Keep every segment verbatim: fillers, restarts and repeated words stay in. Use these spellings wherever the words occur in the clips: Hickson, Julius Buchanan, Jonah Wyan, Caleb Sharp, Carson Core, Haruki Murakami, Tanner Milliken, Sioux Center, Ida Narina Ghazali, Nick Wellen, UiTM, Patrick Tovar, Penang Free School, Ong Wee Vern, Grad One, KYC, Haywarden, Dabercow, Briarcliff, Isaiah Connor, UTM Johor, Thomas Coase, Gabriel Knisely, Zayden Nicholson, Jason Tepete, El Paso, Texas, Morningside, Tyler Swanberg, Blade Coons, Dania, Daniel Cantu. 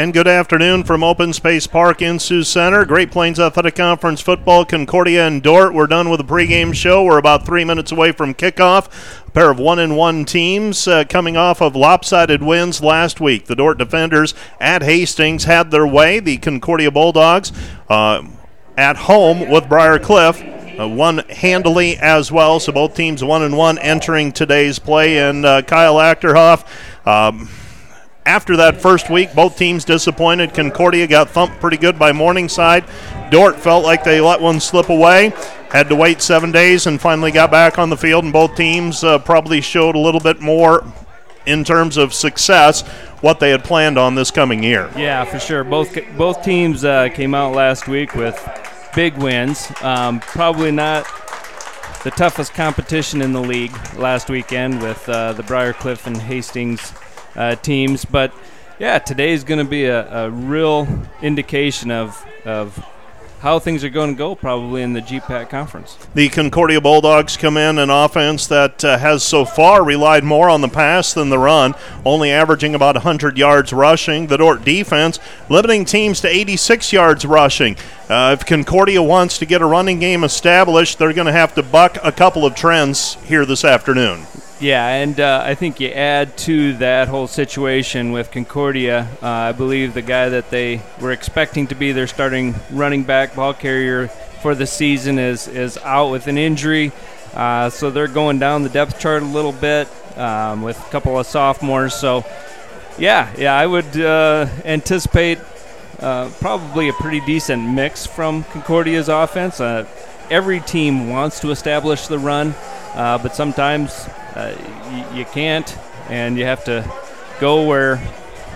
And good afternoon from Open Space Park in Sioux Center. Great Plains Athletic Conference football, Concordia and Dort. We're done with the pregame show. We're about three minutes away from kickoff. A pair of one and one teams uh, coming off of lopsided wins last week. The Dort Defenders at Hastings had their way. The Concordia Bulldogs uh, at home with Briar Cliff. Uh, won handily as well, so both teams one and one entering today's play. And uh, Kyle Achterhoff, um, after that first week, both teams disappointed. Concordia got thumped pretty good by Morningside. Dort felt like they let one slip away, had to wait seven days, and finally got back on the field. And both teams uh, probably showed a little bit more in terms of success what they had planned on this coming year. Yeah, for sure. Both both teams uh, came out last week with big wins. Um, probably not the toughest competition in the league last weekend with uh, the Briarcliff and Hastings uh, teams. But, yeah, today's going to be a, a real indication of of how things are going to go probably in the G PAC conference. The Concordia Bulldogs come in an offense that uh, has so far relied more on the pass than the run, only averaging about one hundred yards rushing. The Dort defense limiting teams to eighty-six yards rushing. Uh, if Concordia wants to get a running game established, they're going to have to buck a couple of trends here this afternoon. Yeah, and uh, I think you add to that whole situation with Concordia, uh, I believe the guy that they were expecting to be their starting running back ball carrier for the season is, is out with an injury. Uh, so they're going down the depth chart a little bit um, with a couple of sophomores. So, yeah, yeah, I would uh, anticipate uh, probably a pretty decent mix from Concordia's offense. Uh, every team wants to establish the run, uh, but sometimes – Uh, you, you can't, and you have to go where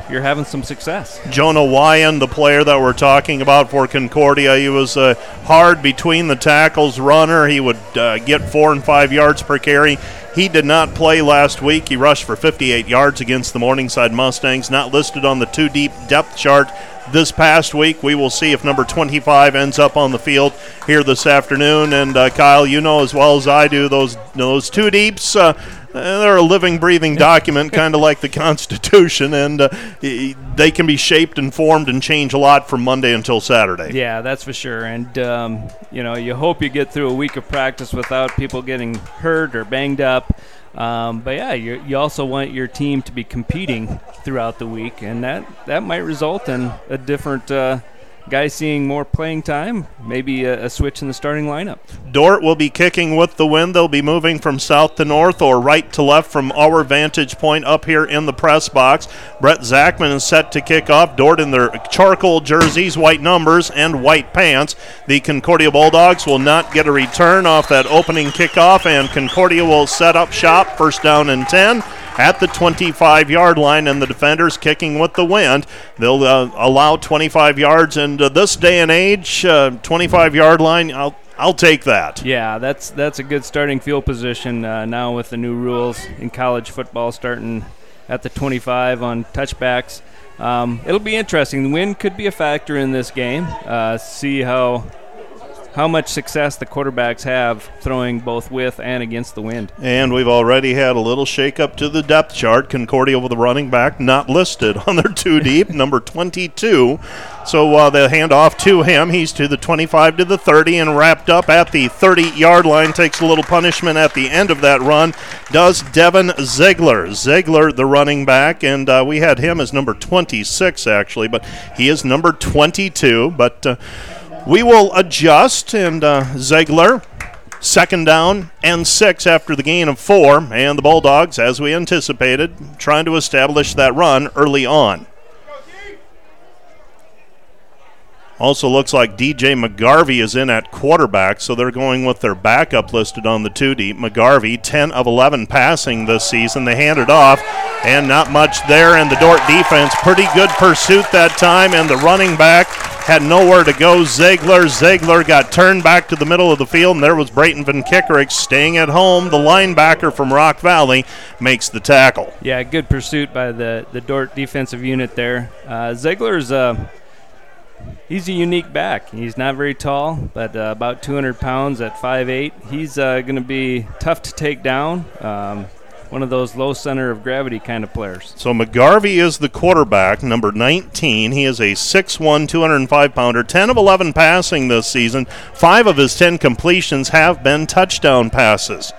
you're having some success. Jonah Wyan, the player that we're talking about for Concordia, he was a hard between the tackles runner. He would uh, get four and five yards per carry. He did not play last week. He rushed for fifty-eight yards against the Morningside Mustangs, not listed on the two deep depth chart this past week. We will see if number twenty-five ends up on the field here this afternoon. And uh, Kyle, you know as well as I do, those those two deeps, uh, they're a living, breathing document, kind of like the Constitution, and uh, they can be shaped and formed and change a lot from Monday until Saturday. Yeah, that's for sure. And, um, you know, you hope you get through a week of practice without people getting hurt or banged up. Um, but, yeah, you, you also want your team to be competing throughout the week, and that, that might result in a different uh, guy seeing more playing time, maybe a, a switch in the starting lineup. Dort will be kicking with the wind. They'll be moving from south to north or right to left from our vantage point up here in the press box. Brett Zachman is set to kick off. Dort in their charcoal jerseys, white numbers, and white pants. The Concordia Bulldogs will not get a return off that opening kickoff, and Concordia will set up shop, first down and ten. At the twenty-five-yard line, and the defenders kicking with the wind. They'll uh, allow twenty-five yards, and uh, this day and age, uh, twenty-five-yard line, I'll I'll take that. Yeah, that's that's a good starting field position uh, now with the new rules in college football, starting at the twenty-five on touchbacks. Um, it'll be interesting. The wind could be a factor in this game. Uh, see how... how much success the quarterbacks have throwing both with and against the wind. And we've already had a little shakeup to the depth chart. Concordia with the running back not listed on their two deep, number twenty-two. So uh, they hand off to him. He's to the twenty-five, to the thirty, and wrapped up at the thirty-yard line. Takes a little punishment at the end of that run. Does Devin Ziegler. Ziegler, the running back, and uh, we had him as number twenty-six, actually, but he is number twenty-two. But... Uh, we will adjust, and uh, Ziegler, second down and six after the gain of four, and the Bulldogs, as we anticipated, trying to establish that run early on. Also looks like D J McGarvey is in at quarterback, so they're going with their backup listed on the two-deep. McGarvey, ten of eleven passing this season. They hand it off, and not much there, and the Dort defense, pretty good pursuit that time, and the running back had nowhere to go. Ziegler, Ziegler got turned back to the middle of the field, and there was Brayton Van Kickerick staying at home. The linebacker from Rock Valley makes the tackle. Yeah, good pursuit by the, the Dort defensive unit there. Uh, Ziegler's... Uh He's a unique back. He's not very tall, but uh, about two hundred pounds at five eight. He's uh, going to be tough to take down. Um, one of those low center of gravity kind of players. So McGarvey is the quarterback, number nineteen. He is a six foot one, two hundred five pounder, ten of eleven passing this season. Five of his ten completions have been touchdown passes.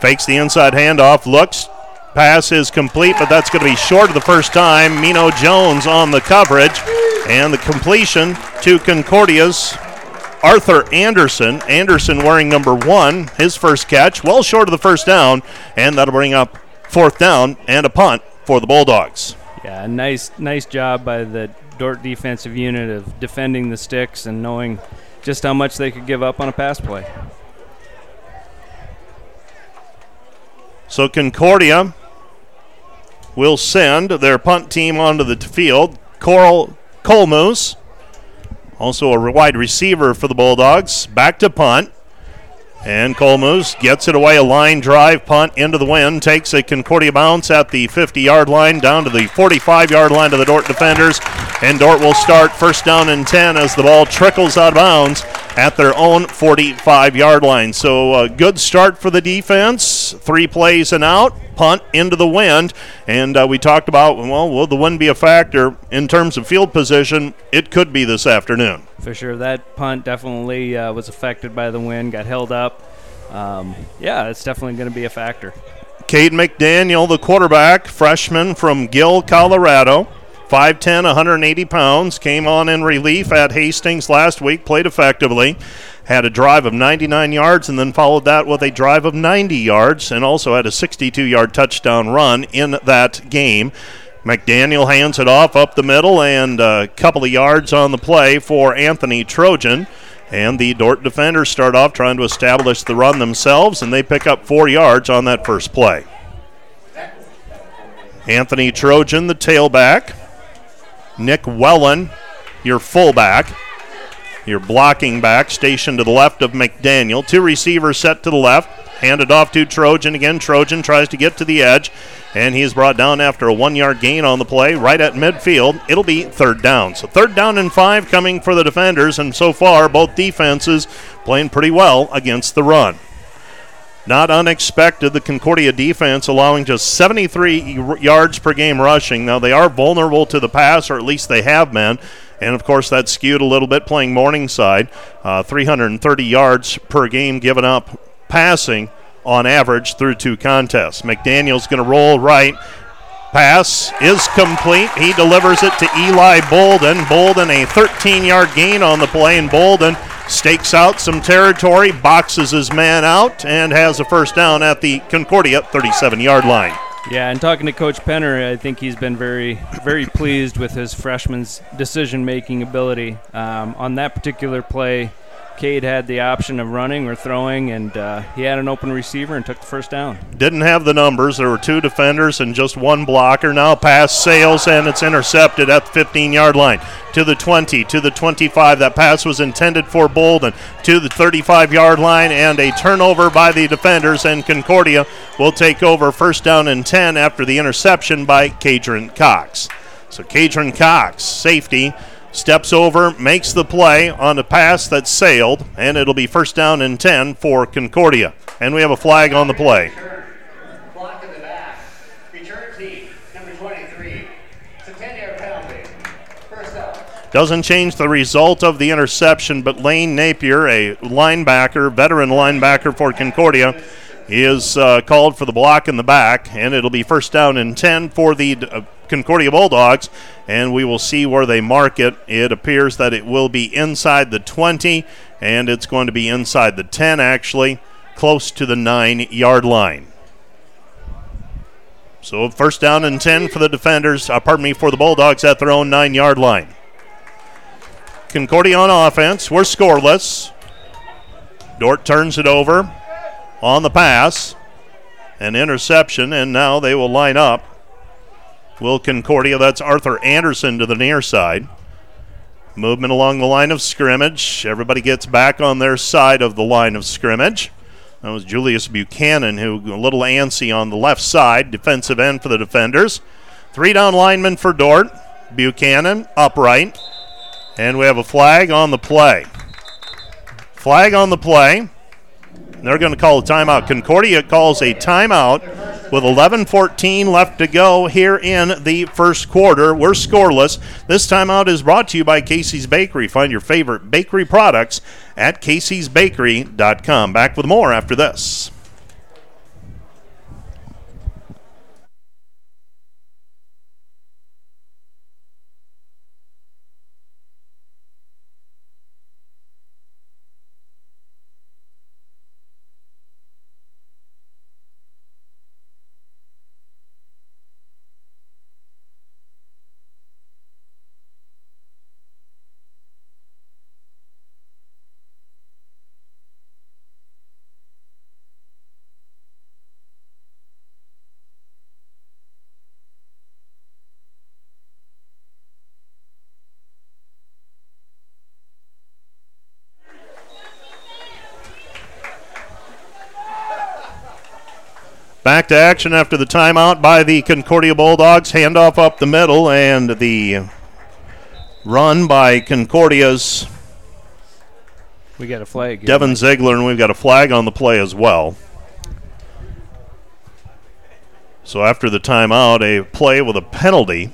Fakes the inside handoff, looks, pass is complete, but that's going to be short of the first time. Mino Jones on the coverage, and the completion to Concordia's Arthur Anderson. Anderson wearing number one, his first catch, well short of the first down, and that'll bring up fourth down and a punt for the Bulldogs. Yeah, nice, nice job by the Dort defensive unit of defending the sticks and knowing just how much they could give up on a pass play. So Concordia will send their punt team onto the field. Coral Colmus, also a wide receiver for the Bulldogs, back to punt. And Colmus gets it away, a line drive, punt into the wind, takes a Concordia bounce at the fifty-yard line, down to the forty-five-yard line to the Dort defenders. And Dort will start first down and ten as the ball trickles out of bounds at their own forty-five-yard line. So a good start for the defense. Three plays and out, punt into the wind. And uh, we talked about, well, will the wind be a factor in terms of field position? It could be this afternoon. For sure. That punt definitely uh, was affected by the wind, got held up. Um, yeah, it's definitely going to be a factor. Cade McDaniel, the quarterback, freshman from Gill, Colorado. five ten, one hundred eighty pounds, came on in relief at Hastings last week, played effectively, had a drive of ninety-nine yards, and then followed that with a drive of ninety yards, and also had a sixty-two-yard touchdown run in that game. McDaniel hands it off up the middle, and a couple of yards on the play for Anthony Trojan. And the Dort defenders start off trying to establish the run themselves, and they pick up four yards on that first play. Anthony Trojan, the tailback. Nick Wellen, your fullback, your blocking back, stationed to the left of McDaniel. Two receivers set to the left, handed off to Trojan again. Trojan tries to get to the edge, and he's brought down after a one-yard gain on the play right at midfield. It'll be third down. So third down and five coming for the defenders, and so far both defenses playing pretty well against the run. Not unexpected, the Concordia defense allowing just seventy-three yards per game rushing. Now, they are vulnerable to the pass, or at least they have been. And, of course, that's skewed a little bit playing Morningside. Uh, three hundred thirty yards per game given up passing on average through two contests. McDaniel's going to roll right. Pass is complete. He delivers it to Eli Bolden. Bolden, a thirteen-yard gain on the play, and Bolden stakes out some territory, boxes his man out, and has a first down at the Concordia thirty-seven-yard line. Yeah, and talking to Coach Penner, I think he's been very, very pleased with his freshman's decision-making ability. Um, on that particular play, Cade had the option of running or throwing, and uh, he had an open receiver and took the first down. Didn't have the numbers. There were two defenders and just one blocker. Now pass sails, and it's intercepted at the fifteen-yard line. To the twenty, to the twenty-five. That pass was intended for Bolden. To the thirty-five-yard line, and a turnover by the defenders, and Concordia will take over first down and ten after the interception by Kadron Cox. So Kadron Cox, safety, steps over, makes the play on a pass that sailed, and it'll be first down and ten for Concordia. And we have a flag on the play. Block in the back. Return team, number twenty-three. It's a ten-yard penalty. First down. Doesn't change the result of the interception, but Lane Napier, a linebacker, veteran linebacker for Concordia, is uh, called for the block in the back, and it'll be first down and ten for the uh, Concordia Bulldogs, and we will see where they mark it. It appears that it will be inside the twenty, and it's going to be inside the ten, actually, close to the nine-yard line. So first down and ten for the defenders, uh, pardon me, for the Bulldogs at their own nine-yard line. Concordia on offense. We're scoreless. Dort turns it over on the pass, an interception, and now they will line up. Will Concordia, that's Arthur Anderson to the near side. Movement along the line of scrimmage. Everybody gets back on their side of the line of scrimmage. That was Julius Buchanan, who a little antsy on the left side, defensive end for the defenders. Three down lineman for Dort. Buchanan upright. And we have a flag on the play. Flag on the play. They're going to call a timeout. Concordia calls a timeout with eleven fourteen left to go here in the first quarter. We're scoreless. This timeout is brought to you by Casey's Bakery. Find your favorite bakery products at Casey's Bakery dot com. Back with more after this. Back to action after the timeout by the Concordia Bulldogs. Handoff up the middle, and the run by Concordia's. We got a flag. Devin Ziegler, and we've got a flag on the play as well. So after the timeout, a play with a penalty.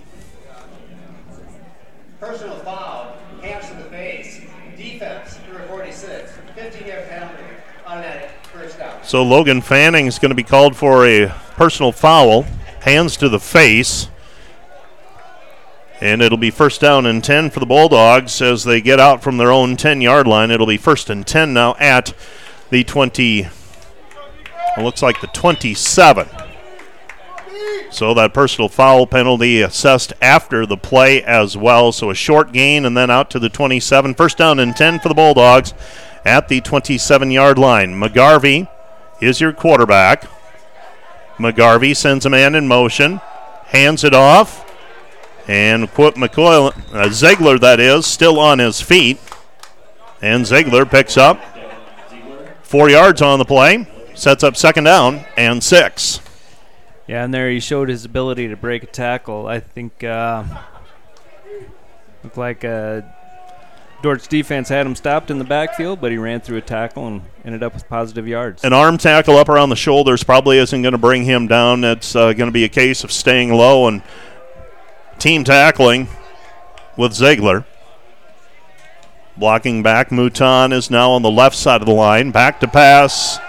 Personal foul, hands to the face, defense, number forty-six, fifteen-year penalty. So Logan Fanning is going to be called for a personal foul, hands to the face. And it'll be first down and ten for the Bulldogs as they get out from their own ten-yard line. It'll be first and ten now at the twenty, it looks like the twenty-seven. So that personal foul penalty assessed after the play as well. So a short gain and then out to the twenty-seven. First down and ten for the Bulldogs at the twenty-seven-yard line. McGarvey is your quarterback. McGarvey sends a man in motion, hands it off, and McCoy, uh, Ziegler, that is, still on his feet. And Ziegler picks up four yards on the play, sets up second down and six. Yeah, and there he showed his ability to break a tackle. I think uh, looked like a Dort's defense had him stopped in the backfield, but he ran through a tackle and ended up with positive yards. An arm tackle up around the shoulders probably isn't going to bring him down. It's uh, going to be a case of staying low and team tackling with Ziegler. Blocking back, Mouton is now on the left side of the line. Back to pass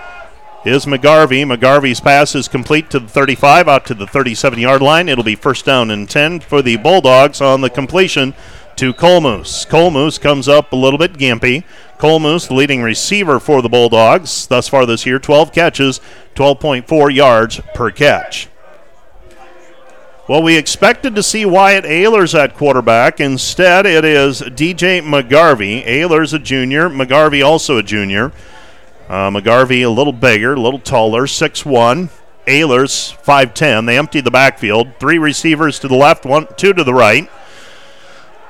is McGarvey. McGarvey's pass is complete to the thirty-five, out to the thirty-seven-yard line. It'll be first down and ten for the Bulldogs on the completion to Colmus. Colmus comes up a little bit gimpy. Colmus, the leading receiver for the Bulldogs thus far this year, twelve catches, twelve point four yards per catch. Well, we expected to see Wyatt Ehlers at quarterback. Instead, it is D J McGarvey. Ehlers a junior, McGarvey also a junior. Uh, McGarvey a little bigger, a little taller, six one. Ehlers, five ten. They empty the backfield. Three receivers to the left, one, two to the right.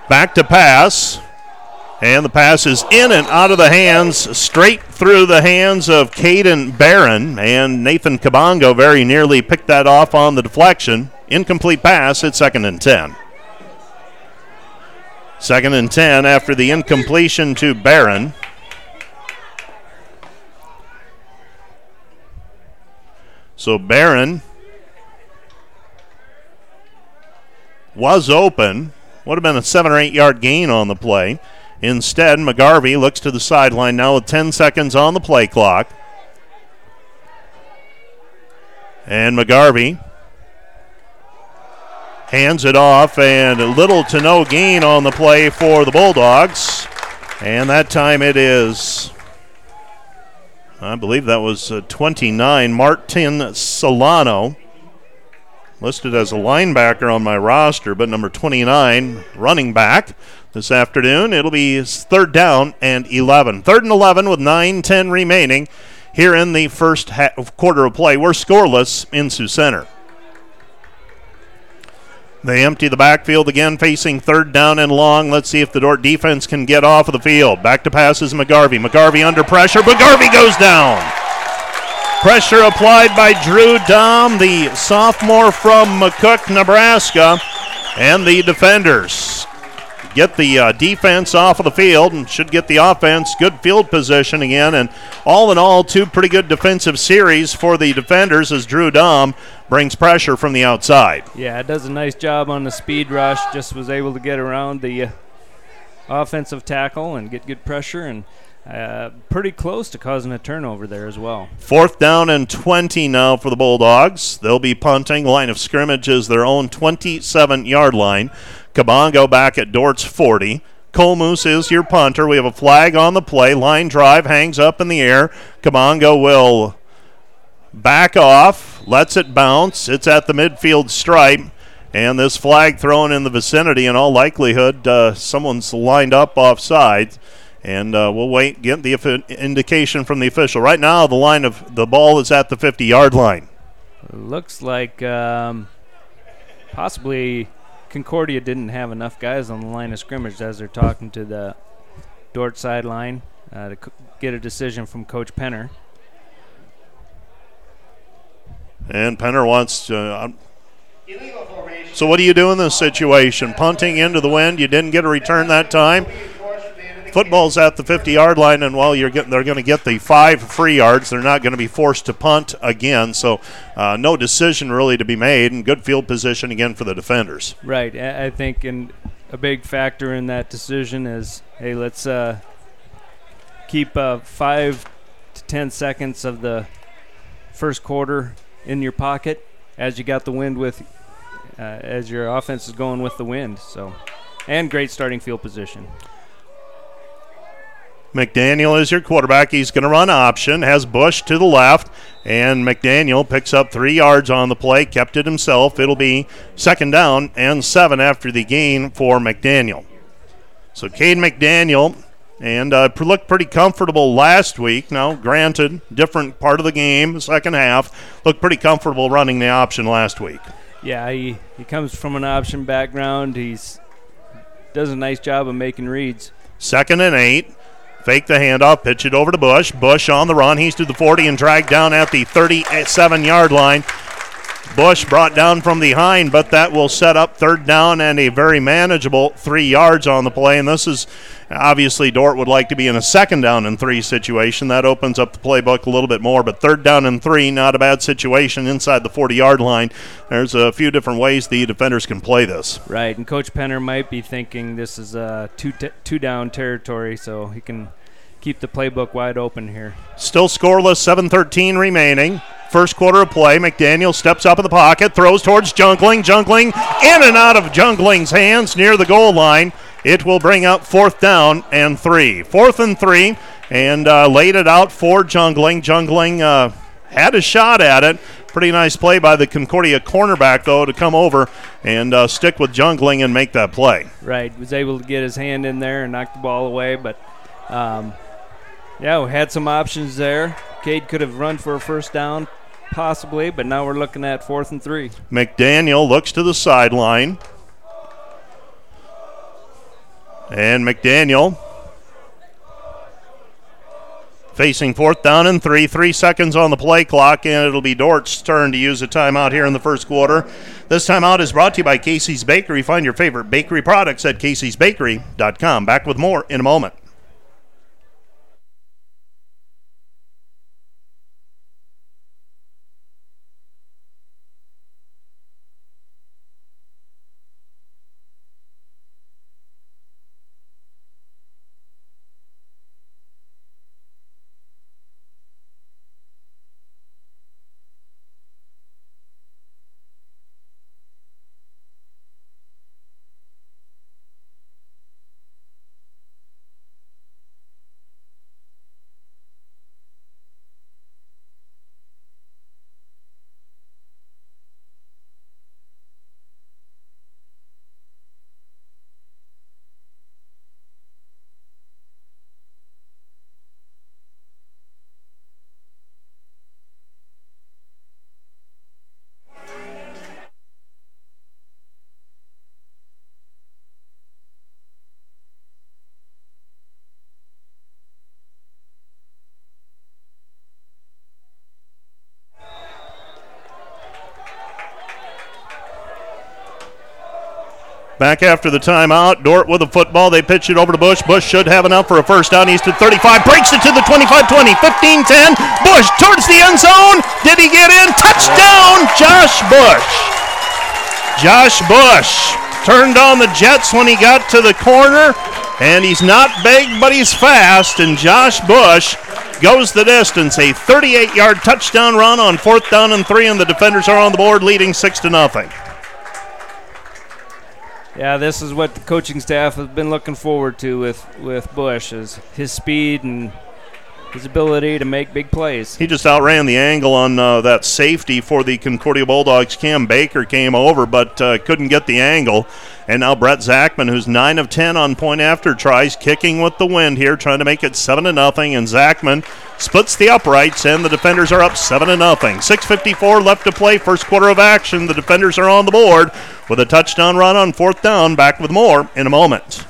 Back to pass, and the pass is in and out of the hands, straight through the hands of Caden Barron, and Nathan Cabongo very nearly picked that off on the deflection. Incomplete pass at second and ten. Second and ten after the incompletion to Barron. So Barron was open. Would have been a seven or eight yard gain on the play. Instead, McGarvey looks to the sideline now with ten seconds on the play clock. And McGarvey hands it off, and little to no gain on the play for the Bulldogs. And that time it is, I believe that was twenty-nine, Martin Solano. Listed as a linebacker on my roster, but number twenty-nine, running back this afternoon. It'll be third down and eleven. Third and eleven with nine ten remaining here in the first half, quarter of play. We're scoreless in Sioux Center. They empty the backfield again, facing third down and long. Let's see if the Dort defense can get off of the field. Back to pass is McGarvey. McGarvey under pressure. McGarvey goes down. Pressure applied by Drew Dahm, the sophomore from McCook, Nebraska, and the defenders get the uh, defense off of the field and should get the offense good field position again. And all in all, two pretty good defensive series for the defenders as Drew Dahm brings pressure from the outside. Yeah, does a nice job on the speed rush. Just was able to get around the uh, offensive tackle and get good pressure, and uh, pretty close to causing a turnover there as well. Fourth down and twenty now for the Bulldogs. They'll be punting. Line of scrimmage is their own twenty-seven-yard line. Cabongo back at Dort's forty. Colmus is your punter. We have a flag on the play. Line drive hangs up in the air. Cabongo will back off, lets it bounce. It's at the midfield stripe, and this flag thrown in the vicinity. In all likelihood, uh, someone's lined up offside, and uh, we'll wait, get the indication from the official. Right now, the line of the ball is at the fifty-yard line. Looks like um, possibly Concordia didn't have enough guys on the line of scrimmage as they're talking to the Dort sideline uh, to co- get a decision from Coach Penner. And Penner wants to... Uh, so what do you do in this situation? Punting into the wind. You didn't get a return that time. Football's at the fifty-yard line, and while you're getting, they're going to get the five free yards. They're not going to be forced to punt again, so uh, no decision really to be made, and good field position again for the defenders. Right. I think and a big factor in that decision is, hey, let's uh, keep uh, five to ten seconds of the first quarter in your pocket as you got the wind with – Uh, as your offense is going with the wind, so, and great starting field position. McDaniel is your quarterback. He's going to run option, has Bush to the left, and McDaniel picks up three yards on the play, kept it himself. It'll be second down and seven after the gain for McDaniel. So Cade McDaniel, and uh, looked pretty comfortable last week. Now, granted, different part of the game, second half, looked pretty comfortable running the option last week. Yeah, he, he comes from an option background. He's does a nice job of making reads. Second and eight. Fake the handoff, pitch it over to Bush. Bush on the run. He's to the forty and dragged down at the thirty-seven-yard line. Bush brought down from behind, but that will set up third down and a very manageable three yards on the play. And this is obviously Dort would like to be in a second down and three situation. That opens up the playbook a little bit more, but third down and three, not a bad situation inside the forty-yard line. There's a few different ways the defenders can play this. Right, and Coach Penner might be thinking this is a two t- two down territory, so he can keep the playbook wide open here. Still scoreless, seven thirteen remaining. First quarter of play, McDaniel steps up in the pocket, throws towards Jungling. Jungling in and out of Jungling's hands near the goal line. It will bring up fourth down and three. Fourth and three, and uh, laid it out for Jungling. Jungling uh, had a shot at it. Pretty nice play by the Concordia cornerback, though, to come over and uh, stick with Jungling and make that play. Right, was able to get his hand in there and knock the ball away, but um, yeah, we had some options there. Cade could have run for a first down, possibly, but now we're looking at fourth and three. McDaniel looks to the sideline. And McDaniel facing fourth down and three. Three seconds on the play clock, and it'll be Dort's turn to use a timeout here in the first quarter. This timeout is brought to you by Casey's Bakery. Find your favorite bakery products at caseys bakery dot com. Back with more in a moment. Back after the timeout, Dort with the football. They pitch it over to Bush. Bush should have enough for a first down. He's to thirty-five, breaks it to the twenty-five twenty, fifteen ten. Bush towards the end zone. Did he get in? Touchdown, Josh Bush. Josh Bush turned on the jets when he got to the corner, and he's not big, but he's fast, and Josh Bush goes the distance. A thirty-eight-yard touchdown run on fourth down and three, and the defenders are on the board, leading six to nothing. Yeah, this is what the coaching staff has been looking forward to with, with Bush, is his speed and his ability to make big plays. He just outran the angle on uh, that safety for the Concordia Bulldogs. Cam Baker came over but uh, couldn't get the angle. And now Brett Zachman, who's nine of ten on point after tries, kicking with the wind here, trying to make it seven to nothing. And Zachman splits the uprights, and the defenders are up seven to nothing. six fifty-four left to play, first quarter of action. The defenders are on the board with a touchdown run on fourth down. Back with more in a moment.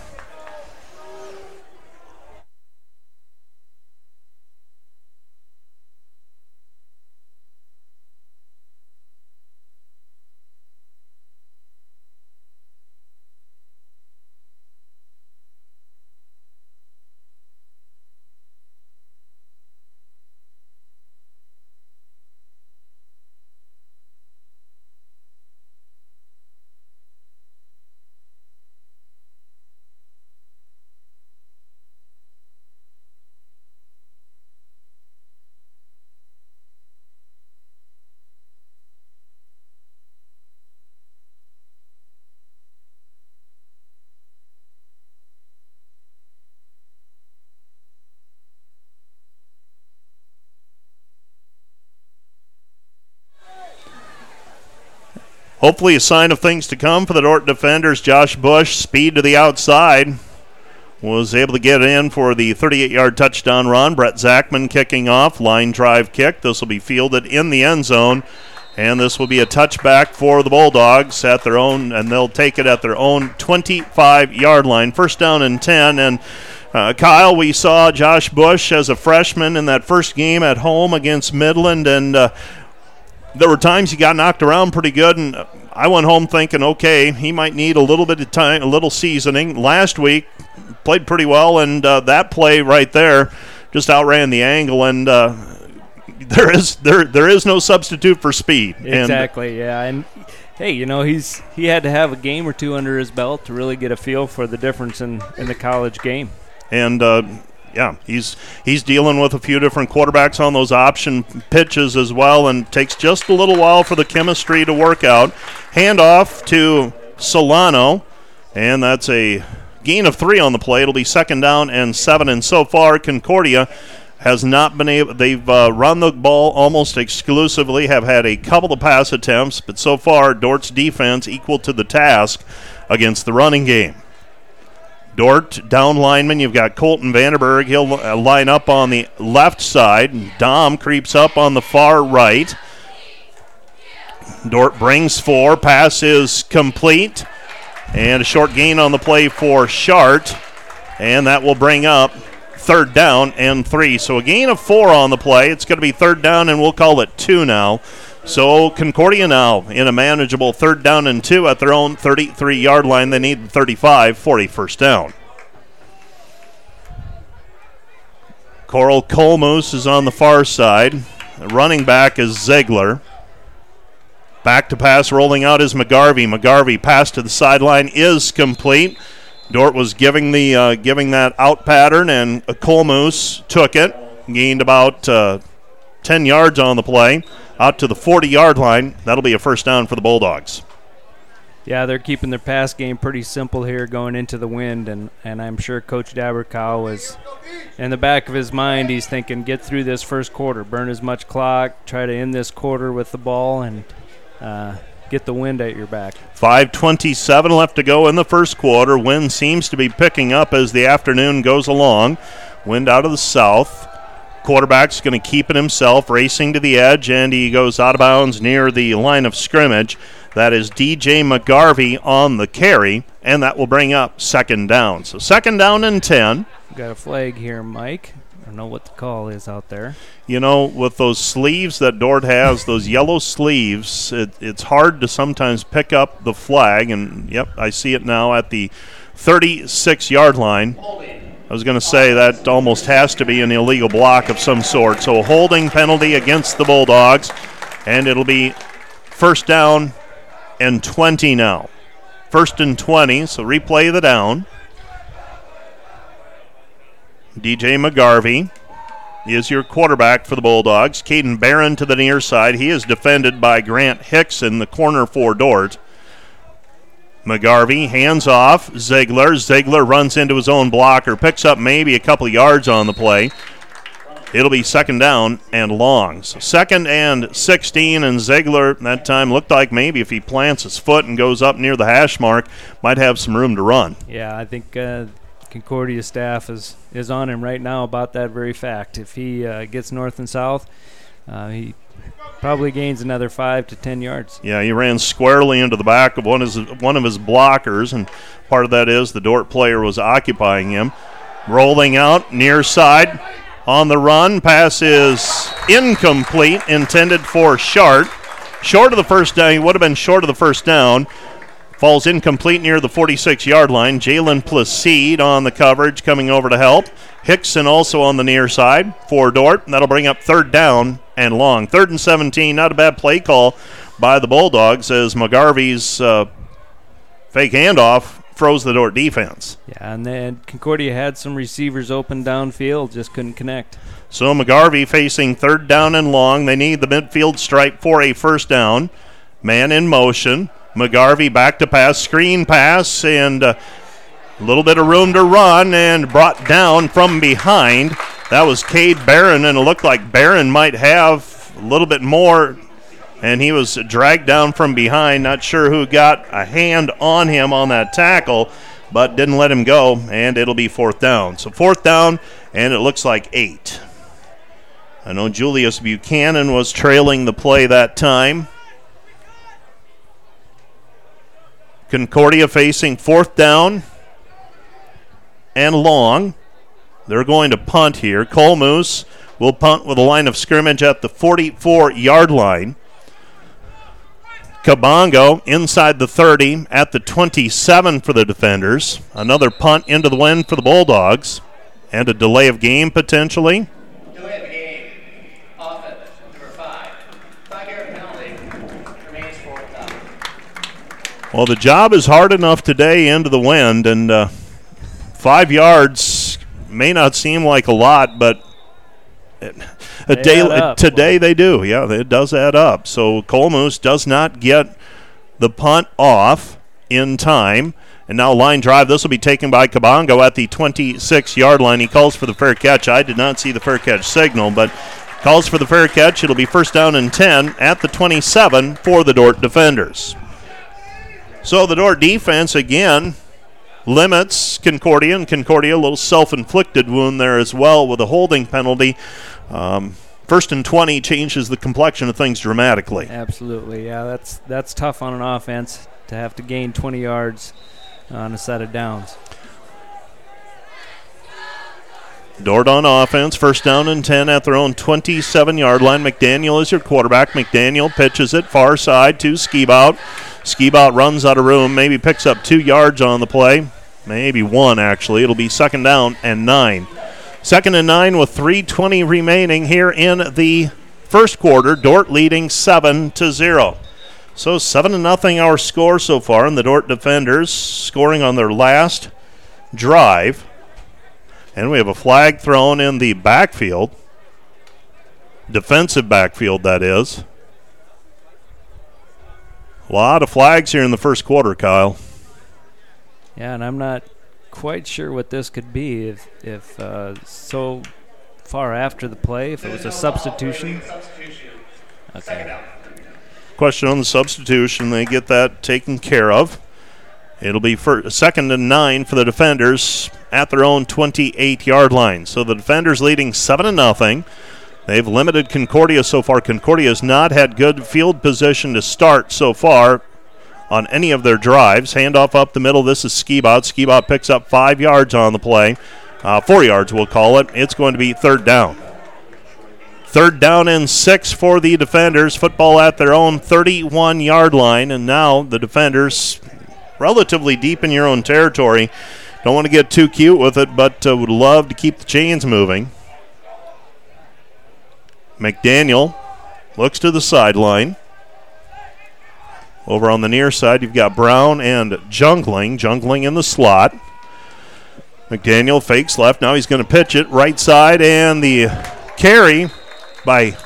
Hopefully a sign of things to come for the Dort defenders. Josh Bush, speed to the outside, was able to get in for the thirty-eight-yard touchdown run. Brett Zachman kicking off, line drive kick. This will be fielded in the end zone, and this will be a touchback for the Bulldogs at their own, and they'll take it at their own twenty-five-yard line. First down and ten, and Uh, Kyle, we saw Josh Bush as a freshman in that first game at home against Midland, and uh, there were times he got knocked around pretty good, and I went home thinking, okay, he might need a little bit of time, a little seasoning. Last week, played pretty well, and uh, that play right there just outran the angle, and uh, there is there there is no substitute for speed. Exactly, and, yeah. And, hey, you know, he's he had to have a game or two under his belt to really get a feel for the difference in, in the college game. And, uh Yeah, he's he's dealing with a few different quarterbacks on those option pitches as well, and takes just a little while for the chemistry to work out. Handoff to Solano, and that's a gain of three on the play. It'll be second down and seven, and so far Concordia has not been able – they've uh, run the ball almost exclusively, have had a couple of pass attempts, but so far Dort's defense equal to the task against the running game. Dort, down lineman, you've got Colton Vanderberg. He'll uh, line up on the left side. Dahm creeps up on the far right. Dort brings four. Pass is complete. And a short gain on the play for Shart. And that will bring up third down and three. So a gain of four on the play. It's going to be third down, and we'll call it two now. So Concordia now in a manageable third down and two at their own thirty-three-yard line. They need thirty-five for a first down. Coral Colmus is on the far side. The running back is Ziegler. Back to pass, rolling out is McGarvey. McGarvey pass to the sideline is complete. Dort was giving the uh, giving that out pattern, and Colmus took it. Gained about uh, ten yards on the play. Out to the forty-yard line. That'll be a first down for the Bulldogs. Yeah, they're keeping their pass game pretty simple here going into the wind, and, and I'm sure Coach Dabercow is in the back of his mind. He's thinking, get through this first quarter, burn as much clock, try to end this quarter with the ball, and uh, get the wind at your back. five twenty-seven left to go in the first quarter. Wind seems to be picking up as the afternoon goes along. Wind out of the south. Quarterback's going to keep it himself, racing to the edge, and he goes out of bounds near the line of scrimmage. That is D J McGarvey on the carry, and that will bring up second down. So second down and ten. Got a flag here, Mike. don't know what the call is out there. You know, with those sleeves that Dort has, those yellow sleeves, it, it's hard to sometimes pick up the flag. And, yep, I see it now at the thirty-six-yard line. I was going to say that almost has to be an illegal block of some sort. So a holding penalty against the Bulldogs, and it'll be first down and twenty now. First and twenty, so replay the down. D J McGarvey is your quarterback for the Bulldogs. Caden Barron to the near side. He is defended by Grant Hickson, the corner for Dort. McGarvey hands off Ziegler. Ziegler runs into his own blocker, picks up maybe a couple yards on the play. It'll be second down and long. So second and sixteen, and Ziegler that time looked like maybe if he plants his foot and goes up near the hash mark, might have some room to run. Yeah, I think uh, Concordia staff is, is on him right now about that very fact. If he uh, gets north and south, uh, he probably gains another five to ten yards. Yeah, he ran squarely into the back of one of his, one of his blockers, and part of that is the Dort player was occupying him. Rolling out near side. On the run, pass is incomplete, intended for Shart. Short of the first down, he would have been short of the first down. Falls incomplete near the forty-six-yard line. Jalen Placide on the coverage, coming over to help. Hickson also on the near side for Dort. That'll bring up third down and long. Third and seventeen, not a bad play call by the Bulldogs as McGarvey's uh, fake handoff froze the Dort defense. Yeah, and then Concordia had some receivers open downfield, just couldn't connect. So McGarvey facing third down and long. They need the midfield stripe for a first down. Man in motion. McGarvey back to pass, screen pass, and a little bit of room to run, and brought down from behind. That was Cade Barron, and it looked like Barron might have a little bit more, and he was dragged down from behind. Not sure who got a hand on him on that tackle, but didn't let him go, and it'll be fourth down. So fourth down, and it looks like eight. I know Julius Buchanan was trailing the play that time. Concordia facing fourth down and long. They're going to punt here. Colmus will punt with a line of scrimmage at the forty-four-yard line. Cabongo inside the thirty at the twenty-seven for the defenders. Another punt into the wind for the Bulldogs. And a delay of game potentially. Delay of game. Offense, number five. Five-yard penalty. Remains fourth down. Well, the job is hard enough today into the wind, and uh, five yards may not seem like a lot, but it, a day, up, today boy. They do. Yeah, it does add up. So Colmus does not get the punt off in time. And now line drive. This will be taken by Cabongo at the twenty-six-yard line. He calls for the fair catch. I did not see the fair catch signal, but calls for the fair catch. It'll be first down and ten at the twenty-seven for the Dort defenders. So the Dort defense again limits Concordia, and Concordia a little self-inflicted wound there as well with a holding penalty. Um, first and twenty changes the complexion of things dramatically. Absolutely, yeah, that's that's tough on an offense to have to gain twenty yards on a set of downs. Dort on offense, first down and ten at their own twenty-seven-yard line. McDaniel is your quarterback. McDaniel pitches it far side to Skibout. Skibout runs out of room, maybe picks up two yards on the play, maybe one actually. It'll be second down and nine. Second and nine with three twenty remaining here in the first quarter. Dort leading seven to zero. So seven to nothing our score so far, and the Dort defenders scoring on their last drive. And we have a flag thrown in the backfield. Defensive backfield, that is. A lot of flags here in the first quarter, Kyle. Yeah, and I'm not quite sure what this could be if, if uh, so far after the play, if it was a substitution. Okay. Question on the substitution. They get that taken care of. It'll be first, second and nine for the defenders at their own twenty-eight-yard line. So the defenders leading seven to nothing. They've limited Concordia so far. Concordia has not had good field position to start so far on any of their drives. Handoff up the middle. This is Skibout. Skibout picks up five yards on the play. uh, four yards we'll call it. It's going to be third down. Third down and six for the defenders. Football at their own thirty-one-yard line, and now the defenders relatively deep in your own territory. Don't want to get too cute with it, but uh, would love to keep the chains moving. McDaniel looks to the sideline. Over on the near side, you've got Brown and Jungling. Jungling in the slot. McDaniel fakes left. Now he's going to pitch it right side, and the carry by,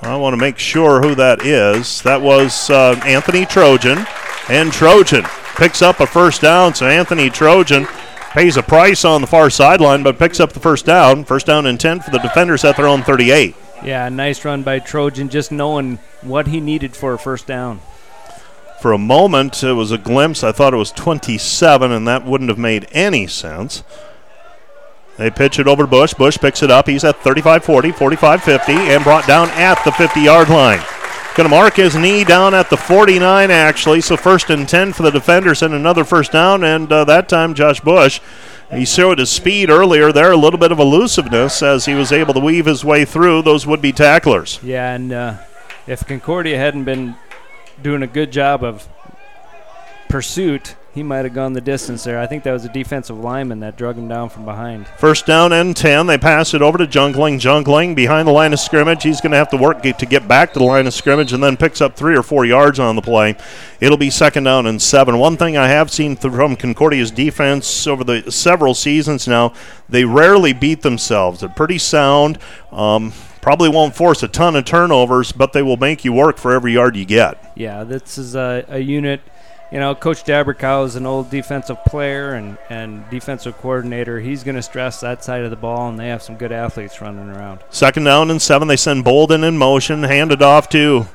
I want to make sure who that is. That was uh, Anthony Trojan. And Trojan picks up a first down. So Anthony Trojan pays a price on the far sideline, but picks up the first down. First down and ten for the defenders at their own thirty-eight. Yeah, nice run by Trojan, just knowing what he needed for a first down. For a moment, it was a glimpse. I thought it was twenty-seven, and that wouldn't have made any sense. They pitch it over to Bush. Bush picks it up. He's at thirty-five forty, forty-five fifty, and brought down at the fifty-yard line. Going to mark his knee down at the forty-nine, actually, so first and ten for the defenders and another first down, and uh, that time Josh Bush, he showed his speed earlier there, a little bit of elusiveness as he was able to weave his way through those would-be tacklers. Yeah, and uh, if Concordia hadn't been doing a good job of pursuit, he might have gone the distance there. I think that was a defensive lineman that drug him down from behind. First down and ten. They pass it over to Jungling. Jungling behind the line of scrimmage. He's going to have to work get to get back to the line of scrimmage and then picks up three or four yards on the play. It'll be second down and seven. One thing I have seen from Concordia's defense over the several seasons now, they rarely beat themselves. They're pretty sound. Um, probably won't force a ton of turnovers, but they will make you work for every yard you get. Yeah, this is a, a unit. You know, Coach Dabercow is an old defensive player and, and defensive coordinator. He's going to stress that side of the ball, and they have some good athletes running around. Second down and seven. They send Bolden in motion, handed off to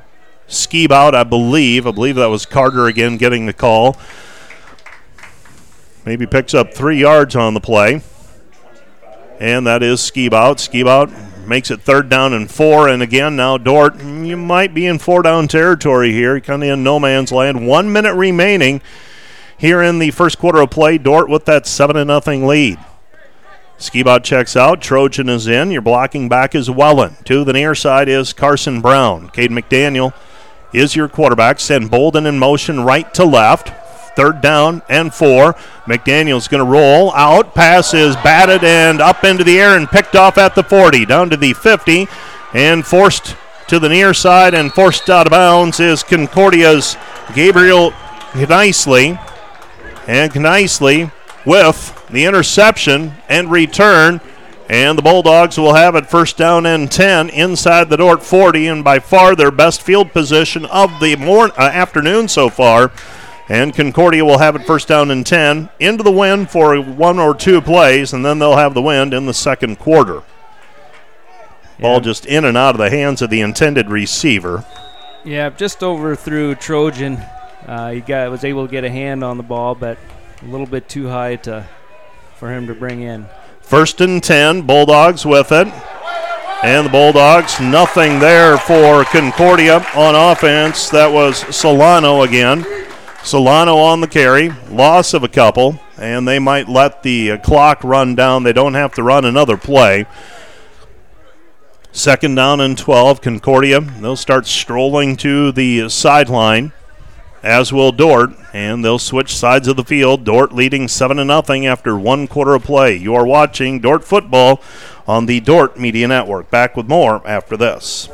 Skibout, I believe. I believe that was Carter again getting the call. Maybe picks up three yards on the play. And that is Skibout. Skibout makes it third down and four. And again, now Dort, you might be in four-down territory here. Kind of in no man's land. One minute remaining here in the first quarter of play. Dort with that seven to nothing lead. Skibout checks out. Trojan is in. Your blocking back is Wellen. To the near side is Carson Brown. Cade McDaniel is your quarterback. Send Bolden in motion right to left. Third down and four. McDaniel's going to roll out. Pass is batted and up into the air and picked off at the forty. Down to the fifty and forced to the near side and forced out of bounds is Concordia's Gabriel Knisely. And Knisely with the interception and return. And the Bulldogs will have it first down and ten inside the Dort forty, and by far their best field position of the morning, uh, afternoon so far. And Concordia will have it first down and ten, into the wind for one or two plays, and then they'll have the wind in the second quarter. Yeah. Ball just in and out of the hands of the intended receiver. Yeah, just over through Trojan. Uh, he got, was able to get a hand on the ball, but a little bit too high to for him to bring in. First and ten, Bulldogs with it. And the Bulldogs, nothing there for Concordia on offense. That was Solano again. Solano on the carry, loss of a couple, and they might let the uh, clock run down. They don't have to run another play. Second down and twelve, Concordia. They'll start strolling to the sideline, as will Dort, and they'll switch sides of the field. Dort leading seven to nothing after one quarter of play. You are watching Dort football on the Dort Media Network. Back with more after this.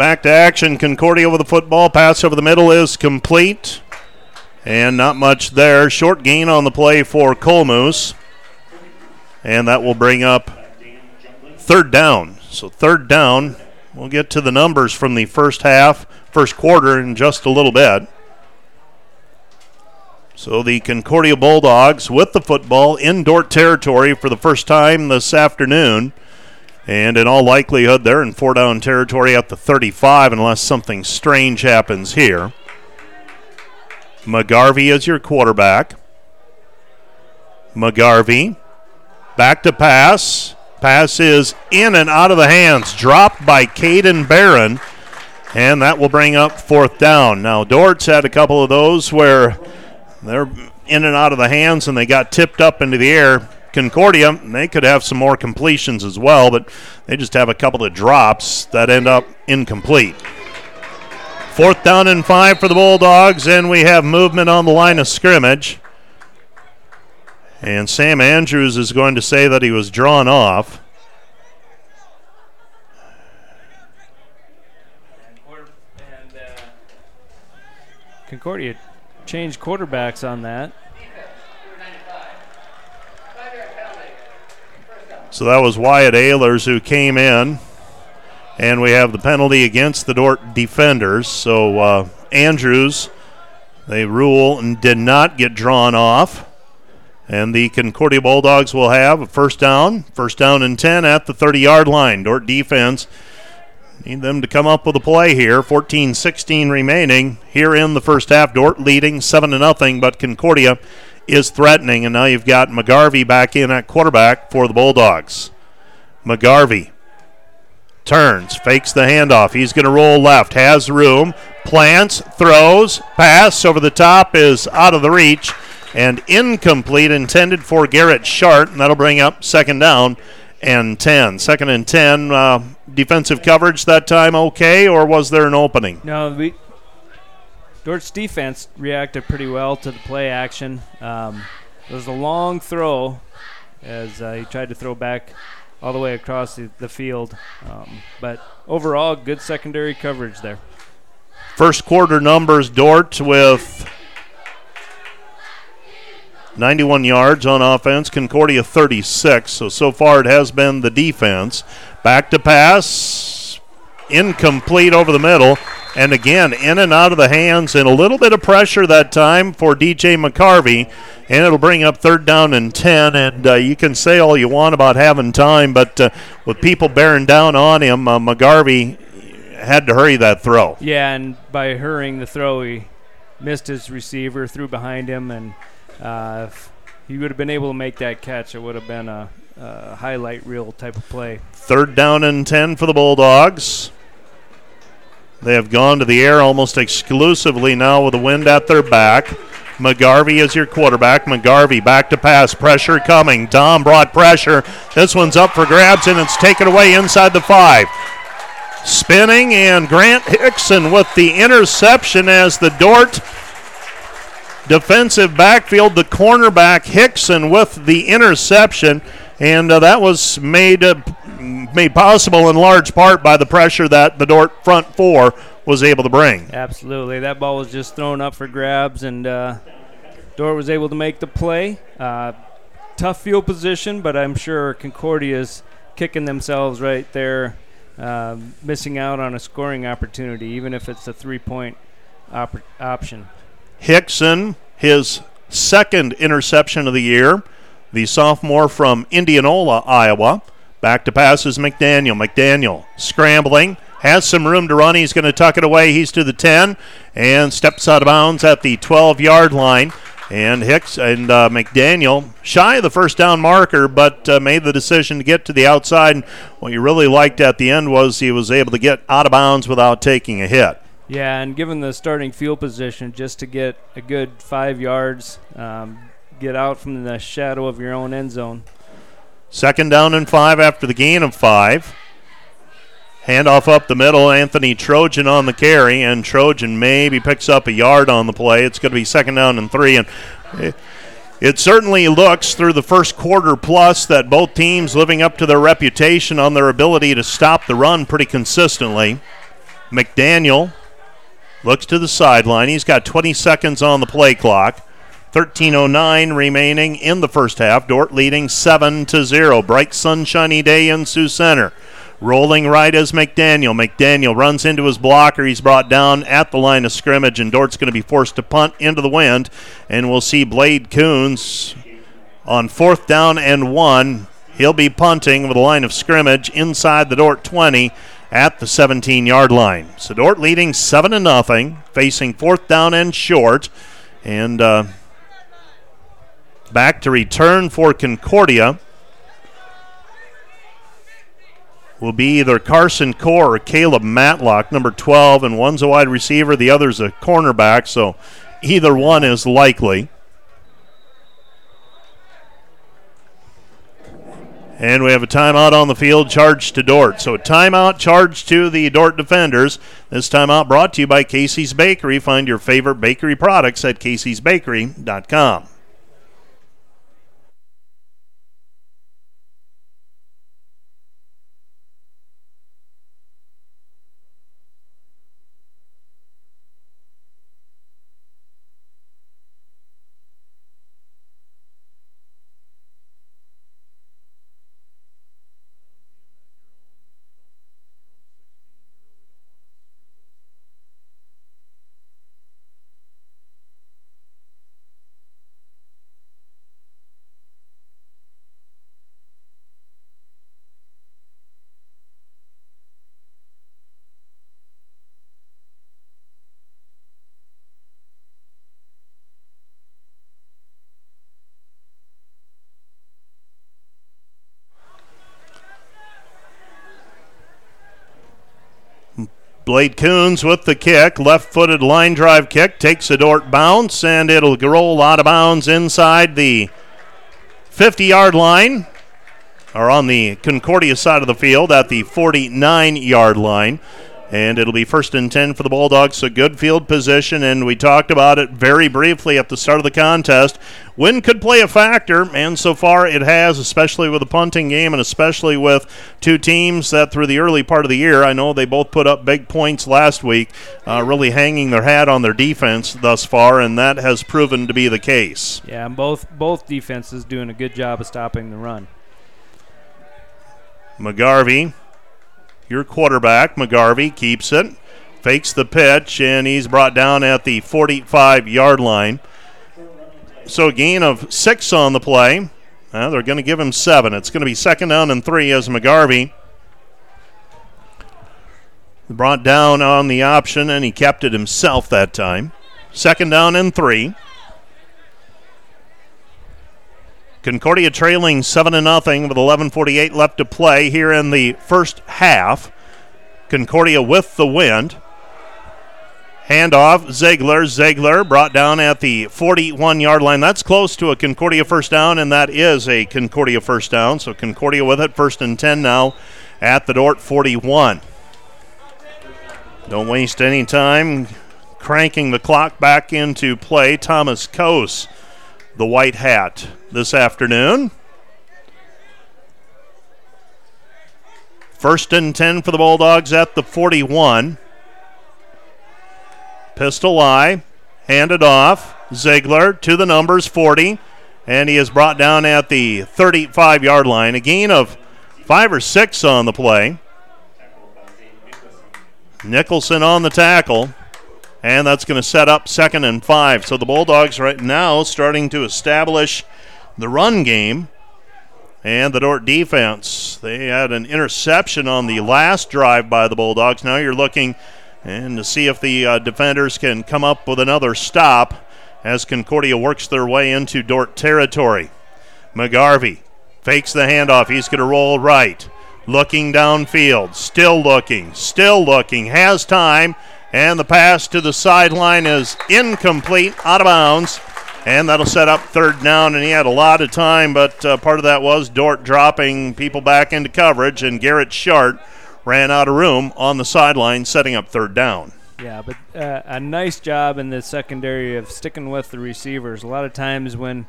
Back to action, Concordia with the football. Pass over the middle is complete. And not much there. Short gain on the play for Colmus. And that will bring up third down. So third down. We'll get to the numbers from the first half, first quarter in just a little bit. So the Concordia Bulldogs with the football in Dort territory for the first time this afternoon. And in all likelihood, they're in four-down territory at the thirty-five unless something strange happens here. McGarvey is your quarterback. McGarvey back to pass. Pass is in and out of the hands. Dropped by Caden Barron. And that will bring up fourth down. Now, Dort's had a couple of those where they're in and out of the hands and they got tipped up into the air. Concordia, they could have some more completions as well, but they just have a couple of drops that end up incomplete. Fourth down and five for the Bulldogs, and we have movement on the line of scrimmage. And Sam Andrews is going to say that he was drawn off. Concordia changed quarterbacks on that. So that was Wyatt Ehlers who came in. And we have the penalty against the Dort defenders. So uh, Andrews, they rule and did not get drawn off. And the Concordia Bulldogs will have a first down. First down and ten at the thirty-yard line. Dort defense, need them to come up with a play here. fourteen sixteen remaining here in the first half. Dort leading seven to nothing, but Concordia is threatening, and now you've got McGarvey back in at quarterback for the Bulldogs. McGarvey turns, fakes the handoff. He's going to roll left, has room, plants, throws, pass over the top is out of the reach, and incomplete, intended for Garrett Shart, and that'll bring up second down and ten. Second and ten, uh, defensive coverage that time okay, or was there an opening? No, we... Dort's defense reacted pretty well to the play action. Um, it was a long throw as uh, he tried to throw back all the way across the, the field. Um, but overall, good secondary coverage there. First quarter numbers, Dort with ninety-one yards on offense, Concordia thirty-six. So, so far it has been the defense. Back to pass. Incomplete over the middle. And again, in and out of the hands, and a little bit of pressure that time for D J McCarvey, and it'll bring up third down and ten, and uh, you can say all you want about having time, but uh, with people bearing down on him, uh, McGarvey had to hurry that throw. Yeah, and by hurrying the throw, he missed his receiver, threw behind him, and uh, if he would have been able to make that catch, it would have been a, a highlight reel type of play. Third down and ten for the Bulldogs. They have gone to the air almost exclusively now with the wind at their back. McGarvey is your quarterback. McGarvey back to pass. Pressure coming. Dahm brought pressure. This one's up for grabs, and it's taken away inside the five. Spinning, and Grant Hickson with the interception as the Dort defensive backfield, the cornerback Hickson with the interception, and uh, that was made uh, made possible in large part by the pressure that the Dort front four was able to bring. Absolutely. That ball was just thrown up for grabs, and uh, Dort was able to make the play. Uh, tough field position, but I'm sure Concordia's kicking themselves right there, uh, missing out on a scoring opportunity, even if it's a three-point op- option. Hickson, his second interception of the year, the sophomore from Indianola, Iowa. Back to pass is McDaniel. McDaniel scrambling, has some room to run. He's going to tuck it away. He's to the ten and steps out of bounds at the twelve-yard line. And Hicks and uh, McDaniel shy of the first down marker, but uh, made the decision to get to the outside. And what you really liked at the end was he was able to get out of bounds without taking a hit. Yeah, and given the starting field position, just to get a good five yards, um, get out from the shadow of your own end zone. Second down and five after the gain of five. Handoff up the middle. Anthony Trojan on the carry, and Trojan maybe picks up a yard on the play. It's going to be second down and three. And it, it certainly looks through the first quarter plus that both teams living up to their reputation on their ability to stop the run pretty consistently. McDaniel looks to the sideline. He's got twenty seconds on the play clock. thirteen oh nine remaining in the first half. Dort leading seven to zero. Bright, sunshiny day in Sioux Center. Rolling right is McDaniel. McDaniel runs into his blocker. He's brought down at the line of scrimmage, and Dort's going to be forced to punt into the wind. And we'll see Blade Coons on fourth down and one. He'll be punting with a line of scrimmage inside the Dort twenty at the seventeen-yard line. So Dort leading seven to nothing, facing fourth down and short. And uh, back to return for Concordia will be either Carson Core or Caleb Matlock, number twelve, and one's a wide receiver, the other's a cornerback, so either one is likely. And we have a timeout on the field, charge to Dort. So a timeout, charge to the Dort defenders. This timeout brought to you by Casey's Bakery. Find your favorite bakery products at caseys bakery dot com. Blade Coons with the kick, left-footed line drive kick, takes a Dort bounce, and it'll roll out of bounds inside the fifty-yard line, or on the Concordia side of the field at the forty-nine-yard line, and it'll be first and ten for the Bulldogs, so good field position, and we talked about it very briefly at the start of the contest. Wind could play a factor, and so far it has, especially with the punting game and especially with two teams that through the early part of the year, I know they both put up big points last week, uh, really hanging their hat on their defense thus far, and that has proven to be the case. Yeah, and both, both defenses doing a good job of stopping the run. McGarvey, your quarterback, McGarvey keeps it, fakes the pitch, and he's brought down at the forty-five-yard line. So a gain of six on the play. Uh, they're going to give him seven. It's going to be second down and three as McGarvey brought down on the option, and he kept it himself that time. Second down and three. Concordia trailing seven to nothing with eleven forty-eight left to play here in the first half. Concordia with the wind. Handoff, Ziegler. Ziegler brought down at the forty-one-yard line. That's close to a Concordia first down, and that is a Concordia first down. So Concordia with it, first and ten now at the Dort forty-one. Don't waste any time cranking the clock back into play. Thomas Coase, the white hat, this afternoon. First and ten for the Bulldogs at the forty-one. Pistol eye, handed off, Ziegler to the numbers, forty, and he is brought down at the thirty-five-yard line. A gain of five or six on the play. Nicholson on the tackle, and that's going to set up second and five. So the Bulldogs right now starting to establish the run game. And the Dort defense, they had an interception on the last drive by the Bulldogs. Now you're looking and to see if the uh, defenders can come up with another stop as Concordia works their way into Dort territory. McGarvey fakes the handoff. He's going to roll right. Looking downfield. Still looking. Still looking. Has time. And the pass to the sideline is incomplete. Out of bounds. And that'll set up third down. And he had a lot of time, but uh, part of that was Dort dropping people back into coverage. And Garrett Shart ran out of room on the sideline, setting up third down. Yeah, but uh, a nice job in the secondary of sticking with the receivers. A lot of times when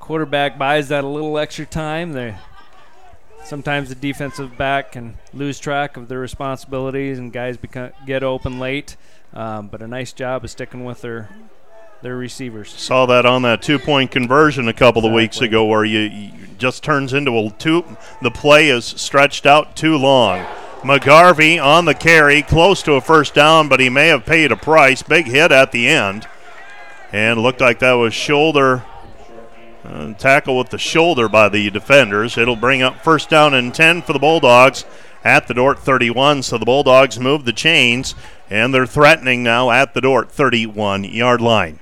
quarterback buys that a little extra time, they sometimes the defensive back can lose track of their responsibilities and guys become, get open late. Um, but a nice job of sticking with their their receivers. Saw that on that two-point conversion a couple exactly. of weeks ago where you, you just turns into a two. The play is stretched out too long. McGarvey on the carry, close to a first down, but he may have paid a price. Big hit at the end. And it looked like that was shoulder uh, tackle with the shoulder by the defenders. It'll bring up first down and ten for the Bulldogs at the Dort thirty-one. So the Bulldogs move the chains, and they're threatening now at the Dort thirty-one-yard line.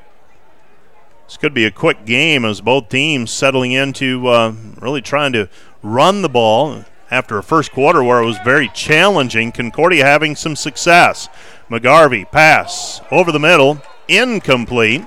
This could be a quick game as both teams settling into uh, really trying to run the ball after a first quarter where it was very challenging. Concordia having some success. McGarvey pass over the middle, incomplete.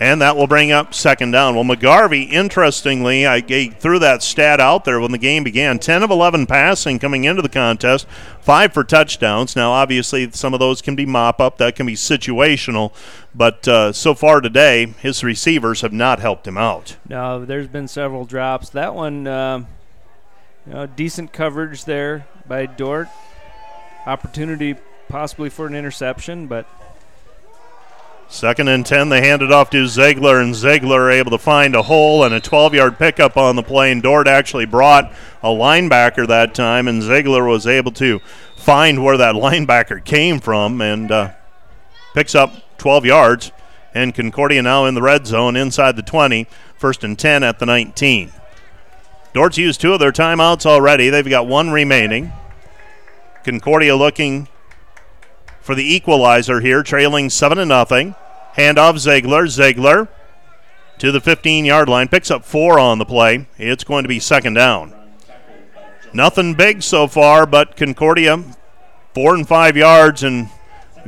And that will bring up second down. Well, McGarvey, interestingly, I threw that stat out there when the game began. ten of eleven passing coming into the contest, five for touchdowns. Now, obviously, some of those can be mop-up. That can be situational. But uh, so far today, his receivers have not helped him out. No, there's been several drops. That one, uh, you know, decent coverage there by Dort. Opportunity possibly for an interception, but... Second and ten, they hand it off to Ziegler, and Ziegler able to find a hole and a twelve-yard pickup on the play, and Dort actually brought a linebacker that time, and Ziegler was able to find where that linebacker came from and uh, picks up twelve yards, and Concordia now in the red zone inside the twenty, first and ten at the nineteen. Dort's used two of their timeouts already. They've got one remaining. Concordia looking for the equalizer here, trailing seven to nothing. Hand off Ziegler. Ziegler to the fifteen-yard line. Picks up four on the play. It's going to be second down. Nothing big so far, but Concordia four and five yards and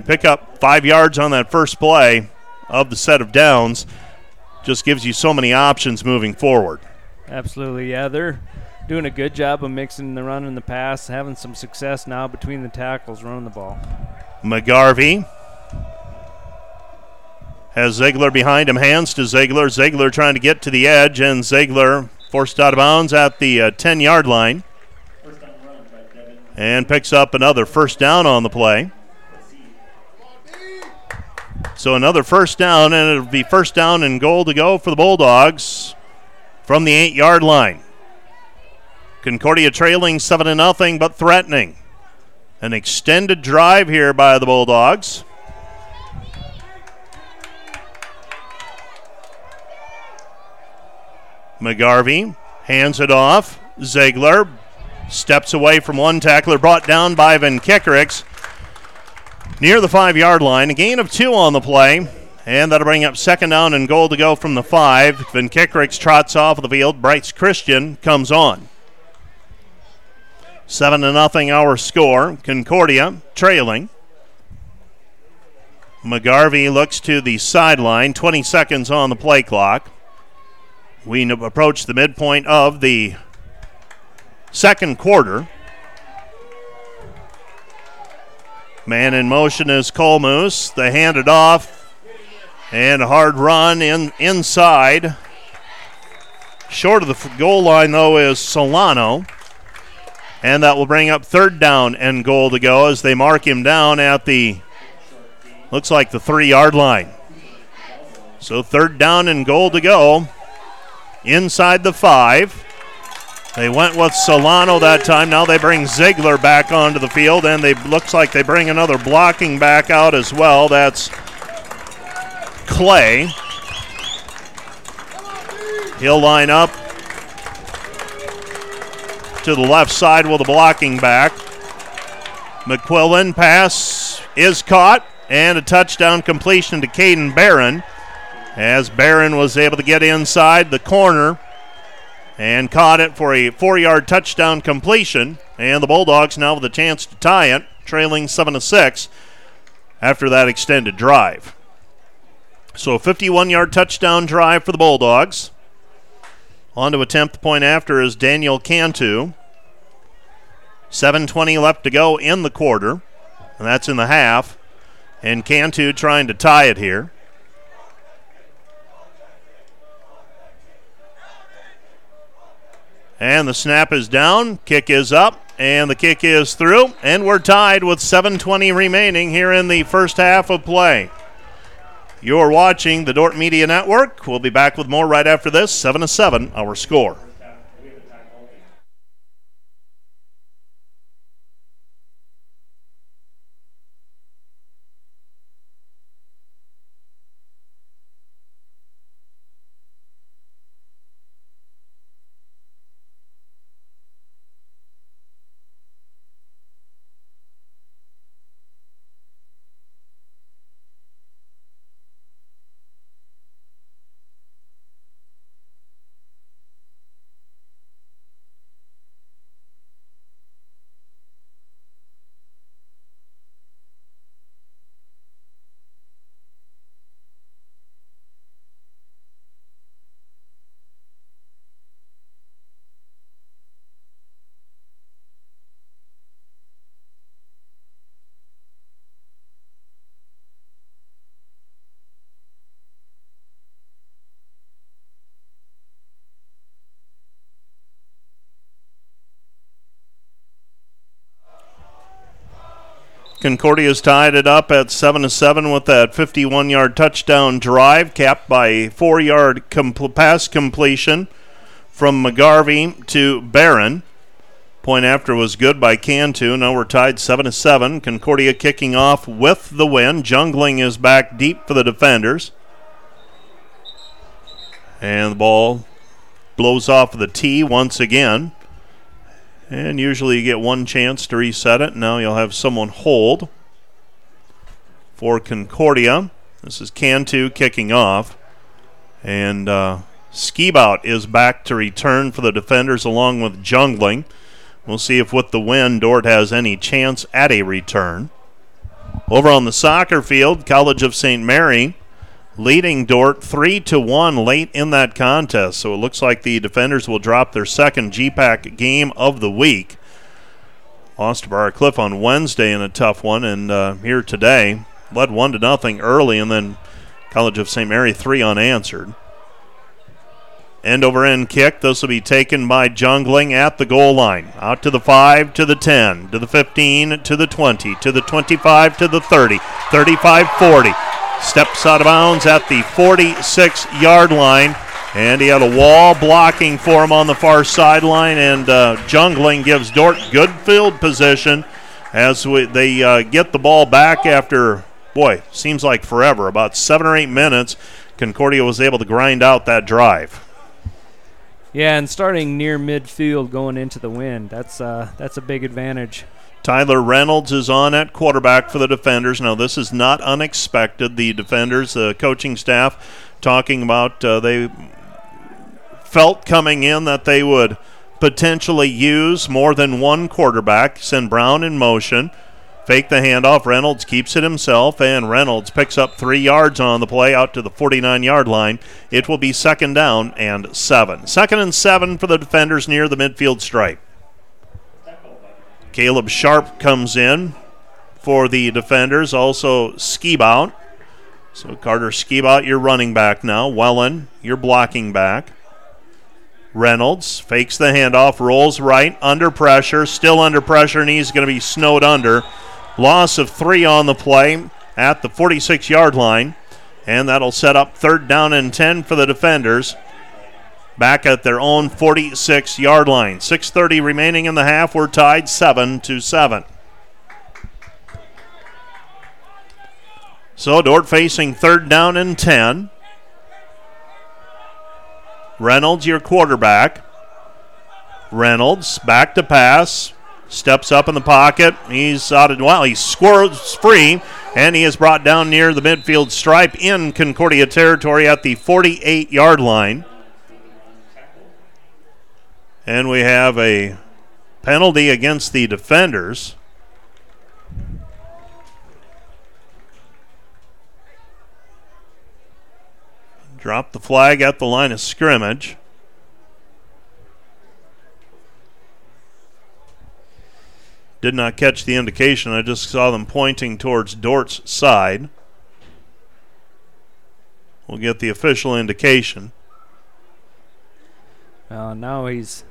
pick up five yards on that first play of the set of downs. Just gives you so many options moving forward. Absolutely, yeah. They're doing a good job of mixing the run and the pass, having some success now between the tackles running the ball. McGarvey has Ziegler behind him, hands to Ziegler. Ziegler trying to get to the edge, and Ziegler forced out of bounds at the uh, ten-yard line. And picks up another first down on the play. So another first down, and it'll be first down and goal to go for the Bulldogs from the eight-yard line. Concordia trailing seven to nothing, but threatening. An extended drive here by the Bulldogs. McGarvey hands it off. Ziegler steps away from one tackler, brought down by Van Kickerix near the five-yard line. A gain of two on the play, and that'll bring up second down and goal to go from the five. Van Kickerix trots off of the field. Bryce Christian comes on. Seven to nothing our score. Concordia trailing. McGarvey looks to the sideline. twenty seconds on the play clock. We approach the midpoint of the second quarter. Man in motion is Colmus. They hand it off. And a hard run in inside. Short of the goal line, though, is Solano. And that will bring up third down and goal to go as they mark him down at the, looks like the three-yard line. So third down and goal to go inside the five. They went with Solano that time. Now they bring Ziegler back onto the field, and they looks like they bring another blocking back out as well. That's Clay. He'll line up to the left side with a blocking back. McQuillan pass is caught, and a touchdown completion to Caden Barron, as Barron was able to get inside the corner and caught it for a four-yard touchdown completion. And the Bulldogs now with a chance to tie it, trailing seven to six after that extended drive. So a fifty-one-yard touchdown drive for the Bulldogs. On to attempt the point after is Daniel Cantu. seven twenty left to go in the quarter, and that's in the half. And Cantu trying to tie it here. And the snap is down, kick is up, and the kick is through. And we're tied with seven twenty remaining here in the first half of play. You're watching the Dort Media Network. We'll be back with more right after this. seven to seven, our score. Concordia's tied it up at seven to seven with that fifty-one-yard touchdown drive, capped by a four-yard compl- pass completion from McGarvey to Barron. Point after was good by Cantu. Now we're tied seven to seven. Concordia kicking off with the win. Jungling is back deep for the defenders. And the ball blows off the tee once again. And usually you get one chance to reset it. Now you'll have someone hold for Concordia. This is Cantu kicking off. And uh, Skibout is back to return for the defenders along with Jungling. We'll see if with the win, Dort has any chance at a return. Over on the soccer field, College of Saint Mary leading Dort three to one late in that contest. So it looks like the defenders will drop their second G PAC game of the week. Lost to Briarcliff on Wednesday in a tough one, and uh, here today, led one to nothing early, and then College of Saint Mary three unanswered. End-over-end kick. This will be taken by Jungling at the goal line. Out to the five, to the ten, to the fifteen, to the twenty, to the twenty-five, to the thirty, thirty-five forty. Steps out of bounds at the forty-six-yard line. And he had a wall blocking for him on the far sideline. And uh, Jungling gives Dort good field position as we, they uh, get the ball back after, boy, seems like forever, about seven or eight minutes. Concordia was able to grind out that drive. Yeah, and starting near midfield going into the wind, that's, uh, that's a big advantage. Tyler Reynolds is on at quarterback for the defenders. Now, this is not unexpected. The defenders, the coaching staff, talking about uh, they felt coming in that they would potentially use more than one quarterback, send Brown in motion, fake the handoff. Reynolds keeps it himself, and Reynolds picks up three yards on the play out to the forty-nine-yard line. It will be second down and seven. Second and seven for the defenders near the midfield stripe. Caleb Sharp comes in for the defenders, also Skibout. So Carter Skibout, your running back now. Wellen, your blocking back. Reynolds fakes the handoff, rolls right, under pressure, still under pressure, and he's going to be snowed under. Loss of three on the play at the forty-six-yard line, and that'll set up third down and ten for the defenders. Back at their own forty-six-yard line. six thirty remaining in the half. We're tied seven to seven. So Dort facing third down and ten. Reynolds, your quarterback. Reynolds back to pass. Steps up in the pocket. He's out of, well, he squirrels free, and he is brought down near the midfield stripe in Concordia territory at the forty-eight-yard line. And we have a penalty against the defenders. Drop the flag at the line of scrimmage. Did not catch the indication. I just saw them pointing towards Dort's side. We'll get the official indication. Uh, now he's...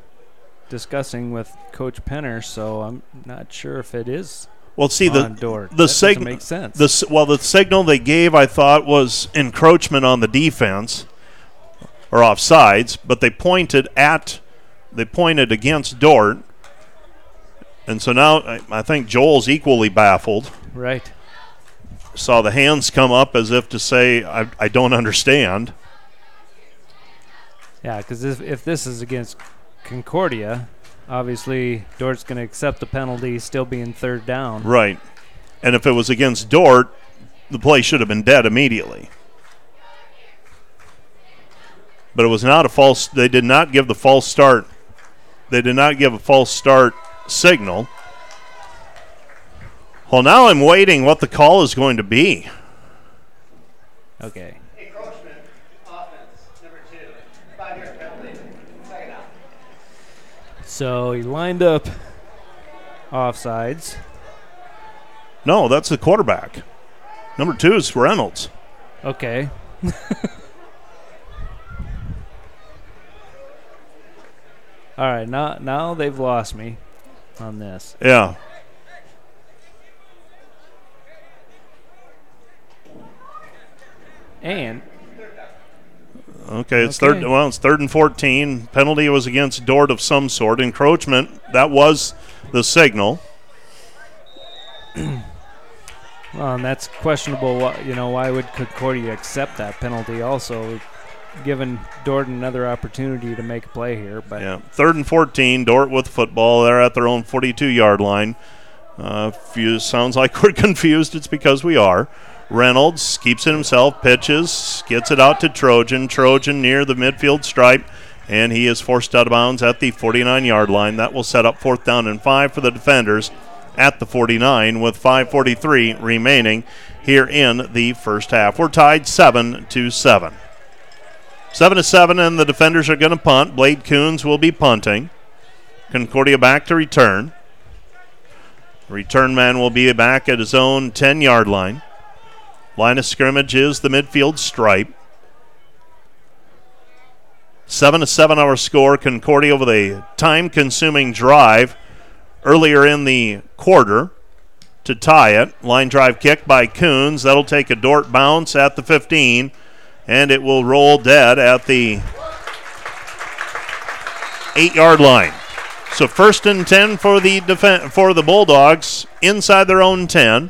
discussing with Coach Penner, so I'm not sure if it is. Well, see, the Dort. the signal makes sense. The, well, the signal they gave, I thought, was encroachment on the defense or offsides, but they pointed at, they pointed against Dort, and so now I, I think Joel's equally baffled. Right. Saw the hands come up as if to say, "I, I don't understand." Yeah, because if, if this is against Concordia, obviously Dort's going to accept the penalty, still being third down. Right. And if it was against Dort, the play should have been dead immediately. But it was not a false, they did not give the false start. They did not give a false start signal. Well, now I'm waiting what the call is going to be. Okay. So he lined up offsides. No, that's the quarterback. Number two is Reynolds. Okay. All right, now now they've lost me on this. Yeah. And Okay, it's okay. third. Well, it's third and fourteen. Penalty was against Dort of some sort. Encroachment. That was the signal. Well, and that's questionable. You know, why would Concordia accept that penalty? Also, giving Dort another opportunity to make a play here. But yeah, third and fourteen. Dort with football. They're at their own forty-two-yard line. Uh, few, sounds like we're confused. It's because we are. Reynolds keeps it himself, pitches, gets it out to Trojan. Trojan near the midfield stripe, and he is forced out of bounds at the forty-nine-yard line. That will set up fourth down and five for the defenders at the forty-nine with five forty-three remaining here in the first half. We're tied seven to seven. seven to seven, and the defenders are going to punt. Blade Coons will be punting. Concordia back to return. Return man will be back at his own ten-yard line. Line of scrimmage is the midfield stripe. seven to seven our score. Concordia with a time-consuming drive earlier in the quarter to tie it. Line drive kick by Coons. That'll take a Dort bounce at the fifteen, and it will roll dead at the eight-yard line. So first and ten for the def- for the Bulldogs inside their own ten.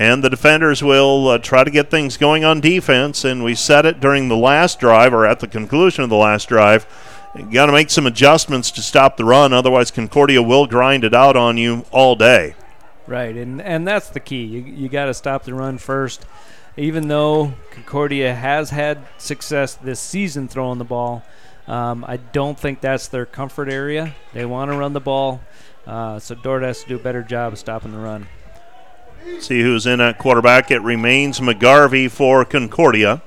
And the defenders will uh, try to get things going on defense, and we said it during the last drive, or at the conclusion of the last drive, you got to make some adjustments to stop the run, otherwise Concordia will grind it out on you all day. Right, and, and that's the key. You, you got to stop the run first. Even though Concordia has had success this season throwing the ball, um, I don't think that's their comfort area. They want to run the ball, uh, so Dort has to do a better job of stopping the run. See who's in at quarterback. It remains McGarvey for Concordia.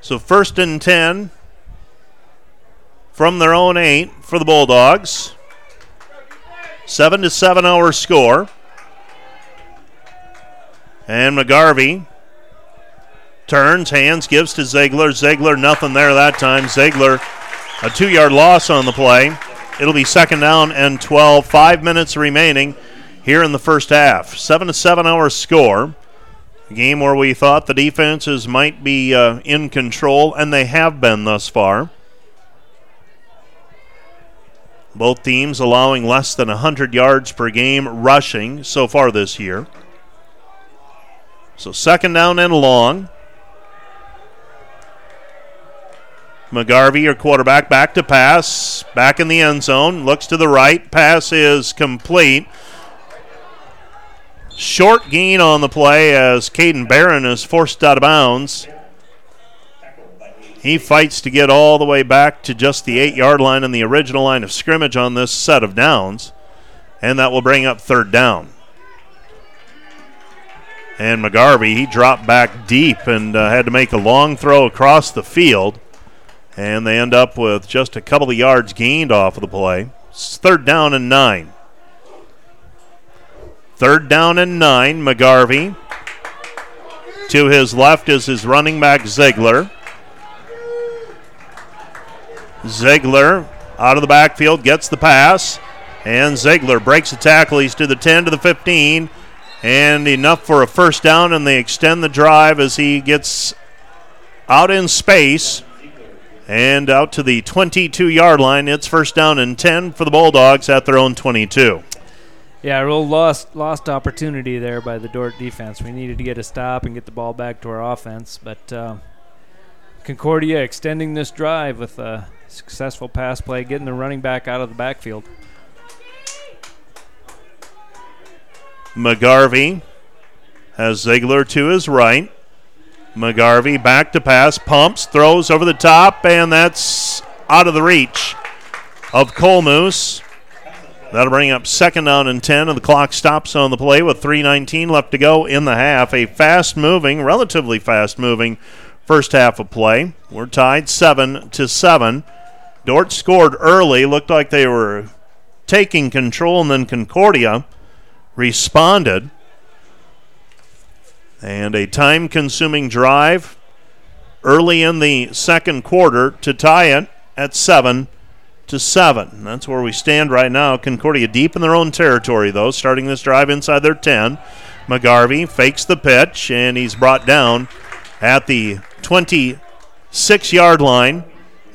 So first and ten from their own eight for the Bulldogs. Seven to seven our score. And McGarvey turns, hands, gives to Ziegler. Ziegler, nothing there that time. Ziegler, a two-yard loss on the play. It'll be second down and twelve. Five minutes remaining here in the first half. seven to seven our score. A game where we thought the defenses might be uh, in control, and they have been thus far. Both teams allowing less than one hundred yards per game rushing so far this year. So second down and long. McGarvey, your quarterback, back to pass, back in the end zone, looks to the right, pass is complete. Short gain on the play as Caden Barron is forced out of bounds. He fights to get all the way back to just the eight-yard line and the original line of scrimmage on this set of downs, and that will bring up third down. And McGarvey, he dropped back deep and uh, had to make a long throw across the field. And they end up with just a couple of yards gained off of the play. It's third down and nine. Third down and nine, McGarvey. To his left is his running back, Ziegler. Ziegler out of the backfield, gets the pass, and Ziegler breaks the tackle. He's to the ten, to the fifteen, and enough for a first down, and they extend the drive as he gets out in space and out to the twenty-two-yard line. It's first down and ten for the Bulldogs at their own twenty-two. Yeah, a real lost, lost opportunity there by the Dort defense. We needed to get a stop and get the ball back to our offense, but uh, Concordia extending this drive with a successful pass play, getting the running back out of the backfield. McGarvey has Ziegler to his right. McGarvey back to pass, pumps, throws over the top, and that's out of the reach of Colmus. That'll bring up second down and ten, and the clock stops on the play with three nineteen left to go in the half. A fast-moving, relatively fast-moving first half of play. We're tied seven to seven. Dort scored early. Looked like they were taking control, and then Concordia responded. And a time-consuming drive early in the second quarter to tie it at seven to seven. That's where we stand right now. Concordia deep in their own territory, though, starting this drive inside their ten. McGarvey fakes the pitch, and he's brought down at the twenty-six-yard line.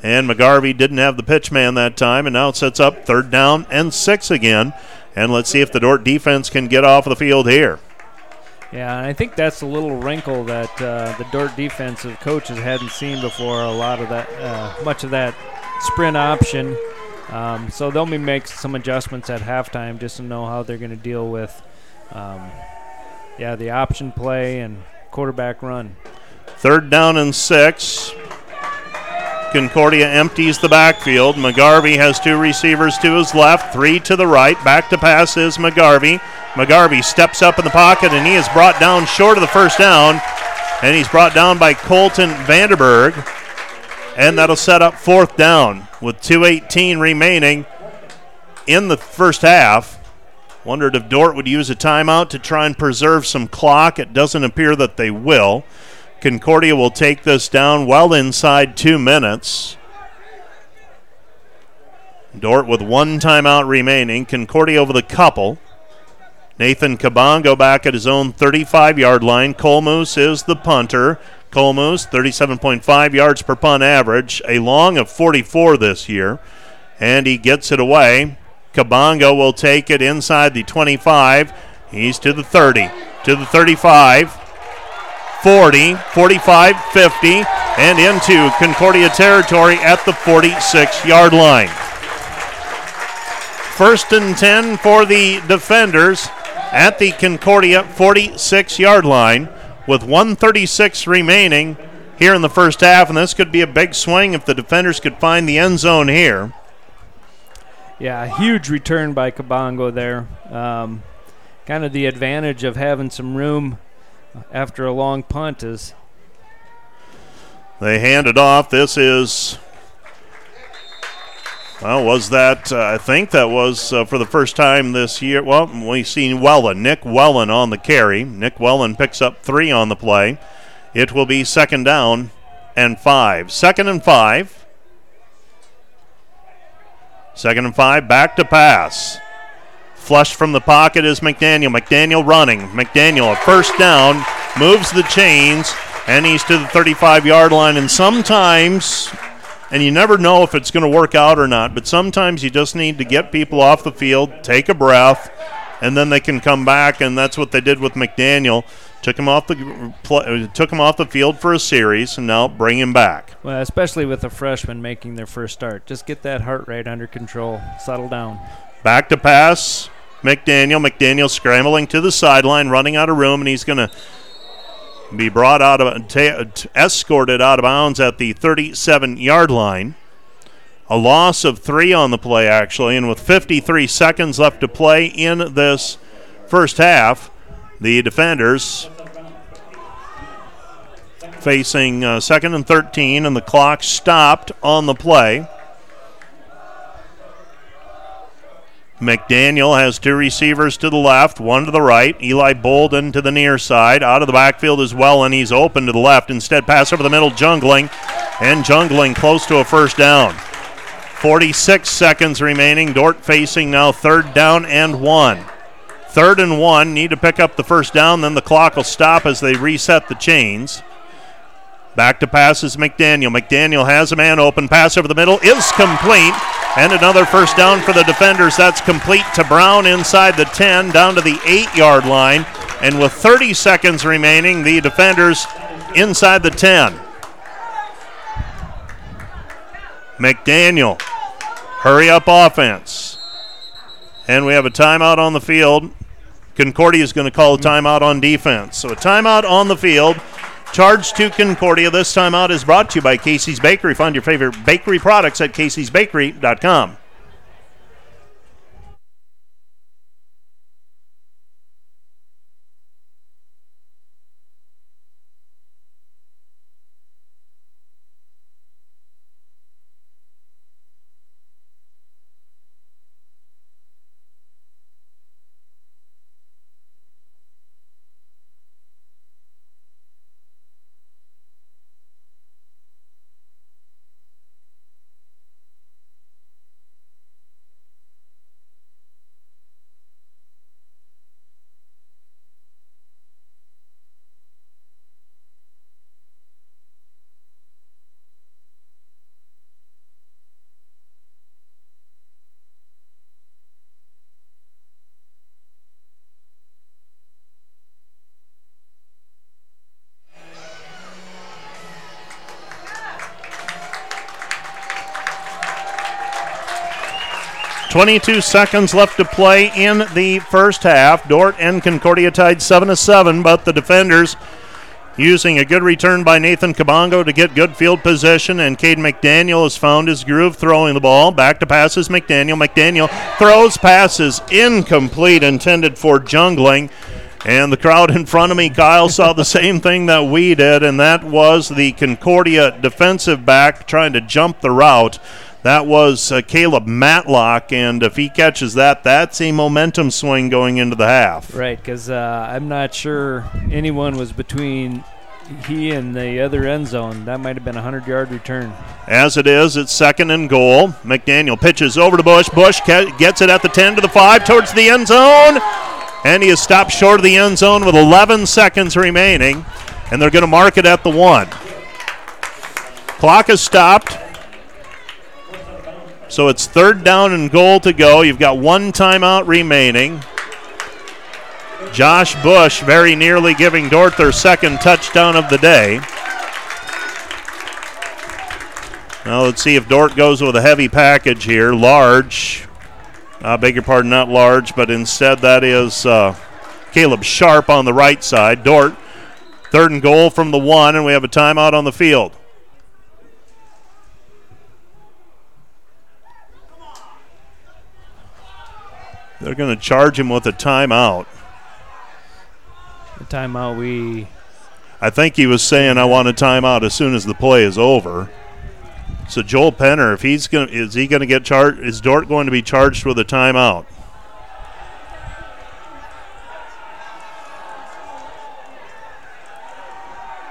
And McGarvey didn't have the pitch man that time, and now it sets up third down and six again. And let's see if the Dort defense can get off the field here. Yeah, and I think that's a little wrinkle that uh, the Dort defensive coaches hadn't seen before, a lot of that, uh, much of that sprint option. Um, so they'll be making some adjustments at halftime just to know how they're going to deal with, um, yeah, the option play and quarterback run. Third down and six. Concordia empties the backfield. McGarvey has two receivers to his left, three to the right. Back to pass is McGarvey. McGarvey steps up in the pocket, and he is brought down short of the first down, and he's brought down by Colton Vanderberg, and that'll set up fourth down with two eighteen remaining in the first half. Wondered if Dort would use a timeout to try and preserve some clock. It doesn't appear that they will. Concordia will take this down well inside two minutes. Dort with one timeout remaining. Concordia over the couple. Nathan Cabongo back at his own thirty-five-yard line. Colmus is the punter. Colmus, thirty-seven point five yards per punt average, a long of forty-four this year. And he gets it away. Cabongo will take it inside the twenty-five. He's to the thirty, to the thirty-five. forty, forty-five, fifty, and into Concordia territory at the forty-six-yard line. First and ten for the defenders at the Concordia forty-six-yard line with one thirty-six remaining here in the first half, and this could be a big swing if the defenders could find the end zone here. Yeah, a huge return by Cabongo there. Um, kind of the advantage of having some room after a long punt is they hand it off. This is, well, was that, uh, I think that was uh, for the first time this year. Well, we've seen Wellen, Nick Wellen on the carry. Nick Wellen picks up three on the play. It will be second down and five. Second and five. Second and five, back to pass. Flush from the pocket is McDaniel. McDaniel running. McDaniel, a first down, moves the chains, and he's to the thirty-five-yard line. And sometimes, and you never know if it's going to work out or not, but sometimes you just need to get people off the field, take a breath, and then they can come back, and that's what they did with McDaniel. Took him off the took him off the field for a series, and now bring him back. Well, especially with a freshman making their first start. Just get that heart rate under control. Settle down. Back to pass, McDaniel. McDaniel scrambling to the sideline, running out of room, and he's going to be brought out of, t- t- escorted out of bounds at the thirty-seven-yard line. A loss of three on the play, actually, and with fifty-three seconds left to play in this first half, the defenders facing uh, second and thirteen, and the clock stopped on the play. McDaniel has two receivers to the left, one to the right. Eli Bolden to the near side. Out of the backfield as well, and he's open to the left. Instead, pass over the middle, Jungling. And Jungling close to a first down. forty-six seconds remaining. Dort facing now third down and one. Third and one, need to pick up the first down, then the clock will stop as they reset the chains. Back to pass is McDaniel. McDaniel has a man open. Pass over the middle is complete. And another first down for the defenders. That's complete to Brown inside the ten, down to the eight-yard line. And with thirty seconds remaining, the defenders inside the ten. McDaniel, hurry up offense. And we have a timeout on the field. Concordia is going to call a timeout on defense. So a timeout on the field. Charge to Concordia. This timeout is brought to you by Casey's Bakery. Find your favorite bakery products at caseys bakery dot com. twenty-two seconds left to play in the first half. Dort and Concordia tied seven to seven, but the defenders using a good return by Nathan Cabongo to get good field position, and Cade McDaniel has found his groove throwing the ball. Back to passes McDaniel. McDaniel throws, passes incomplete, intended for Jungling. And the crowd in front of me, Kyle, saw the same thing that we did, and that was the Concordia defensive back trying to jump the route. That was uh, Caleb Matlock, and if he catches that, that's a momentum swing going into the half. Right, because uh, I'm not sure anyone was between he and the other end zone. That might have been a hundred-yard return. As it is, it's second and goal. McDaniel pitches over to Bush. Bush ca- gets it at the ten to the five towards the end zone, and he is stopped short of the end zone with eleven seconds remaining, and they're going to mark it at the one. Clock is stopped. So it's third down and goal to go. You've got one timeout remaining. Josh Bush very nearly giving Dort their second touchdown of the day. Now let's see if Dort goes with a heavy package here. Large. I beg your pardon, not Large, but instead that is uh, Caleb Sharp on the right side. Dort, third and goal from the one, and we have a timeout on the field. They're going to charge him with a timeout. The timeout we... I think he was saying, I want a timeout as soon as the play is over. So Joel Penner, if he's going, is he going to get charged? Is Dort going to be charged with a timeout?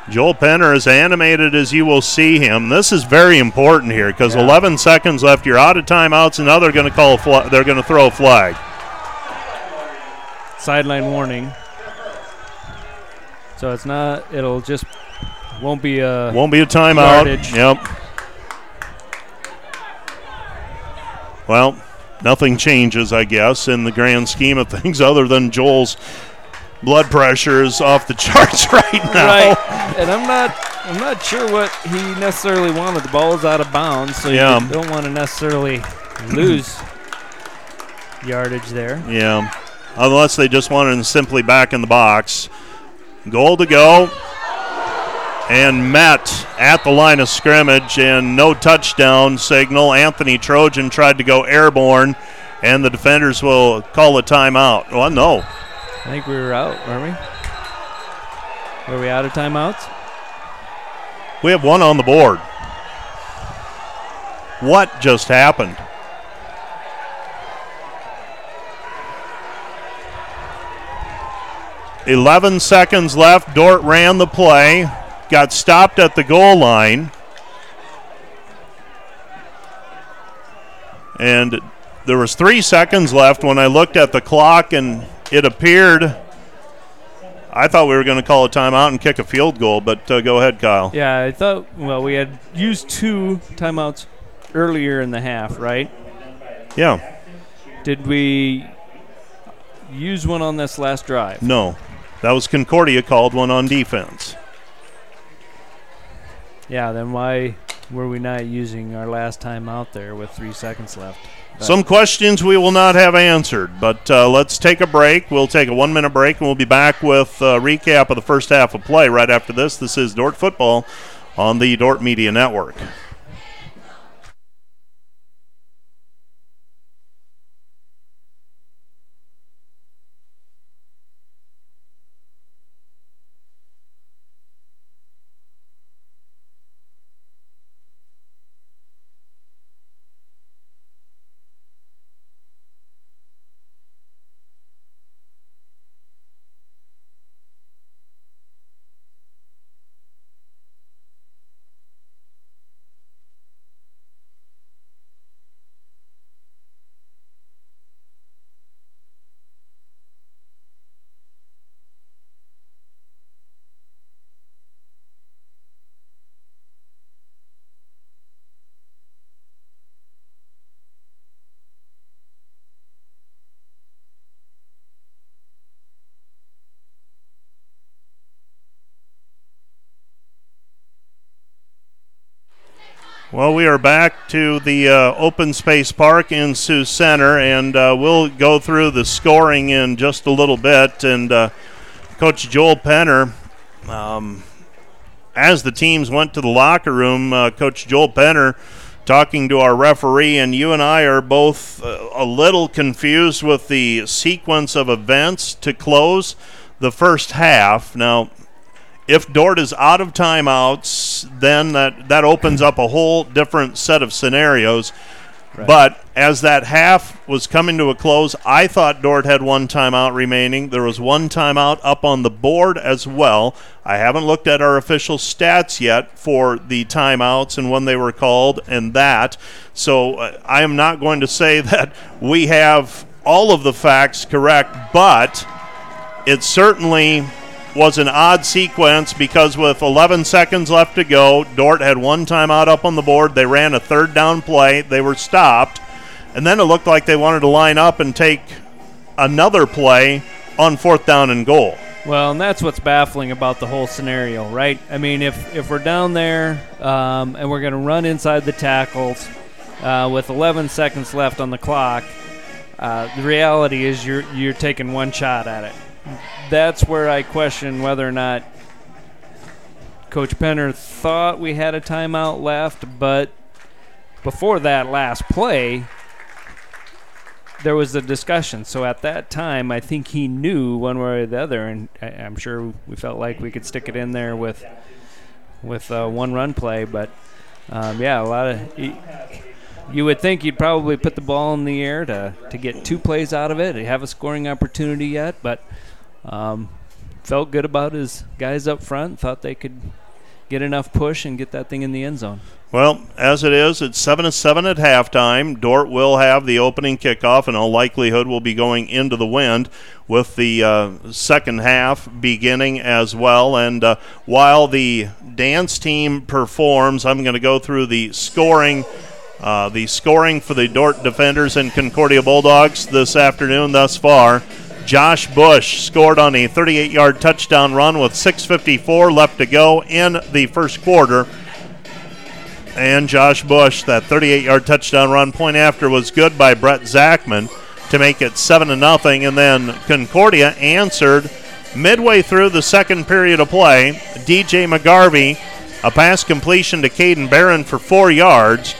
Joel Penner, as animated as you will see him, this is very important here because yeah. eleven seconds left. You're out of timeouts, and now they're going to call. Fl- they're going to throw a flag. Sideline warning. So it's not. It'll just won't be a won't be a timeout. Yardage. Yep. Well, nothing changes, I guess, in the grand scheme of things, other than Joel's blood pressure is off the charts right now. Right. And I'm not. I'm not sure what he necessarily wanted. The ball is out of bounds, so yeah. you don't want to necessarily lose yardage there. Yeah. Unless they just wanted him simply back in the box. Goal to go. And met at the line of scrimmage and no touchdown signal. Anthony Trojan tried to go airborne, and the defenders will call a timeout. Well, no. I think we were out, weren't we? Were we out of timeouts? We have one on the board. What just happened? eleven seconds left. Dort ran the play, got stopped at the goal line. And there was three seconds left when I looked at the clock, and it appeared I thought we were going to call a timeout and kick a field goal, but uh, go ahead, Kyle. Yeah, I thought, well, we had used two timeouts earlier in the half, right? Yeah. Did we use one on this last drive? No. That was Concordia called one on defense. Yeah, then why were we not using our last timeout there with three seconds left? But some questions we will not have answered, but uh, let's take a break. We'll take a one-minute break, and we'll be back with a recap of the first half of play right after this. This is Dort Football on the Dort Media Network. Well, we are back to the uh, Open Space Park in Sioux Center, and uh, we'll go through the scoring in just a little bit. And uh, Coach Joel Penner, um, as the teams went to the locker room, uh, Coach Joel Penner talking to our referee, and you and I are both uh, a little confused with the sequence of events to close the first half. Now, if Dort is out of timeouts, then that, that opens up a whole different set of scenarios. Right. But as that half was coming to a close, I thought Dort had one timeout remaining. There was one timeout up on the board as well. I haven't looked at our official stats yet for the timeouts and when they were called and that. So uh, I am not going to say that we have all of the facts correct, but it certainly was an odd sequence because with eleven seconds left to go, Dort had one timeout up on the board. They ran a third down play. They were stopped. And then it looked like they wanted to line up and take another play on fourth down and goal. Well, and that's what's baffling about the whole scenario, right? I mean, if, if we're down there um, and we're going to run inside the tackles uh, with eleven seconds left on the clock, uh, the reality is you're you're taking one shot at it. That's where I question whether or not Coach Penner thought we had a timeout left, but before that last play, there was a discussion. So at that time, I think he knew one way or the other, and I'm sure we felt like we could stick it in there with with uh, one run play. But, um, yeah, a lot of – you would think you'd probably put the ball in the air to, to get two plays out of it. They have a scoring opportunity yet, but um, felt good about his guys up front, thought they could get enough push and get that thing in the end zone. Well, as it is, it's seven to seven at halftime. Dort will have the opening kickoff, and all likelihood will be going into the wind with the uh, second half beginning as well. And uh, while the dance team performs, I'm going to go through the scoring Uh, the scoring for the Dort defenders and Concordia Bulldogs this afternoon thus far. Josh Bush scored on a thirty-eight-yard touchdown run with six fifty-four left to go in the first quarter. And Josh Bush, that thirty-eight-yard touchdown run point after was good by Brett Zachman to make it seven to nothing. And then Concordia answered midway through the second period of play. D J McGarvey, a pass completion to Caden Barron for four yards.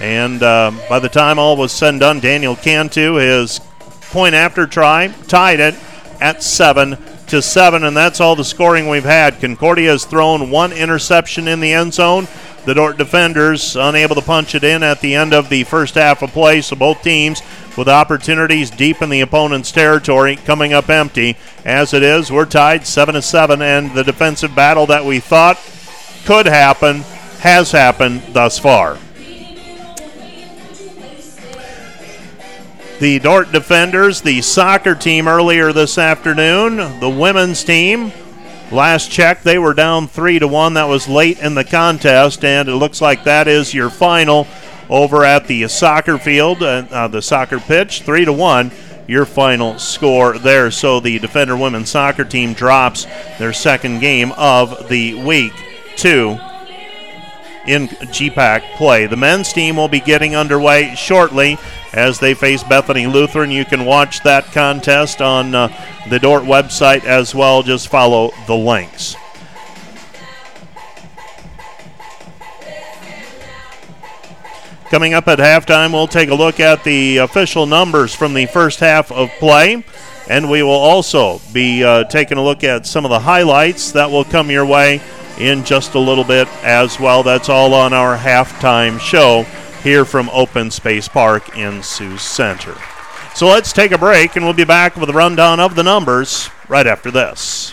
And uh, by the time all was said and done, Daniel Cantu, his point-after try, tied it at seven to seven, and that's all the scoring we've had. Concordia has thrown one interception in the end zone. The Dort defenders unable to punch it in at the end of the first half of play, so both teams with opportunities deep in the opponent's territory coming up empty. As it is, we're tied seven to seven, and the defensive battle that we thought could happen has happened thus far. the Dort Defenders, the soccer team earlier this afternoon. The women's team, last check, they were down three to one. That was late in the contest, and it looks like that is your final over at the soccer field, uh, uh, the soccer pitch, three to one. Your final score there. So the Defender women's soccer team drops their second game of the week two in G PAC play. The men's team will be getting underway shortly as they face Bethany Lutheran. You can watch that contest on uh, the Dort website as well. Just follow the links. Coming up at halftime, we'll take a look at the official numbers from the first half of play, and we will also be uh, taking a look at some of the highlights that will come your way in just a little bit as well. That's all on our halftime show here from Open Space Park in Sioux Center. So let's take a break, and we'll be back with a rundown of the numbers right after this.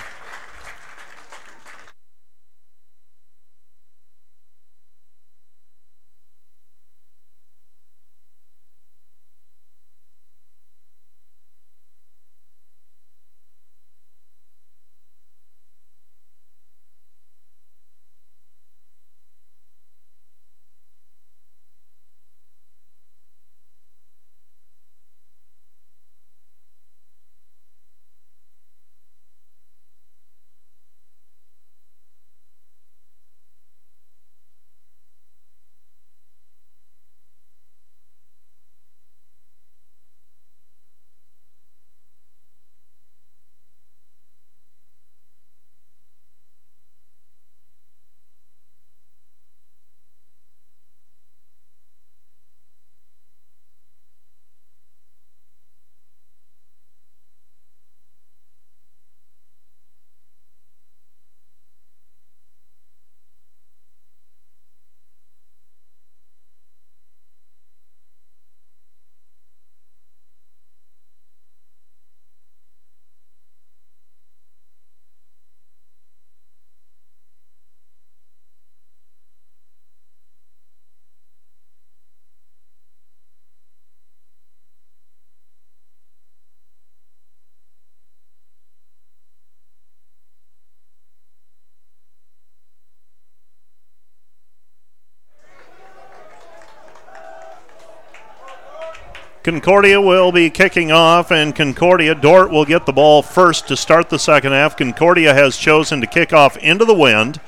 Concordia will be kicking off, and Concordia, Dort will get the ball first to start the second half. Concordia has chosen to kick off into the wind,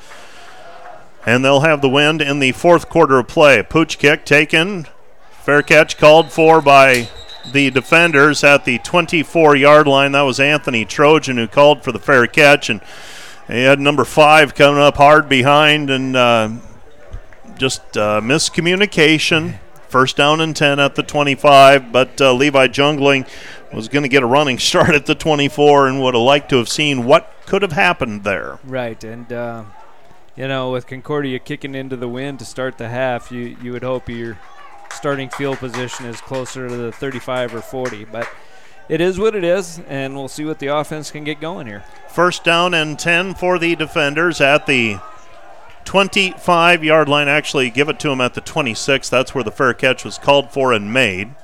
and they'll have the wind in the fourth quarter of play. Pooch kick taken. Fair catch called for by the defenders at the twenty-four-yard line. That was Anthony Trojan who called for the fair catch, and he had number five coming up hard behind, and uh, just uh, miscommunication. First down and ten at the twenty-five, but uh, Levi Jungling was going to get a running start at the twenty-four and would have liked to have seen what could have happened there. Right, and, uh, you know, with Concordia kicking into the wind to start the half, you, you would hope your starting field position is closer to the thirty-five or forty, but it is what it is, and we'll see what the offense can get going here. First down and ten for the defenders at the twenty-five-yard line. Actually, give it to him at the twenty-six. That's where the fair catch was called for and made.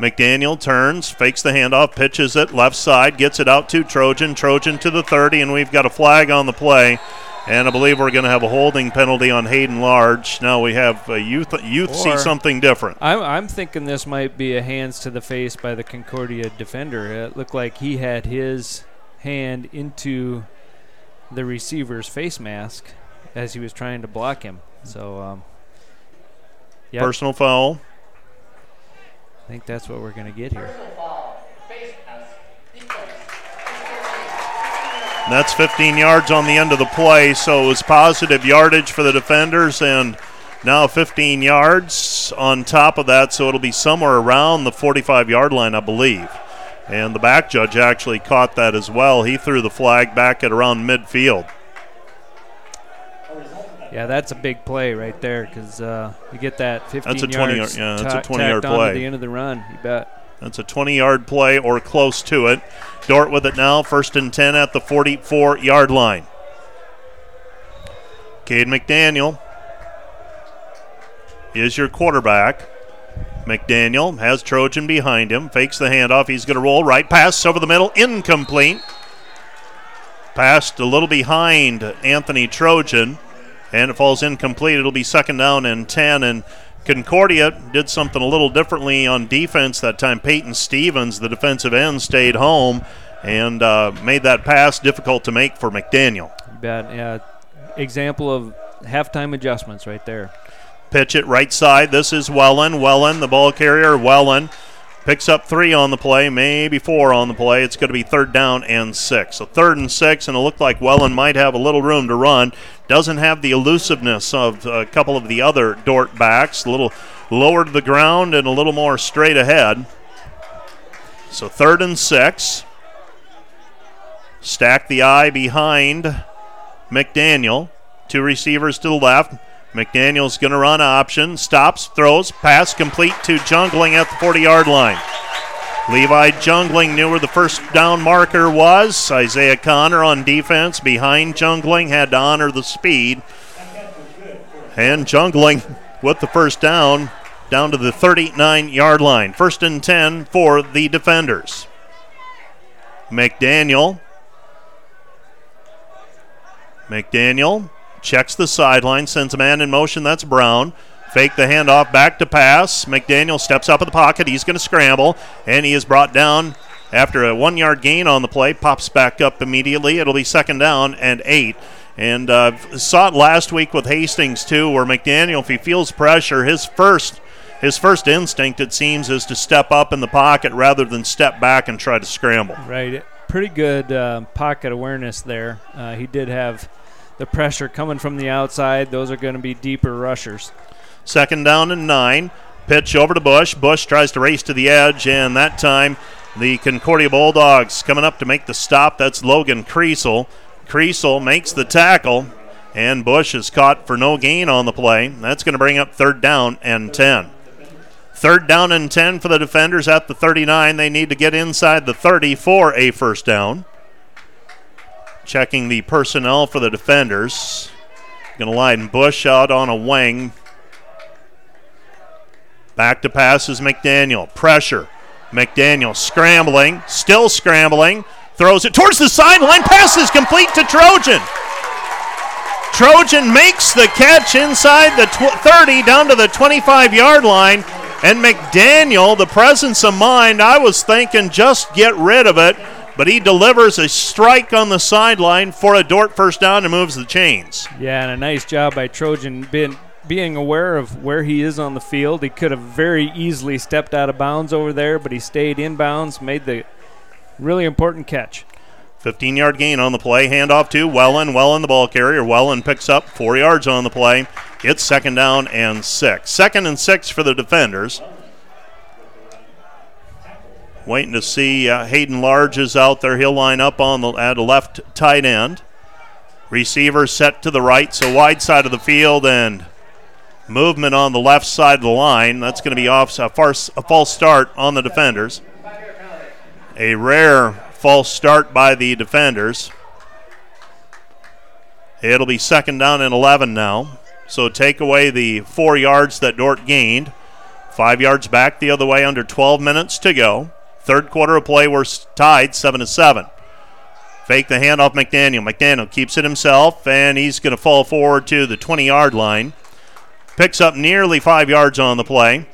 McDaniel turns, fakes the handoff, pitches it left side, gets it out to Trojan. Trojan to the thirty, and we've got a flag on the play. And I believe we're going to have a holding penalty on Hayden Large. Now we have a youth. Youth or see something different. I'm, I'm thinking this might be a hands to the face by the Concordia defender. It looked like he had his hand into the receiver's face mask as he was trying to block him. So, um, yep. Personal foul. I think that's what we're going to get here. And that's fifteen yards on the end of the play, so it was positive yardage for the defenders, and now fifteen yards on top of that, so it'll be somewhere around the forty-five-yard line, I believe. And the back judge actually caught that as well. He threw the flag back at around midfield. Yeah, that's a big play right there because uh, you get that fifteen that's a yards twenty yard, yeah, that's ta- a twenty-yard play. The end of the run, you bet. That's a twenty-yard play or close to it. Dort with it now, first and ten at the forty-four-yard line. Cade McDaniel is your quarterback. McDaniel has Trojan behind him, fakes the handoff. He's going to roll right, pass over the middle, incomplete. Passed a little behind Anthony Trojan, and it falls incomplete. It'll be second down and ten, and Concordia did something a little differently on defense that time. Peyton Stevens, the defensive end, stayed home and uh, made that pass difficult to make for McDaniel. Bad, yeah. Example of halftime adjustments right there. Pitch it right side. This is Wellen. Wellen, the ball carrier. Wellen picks up three on the play, maybe four on the play. It's going to be third down and six. So third and six, and it looked like Wellen might have a little room to run. Doesn't have the elusiveness of a couple of the other Dort backs. A little lower to the ground and a little more straight ahead. So third and six. Stack the eye behind McDaniel. Two receivers to the left. McDaniel's going to run option, stops, throws, pass complete to Jungling at the forty-yard line. Levi Jungling knew where the first down marker was. Isaiah Connor on defense behind Jungling, had to honor the speed. And Jungling with the first down, down to the thirty-nine-yard line. First and ten for the defenders. McDaniel. McDaniel. Checks the sideline, sends a man in motion. That's Brown. Fake the handoff, back to pass. McDaniel steps up in the pocket. He's going to scramble, and he is brought down after a one-yard gain on the play. Pops back up immediately. It'll be second down and eight. And uh, saw it last week with Hastings, too, where McDaniel, if he feels pressure, his first his first instinct, it seems, is to step up in the pocket rather than step back and try to scramble. Right. Pretty good uh, pocket awareness there. Uh, he did have the pressure coming from the outside. Those are going to be deeper rushers. Second down and nine. Pitch over to Bush. Bush tries to race to the edge, and that time the Concordia Bulldogs coming up to make the stop. That's Logan Creasel. Creasel makes the tackle, and Bush is caught for no gain on the play. That's going to bring up third down and ten. Third down and ten for the defenders at the thirty-nine. They need to get inside the thirty for a first down. Checking the personnel for the defenders. Going to line Bush out on a wing. Back to pass is McDaniel. Pressure. McDaniel scrambling. Still scrambling. Throws it towards the sideline. Pass is complete to Trojan. Trojan makes the catch inside the tw- thirty down to the twenty-five-yard line. And McDaniel, the presence of mind, I was thinking just get rid of it. But he delivers a strike on the sideline for a Dort first down and moves the chains. Yeah, and a nice job by Trojan being, being aware of where he is on the field. He could have very easily stepped out of bounds over there, but he stayed in bounds, made the really important catch. fifteen-yard gain on the play. Handoff to Wellen. Wellen, the ball carrier. Wellen picks up four yards on the play. It's second down and six. Second and six for the defenders. Waiting to see uh, Hayden Large is out there. He'll line up on the at a left tight end. Receiver set to the right, so wide side of the field and movement on the left side of the line. That's going to be off a, far, a false start on the defenders. A rare false start by the defenders. It'll be second down and eleven now. So take away the four yards that Dort gained. Five yards back the other way, under twelve minutes to go. Third quarter of play, we're tied seven to seven. Fake the handoff, McDaniel. McDaniel keeps it himself, and he's going to fall forward to the twenty-yard line. Picks up nearly five yards on the play.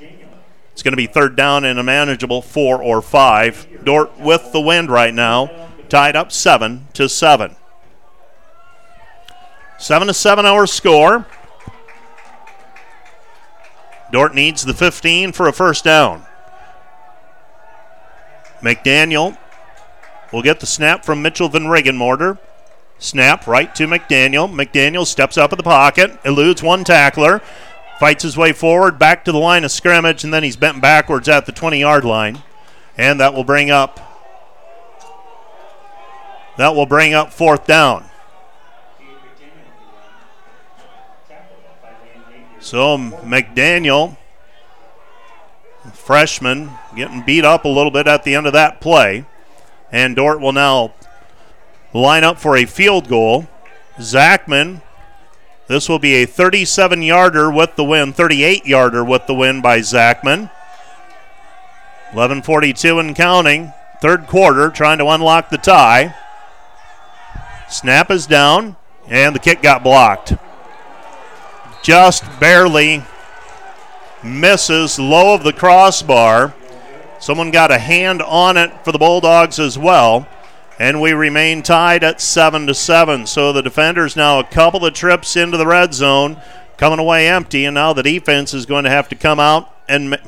It's going to be third down and a manageable four or five. Dort with the wind right now, tied up seven to seven. seven to seven our score. Dort needs the fifteen for a first down. McDaniel will get the snap from Mitchell Van Regenmorter. Snap right to McDaniel. McDaniel steps up in the pocket, eludes one tackler, fights his way forward, back to the line of scrimmage, and then he's bent backwards at the twenty-yard line. And that will bring up that will bring up fourth down. So McDaniel, freshman, getting beat up a little bit at the end of that play. And Dort will now line up for a field goal. Zachman, this will be a thirty-seven-yarder with the win, thirty-eight-yarder with the win by Zachman. eleven forty-two and counting. Third quarter, trying to unlock the tie. Snap is down, and the kick got blocked. Just barely misses low of the crossbar. Someone got a hand on it for the Bulldogs as well, and we remain tied at seven to seven. So the defenders now a couple of trips into the red zone, coming away empty, and now the defense is going to have to come out and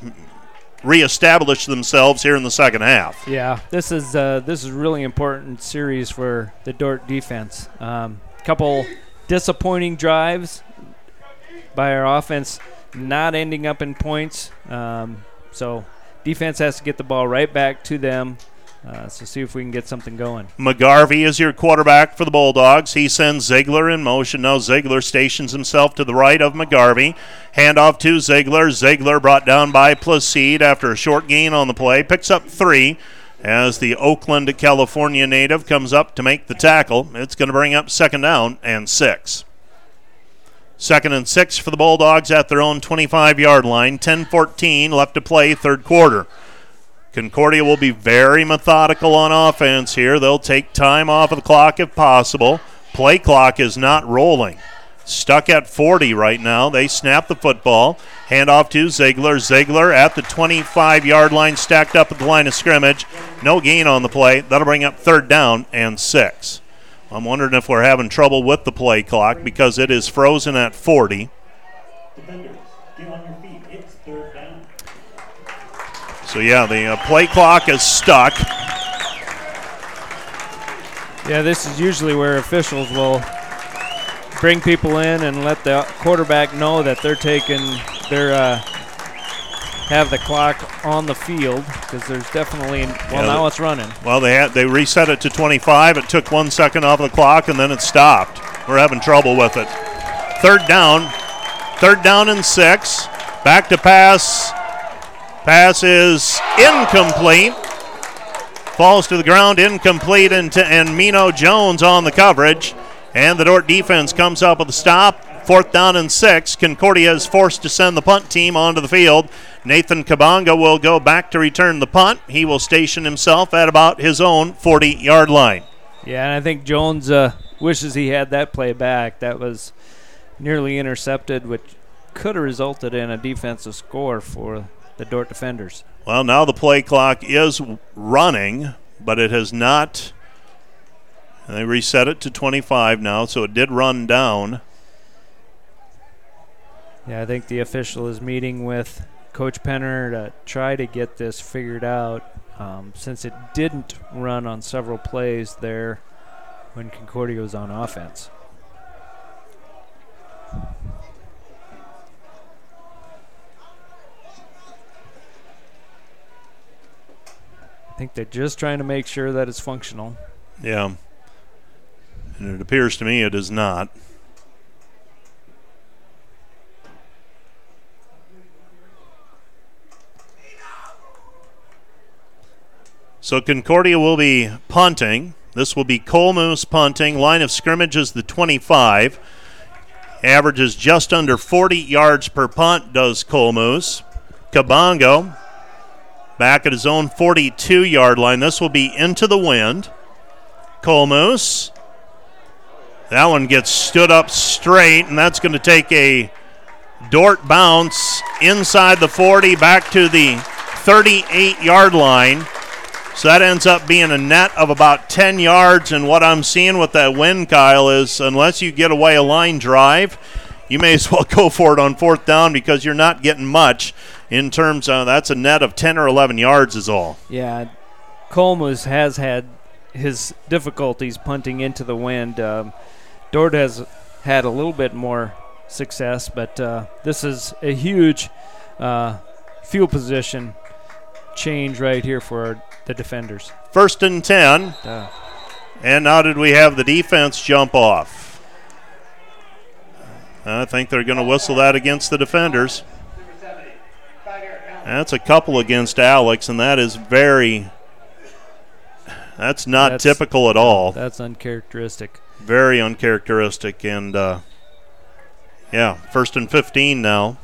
reestablish themselves here in the second half. Yeah, this is uh, this is really important series for the Dort defense. Um, couple disappointing drives by our offense, not ending up in points. Um, so defense has to get the ball right back to them. Uh, so see if we can get something going. McGarvey is your quarterback for the Bulldogs. He sends Ziegler in motion. Now Ziegler stations himself to the right of McGarvey. Handoff to Ziegler. Ziegler brought down by Placide after a short gain on the play. Picks up three as the Oakland, California native comes up to make the tackle. It's going to bring up second down and six. Second and six for the Bulldogs at their own twenty-five-yard line. ten fourteen left to play third quarter. Concordia will be very methodical on offense here. They'll take time off of the clock if possible. Play clock is not rolling. Stuck at forty right now. They snap the football. Hand off to Ziegler. Ziegler at the twenty-five-yard line, stacked up at the line of scrimmage. No gain on the play. That'll bring up third down and six. I'm wondering if we're having trouble with the play clock because it is frozen at forty. Defenders, get on your feet. It's third down. So, yeah, the uh, play clock is stuck. Yeah, this is usually where officials will bring people in and let the quarterback know that they're taking their uh, have the clock on the field because there's definitely, well, yeah, now it's running. Well, they had, they reset it to twenty-five. It took one second off the clock, and then it stopped. We're having trouble with it. Third down. Third down and six. Back to pass. Pass is incomplete. Falls to the ground, incomplete, and, to, and Mino Jones on the coverage. And the Dort defense comes up with a stop. Fourth down and six. Concordia is forced to send the punt team onto the field. Nathan Cabongo will go back to return the punt. He will station himself at about his own forty-yard line. Yeah, and I think Jones uh, wishes he had that play back. That was nearly intercepted, which could have resulted in a defensive score for the Dort defenders. Well, now the play clock is running, but it has not. And they reset it to twenty-five now, so it did run down. Yeah, I think the official is meeting with Coach Penner to try to get this figured out. Um, since it didn't run on several plays there when Concordia was on offense. I think they're just trying to make sure that it's functional. Yeah. And it appears to me it is not. So Concordia will be punting. This will be Colmus punting. Line of scrimmage is the twenty-five. Averages just under forty yards per punt, does Colmus. Cabongo back at his own forty-two-yard line. This will be into the wind. Colmus. That one gets stood up straight, and that's going to take a Dort bounce inside the forty, back to the thirty-eight-yard line. So that ends up being a net of about ten yards, and what I'm seeing with that wind, Kyle, is unless you get away a line drive, you may as well go for it on fourth down because you're not getting much in terms of that's a net of ten or eleven yards is all. Yeah, Colmus has had his difficulties punting into the wind. Um, Dort has had a little bit more success, but uh, this is a huge uh, field position change right here for our, the defenders. First and ten. Duh. And now did we have the defense jump off? I think they're going to whistle that against the defenders. That's a couple against Alex, and that is very – that's not that's, typical at all. That's uncharacteristic. Very uncharacteristic. And, uh, yeah, first and fifteen now.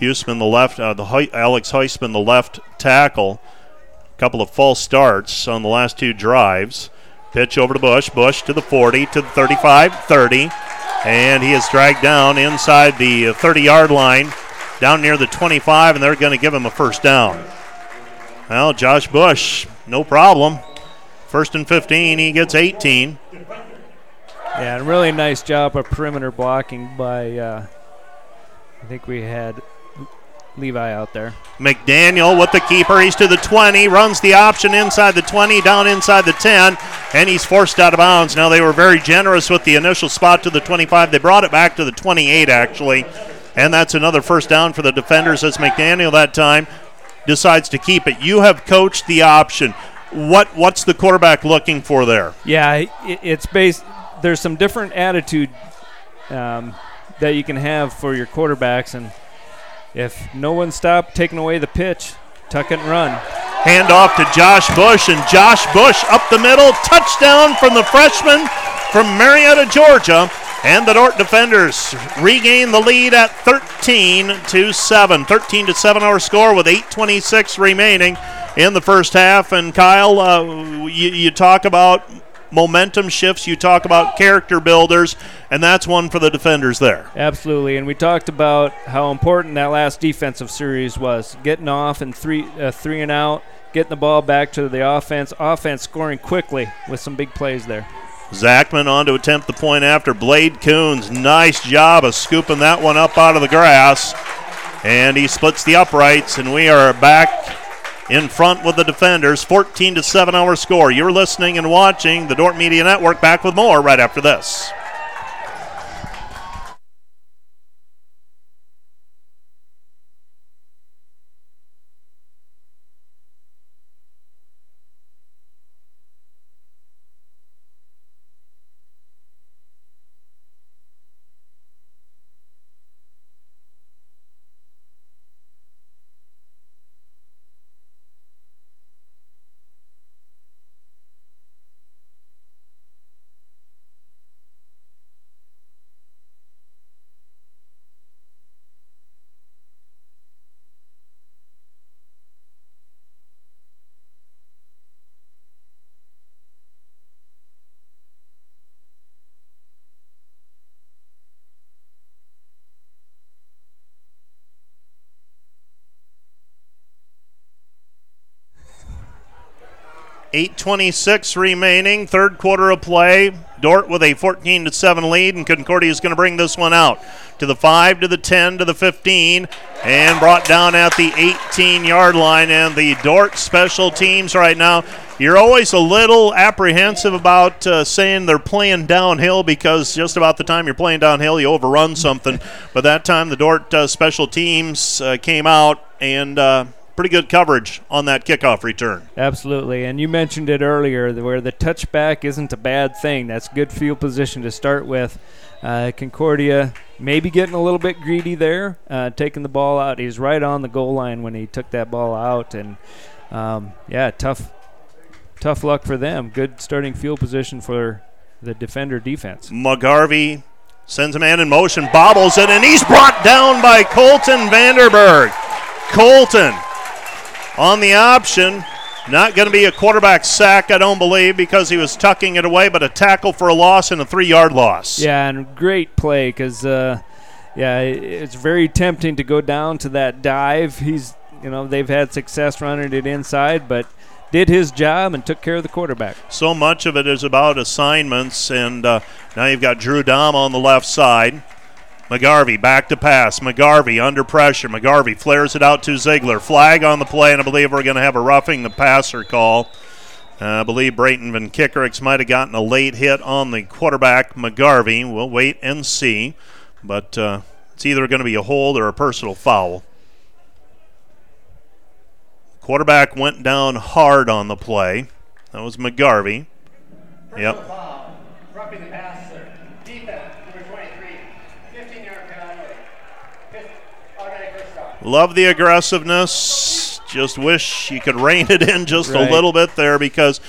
Huisman, the left, uh, the He- Alex Huisman, the left tackle. A couple of false starts on the last two drives. Pitch over to Bush. Bush to the forty, to the thirty-five, thirty. And he is dragged down inside the thirty-yard line, down near the twenty-five, and they're going to give him a first down. Well, Josh Bush, no problem. First and fifteen, he gets eighteen. Yeah, and really nice job of perimeter blocking by, uh, I think we had Levi out there. McDaniel with the keeper. He's to the twenty, runs the option inside the twenty, down inside the ten, and he's forced out of bounds. Now, they were very generous with the initial spot to the twenty-five. They brought it back to the twenty-eight, actually, and that's another first down for the defenders as McDaniel that time decides to keep it. You have coached the option. What What's the quarterback looking for there? Yeah, it's based – there's some different attitude um, that you can have for your quarterbacks, and if no one stopped taking away the pitch, tuck it and run. Hand off to Josh Bush, and Josh Bush up the middle. Touchdown from the freshman from Marietta, Georgia. And the Dort defenders regain the lead at thirteen to seven. thirteen to seven our score with eight twenty-six remaining in the first half. And, Kyle, uh, you, you talk about momentum shifts. You talk about character builders, and that's one for the defenders there. Absolutely, and we talked about how important that last defensive series was, getting off and three, uh, three and out, getting the ball back to the offense, offense scoring quickly with some big plays there. Zachman on to attempt the point after. Blade Coons, nice job of scooping that one up out of the grass, and he splits the uprights, and we are back in front with the defenders, fourteen to seven our score. You're listening and watching the Dort Media Network. Back with more right after this. eight twenty-six remaining, third quarter of play. Dort with a fourteen to seven lead, and Concordia is going to bring this one out to the five, to the ten, to the fifteen, and brought down at the eighteen-yard line. And the Dort special teams right now, you're always a little apprehensive about uh, saying they're playing downhill, because just about the time you're playing downhill, you overrun something. But that time the Dort uh, special teams uh, came out and uh, – pretty good coverage on that kickoff return. Absolutely, and you mentioned it earlier where the touchback isn't a bad thing. That's good field position to start with. Uh, Concordia maybe getting a little bit greedy there, uh, taking the ball out. He was right on the goal line when he took that ball out, and um, yeah, tough, tough luck for them. Good starting field position for the defender defense. McGarvey sends a man in motion, bobbles it, and he's brought down by Colton Vanderberg. Colton on the option, not going to be a quarterback sack, I don't believe, because he was tucking it away, but a tackle for a loss and a three-yard loss. Yeah, and great play because, uh, yeah, it's very tempting to go down to that dive. He's, you know, they've had success running it inside, but did his job and took care of the quarterback. So much of it is about assignments, and uh, now you've got Drew Dahm on the left side. McGarvey back to pass. McGarvey under pressure. McGarvey flares it out to Ziegler. Flag on the play, and I believe we're going to have a roughing the passer call. Uh, I believe Brayton Van Kickerix might have gotten a late hit on the quarterback, McGarvey. We'll wait and see. But uh, it's either going to be a hold or a personal foul. Quarterback went down hard on the play. That was McGarvey. Personal yep. Foul. Roughing the passer. Love the aggressiveness. Just wish you could rein it in just right. a little bit there, because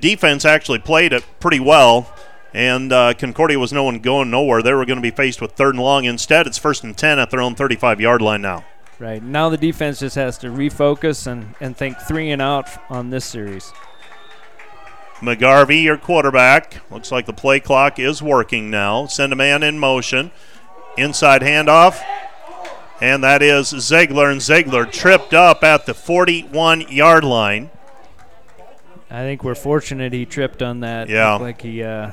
defense actually played it pretty well. And uh, Concordia was no one going nowhere. They were going to be faced with third and long. Instead, it's first and ten at their own thirty-five-yard line now. Right. Now the defense just has to refocus and, and think three and out on this series. McGarvey, your quarterback. Looks like the play clock is working now. Send a man in motion. Inside handoff. And that is Ziegler. And Ziegler tripped up at the forty-one-yard line. I think we're fortunate he tripped on that. Yeah. Looked like he, uh,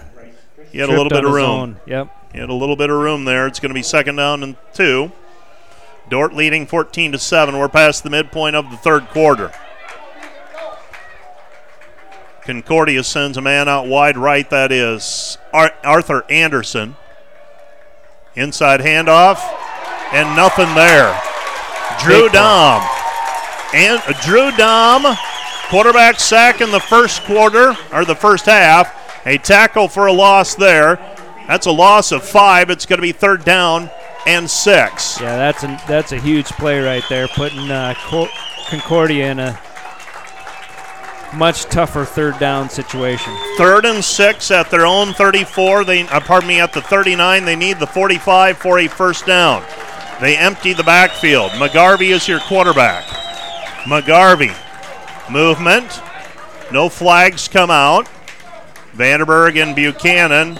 he had a little bit of room. Yep. He had a little bit of room there. It's going to be second down and two. Dort leading fourteen to seven. We're past the midpoint of the third quarter. Concordia sends a man out wide right. That is Ar- Arthur Anderson. Inside handoff, and nothing there. Drew Dahm. And uh, Drew Dahm, quarterback sack in the first quarter, or the first half. A tackle for a loss there. That's a loss of five. It's going to be third down and six. Yeah, that's a, that's a huge play right there, putting uh, Col- Concordia in a much tougher third down situation. Third and six at their own thirty-four. They, uh, pardon me, at the thirty-nine. They need the forty-five for a first down. They empty the backfield. McGarvey is your quarterback. McGarvey, movement. No flags come out. Vanderberg and Buchanan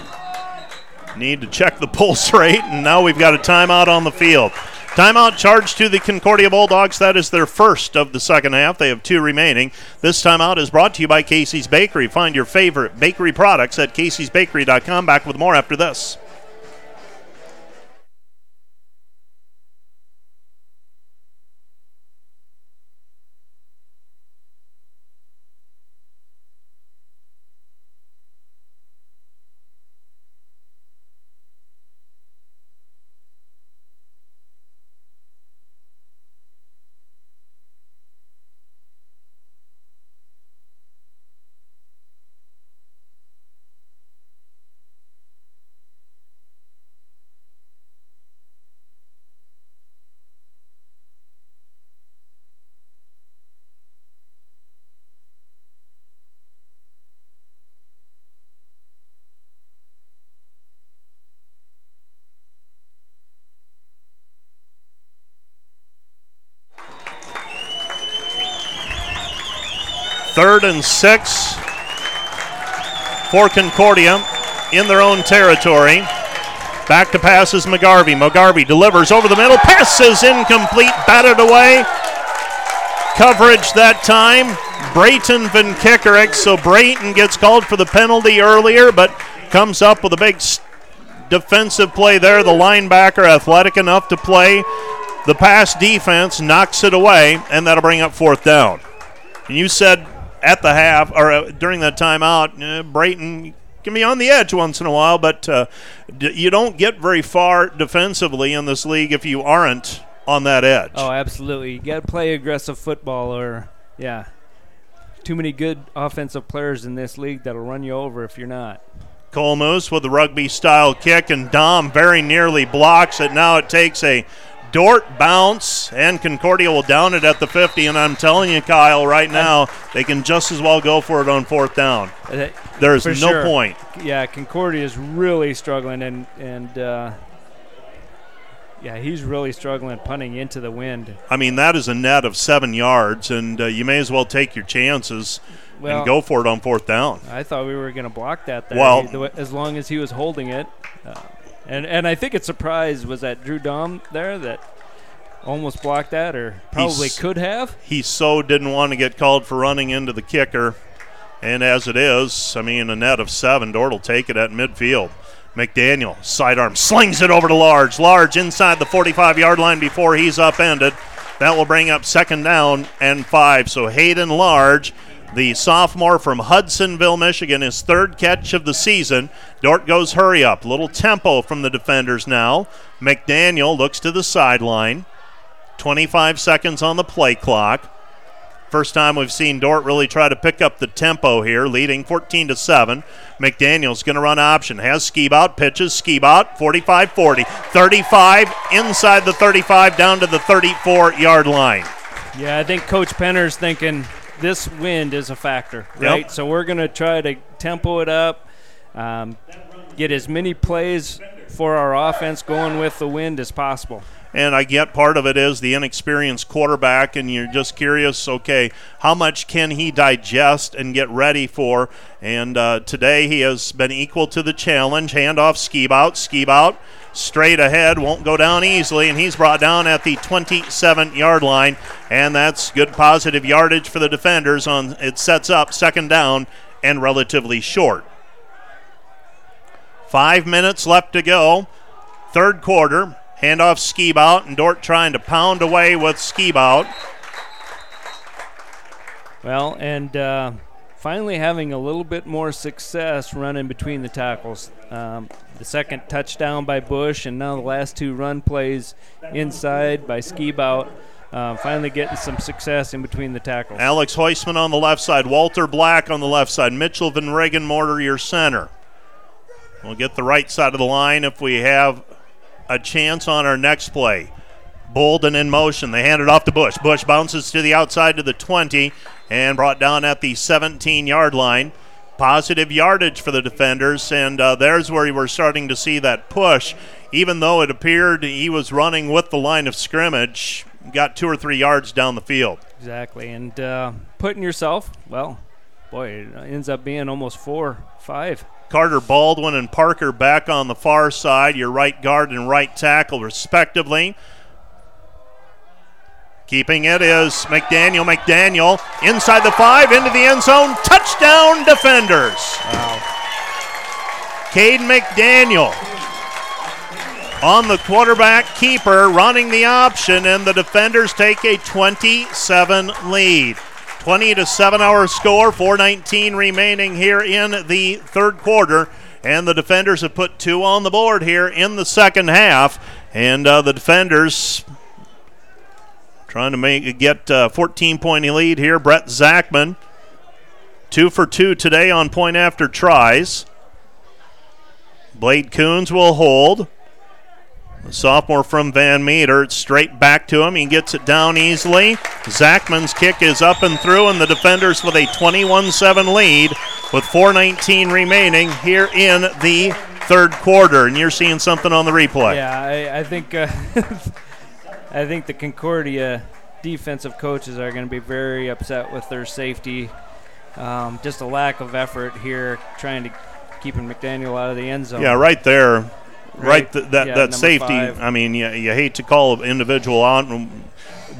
need to check the pulse rate, and now we've got a timeout on the field. Timeout charged to the Concordia Bulldogs. That is their first of the second half. They have two remaining. This timeout is brought to you by Casey's Bakery. Find your favorite bakery products at caseys bakery dot com. Back with more after this. Third and six for Concordia in their own territory. Back to pass is McGarvey. McGarvey delivers over the middle. Pass is incomplete, batted away. Coverage that time. Brayton Van Kickerick. So Brayton gets called for the penalty earlier, but comes up with a big defensive play there. The linebacker, athletic enough to play the pass defense, knocks it away, and that'll bring up fourth down. And you said at the half, or during that timeout, uh, Brayton can be on the edge once in a while, but uh, d- you don't get very far defensively in this league if you aren't on that edge. Oh, absolutely. You got to play aggressive football, or, yeah, too many good offensive players in this league that'll run you over if you're not. Colmus with the rugby-style kick, and Dahm very nearly blocks it. Now it takes a Dort bounce, and Concordia will down it at the fifty, and I'm telling you, Kyle, right now, they can just as well go for it on fourth down. There is no sure. point. Yeah, Concordia is really struggling, and, and uh, yeah, he's really struggling punting into the wind. I mean, that is a net of seven yards, and uh, you may as well take your chances well, and go for it on fourth down. I thought we were going to block that there, well, as long as he was holding it. Uh, And and I think it's surprise was that Drew Dahm there that almost blocked that, or probably He's, could have. He so didn't want to get called for running into the kicker. And as it is, I mean, a net of seven. Dort will take it at midfield. McDaniel, sidearm, slings it over to Large. Large inside the forty-five-yard line before he's upended. That will bring up second down and five. So Hayden Large, the sophomore from Hudsonville, Michigan, his third catch of the season. Dort goes hurry up. Little tempo from the defenders now. McDaniel looks to the sideline. twenty-five seconds on the play clock. First time we've seen Dort really try to pick up the tempo here, leading fourteen to seven. McDaniel's going to run option. Has Skibout, pitches Skibout, forty-five forty. thirty-five, inside the thirty-five, down to the thirty-four-yard line. Yeah, I think Coach Penner's thinking this wind is a factor, right? Yep. So we're going to try to tempo it up, um, get as many plays for our offense going with the wind as possible. And I get part of it is the inexperienced quarterback, and you're just curious, okay, how much can he digest and get ready for? And uh, today he has been equal to the challenge. Handoff, Skibout, Skibout, straight ahead, won't go down easily, and he's brought down at the twenty-seven-yard line. And that's good positive yardage for the defenders. On it sets up second down and relatively short. Five minutes left to go, third quarter. Handoff Skibout, and Dort trying to pound away with Skibout. Well, and uh, finally having a little bit more success running between the tackles. Um, the second touchdown by Bush, and now the last two run plays inside by Skibout. Uh, finally getting some success in between the tackles. Alex Heusman on the left side, Walter Black on the left side, Mitchell Van Regenmorter, your center. We'll get the right side of the line if we have a chance on our next play. Bolden in motion. They hand it off to Bush. Bush bounces to the outside to the twenty and brought down at the seventeen-yard line. Positive yardage for the defenders, and uh, there's where we're starting to see that push. Even though it appeared he was running with the line of scrimmage, got two or three yards down the field. Exactly, and uh, putting yourself, well, boy, it ends up being almost four, five. Carter Baldwin and Parker back on the far side, your right guard and right tackle, respectively. Keeping it is McDaniel. McDaniel inside the five, into the end zone. Touchdown, Defenders. Wow. Cade McDaniel on the quarterback keeper, running the option, and the Defenders take a twenty-seven lead. twenty to seven hour score, four nineteen remaining here in the third quarter. And the defenders have put two on the board here in the second half. And uh, the defenders trying to make get a fourteen-point lead here. Brett Zachman, two for two today on point after tries. Blade Coons will hold. The sophomore from Van Meter, it's straight back to him. He gets it down easily. Zachman's kick is up and through, and the defenders with a twenty-one seven lead with four nineteen remaining here in the third quarter. And you're seeing something on the replay. Yeah, I, I think uh, I think the Concordia defensive coaches are going to be very upset with their safety. Um, just a lack of effort here, trying to keeping McDaniel out of the end zone. Yeah, right there. Right, th- that yeah, that safety, five. I mean, you, you hate to call an individual out,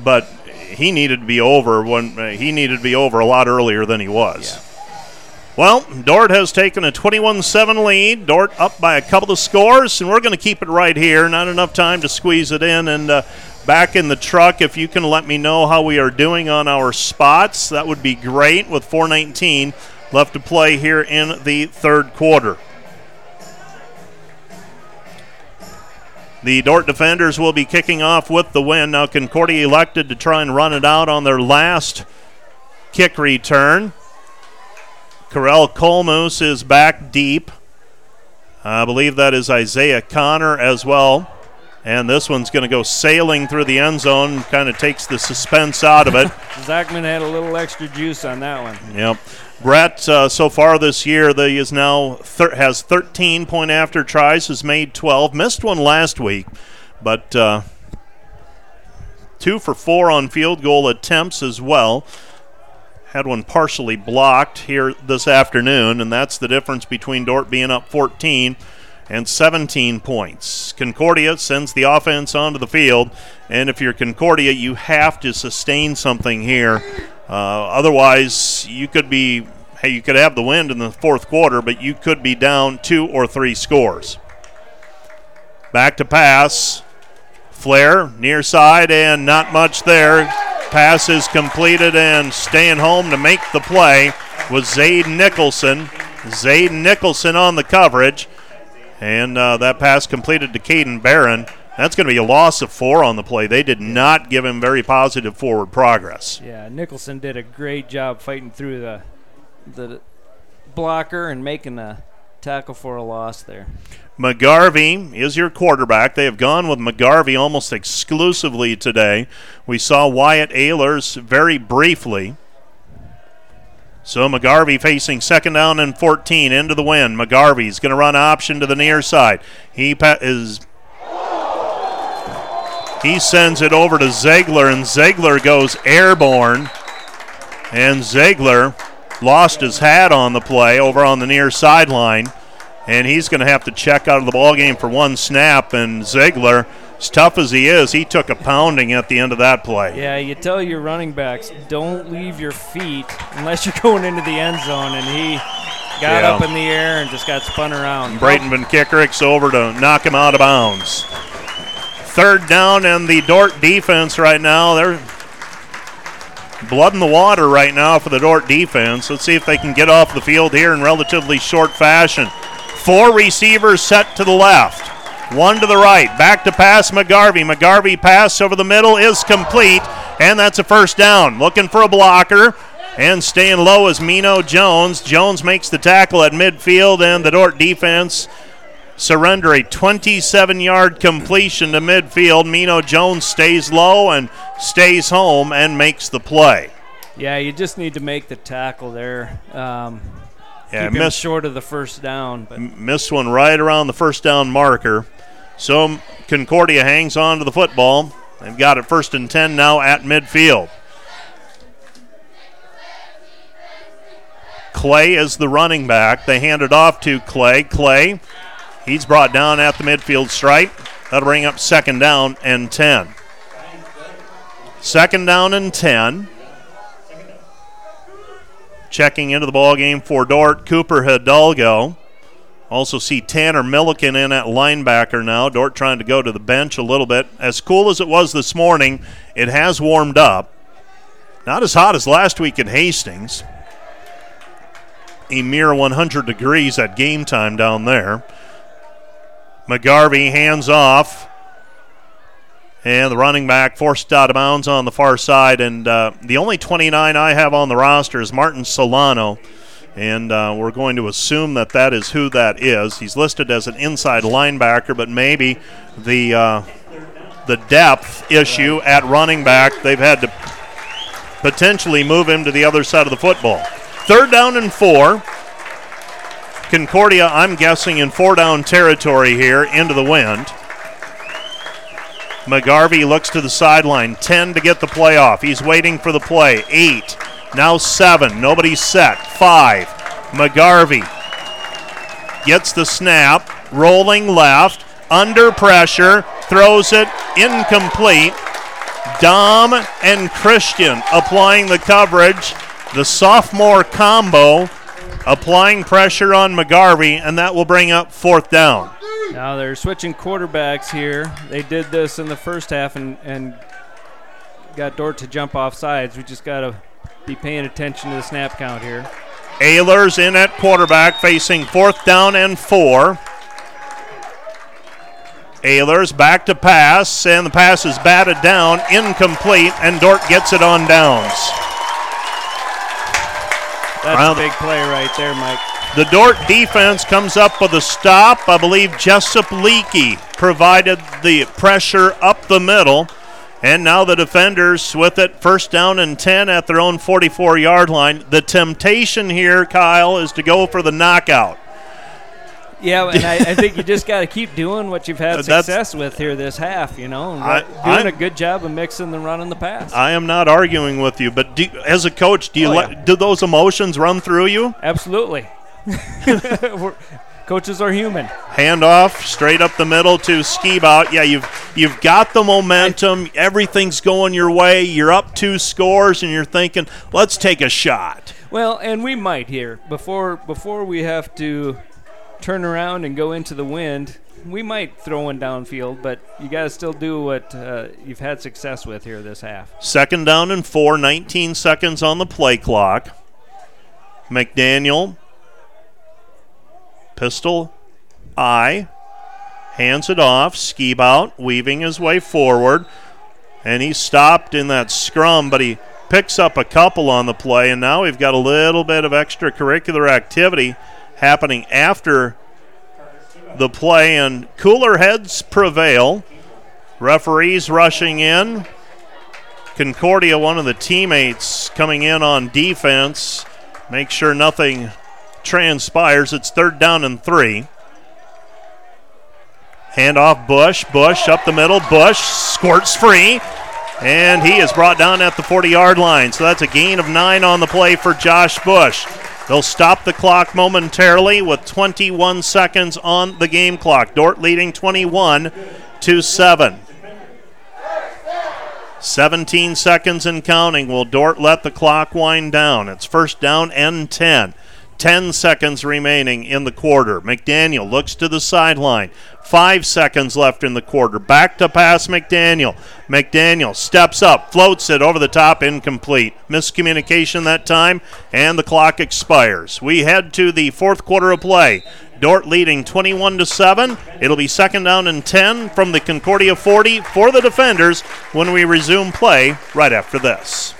but he needed to be over when uh, he needed to be over a lot earlier than he was. Yeah. Well, Dort has taken a twenty-one seven lead. Dort up by a couple of scores, and we're going to keep it right here. Not enough time to squeeze it in. And uh, back in the truck, if you can let me know how we are doing on our spots, that would be great, with four nineteen left to play here in the third quarter. The Dort defenders will be kicking off with the win. Now Concordia elected to try and run it out on their last kick return. Coral Colmus is back deep. I believe that is Isaiah Connor as well. And this one's going to go sailing through the end zone. Kind of takes the suspense out of it. Zachman had a little extra juice on that one. Yep. Brett, uh, so far this year, he is now thir- has thirteen point after tries, has made twelve. Missed one last week, but uh, two for four on field goal attempts as well. Had one partially blocked here this afternoon, and that's the difference between Dort being up fourteen and seventeen points. Concordia sends the offense onto the field, and if you're Concordia, you have to sustain something here. Uh, otherwise, you could be, hey, you could have the wind in the fourth quarter, but you could be down two or three scores. Back to pass. Flair, near side, and not much there. Pass is completed, and staying home to make the play was Zayden Nicholson. Zayden Nicholson on the coverage, and uh, that pass completed to Caden Barron. That's going to be a loss of four on the play. They did not give him very positive forward progress. Yeah, Nicholson did a great job fighting through the the blocker and making a tackle for a loss there. McGarvey is your quarterback. They have gone with McGarvey almost exclusively today. We saw Wyatt Ehlers very briefly. So McGarvey facing second down and fourteen into the wind. McGarvey's going to run option to the near side. He pa- is... He sends it over to Ziegler, and Ziegler goes airborne. And Ziegler lost his hat on the play over on the near sideline. And he's going to have to check out of the ballgame for one snap. And Ziegler, as tough as he is, he took a pounding at the end of that play. Yeah, you tell your running backs, don't leave your feet unless you're going into the end zone. And he got yeah. up in the air and just got spun around. Brayton Van Kickerick's over to knock him out of bounds. Third down, and the Dort defense right now, they're blood in the water right now for the Dort defense. Let's see if they can get off the field here in relatively short fashion. Four receivers set to the left, one to the right, back to pass McGarvey. McGarvey pass over the middle is complete, and that's a first down. Looking for a blocker, and staying low is Mino Jones. Jones makes the tackle at midfield, and the Dort defense surrender a twenty-seven-yard completion to midfield. Mino Jones stays low and stays home and makes the play. Yeah, you just need to make the tackle there. Um, yeah, keep him short of the first down. But. Missed one right around the first down marker. So Concordia hangs on to the football. They've got it first and ten now at midfield. Clay is the running back. They hand it off to Clay. Clay. He's brought down at the midfield stripe. That'll bring up second down and ten. Second down and ten. Checking into the ballgame for Dort, Cooper Hidalgo. Also see Tanner Milliken in at linebacker now. Dort trying to go to the bench a little bit. As cool as it was this morning, it has warmed up. Not as hot as last week in Hastings. A mere one hundred degrees at game time down there. McGarvey hands off, and the running back forced out of bounds on the far side. And uh, the only twenty-nine I have on the roster is Martin Solano, and uh, we're going to assume that that is who that is. He's listed as an inside linebacker, but maybe the uh, the depth issue at running back, they've had to potentially move him to the other side of the football. Third down and four. Concordia, I'm guessing, in four-down territory here into the wind. McGarvey looks to the sideline. Ten to get the play off. He's waiting for the play. Eight. Now seven. Nobody's set. Five. McGarvey gets the snap. Rolling left. Under pressure. Throws it. Incomplete. Dahm and Christian applying the coverage. The sophomore combo. Applying pressure on McGarvey, and that will bring up fourth down. Now they're switching quarterbacks here. They did this in the first half and, and got Dort to jump off sides. We just got to be paying attention to the snap count here. Ehlers in at quarterback facing fourth down and four. Ehlers back to pass, and the pass is batted down, incomplete, and Dort gets it on downs. That's a big play right there, Mike. The Dort defense comes up with a stop. I believe Jessup Leakey provided the pressure up the middle. And now the defenders with it, first down and ten at their own forty-four-yard line. The temptation here, Kyle, is to go for the knockout. Yeah, and I, I think you just got to keep doing what you've had success That's, with here this half, you know, I, doing I'm, a good job of mixing the run and the pass. I am not arguing with you, but do, as a coach, do you oh, yeah. let, do those emotions run through you? Absolutely. We're, coaches are human. Hand off straight up the middle to Skibout. Yeah, you've you've got the momentum. I, Everything's going your way. You're up two scores, and you're thinking, let's take a shot. Well, and we might here before before we have to turn around and go into the wind. We might throw one downfield, but you got to still do what uh, you've had success with here this half. Second down and four, nineteen seconds on the play clock. McDaniel, pistol, eye, hands it off, Skibout weaving his way forward, and he stopped in that scrum, but he picks up a couple on the play, and now we've got a little bit of extracurricular activity happening after the play, and cooler heads prevail. Referees rushing in. Concordia, one of the teammates coming in on defense, make sure nothing transpires. It's third down and three. Hand off Bush. Bush up the middle. Bush squirts free. And he is brought down at the forty-yard line. So that's a gain of nine on the play for Josh Bush. They'll stop the clock momentarily with twenty-one seconds on the game clock. Dort leading twenty-one to seven. seventeen seconds and counting. Will Dort let the clock wind down? It's first down and ten. ten seconds remaining in the quarter. McDaniel looks to the sideline. Five seconds left in the quarter. Back to pass McDaniel. McDaniel steps up, floats it over the top, incomplete. Miscommunication that time, and the clock expires. We head to the fourth quarter of play. Dort leading twenty-one to seven. It'll be second down and ten from the Concordia forty for the defenders when we resume play right after this.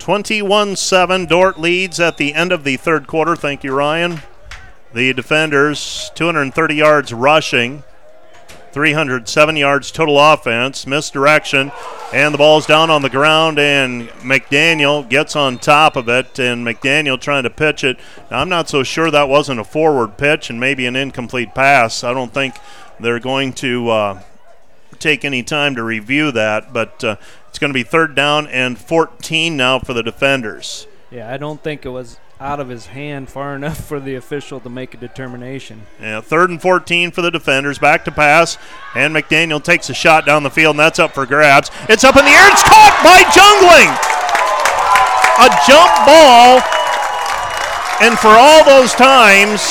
twenty-one seven, Dort leads at the end of the third quarter. Thank you, Ryan. The defenders, two hundred thirty yards rushing, three hundred seven yards total offense, misdirection, and the ball's down on the ground, and McDaniel gets on top of it, and McDaniel trying to pitch it. Now, I'm not so sure that wasn't a forward pitch and maybe an incomplete pass. I don't think they're going to uh, take any time to review that, but uh, it's going to be third down and fourteen now for the defenders. Yeah, I don't think it was out of his hand far enough for the official to make a determination. Yeah, third and fourteen for the defenders. Back to pass, and McDaniel takes a shot down the field, and that's up for grabs. It's up in the air. It's caught by Jungling. A jump ball, and for all those times,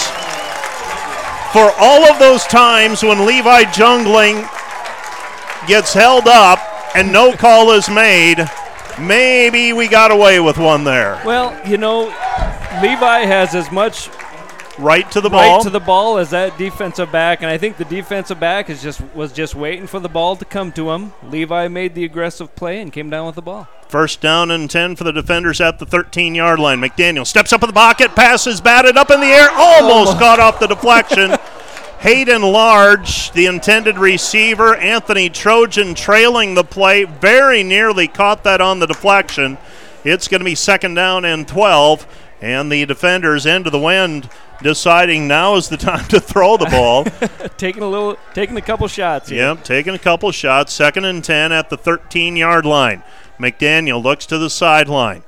for all of those times when Levi Jungling gets held up, and no call is made, maybe we got away with one there. Well, you know, Levi has as much right to the ball right to the ball as that defensive back, and I think the defensive back is just was just waiting for the ball to come to him. Levi made the aggressive play and came down with the ball. First down and ten for the defenders at the thirteen-yard line. McDaniel steps up in the pocket, passes batted up in the air, almost oh. caught off the deflection. Hayden Large, the intended receiver. Anthony Trojan trailing the play. Very nearly caught that on the deflection. It's going to be second down and twelve. And the defenders into the wind, deciding now is the time to throw the ball. taking a little, taking a couple shots. Here. Yep, taking a couple shots. Second and ten at the thirteen-yard line. McDaniel looks to the sideline.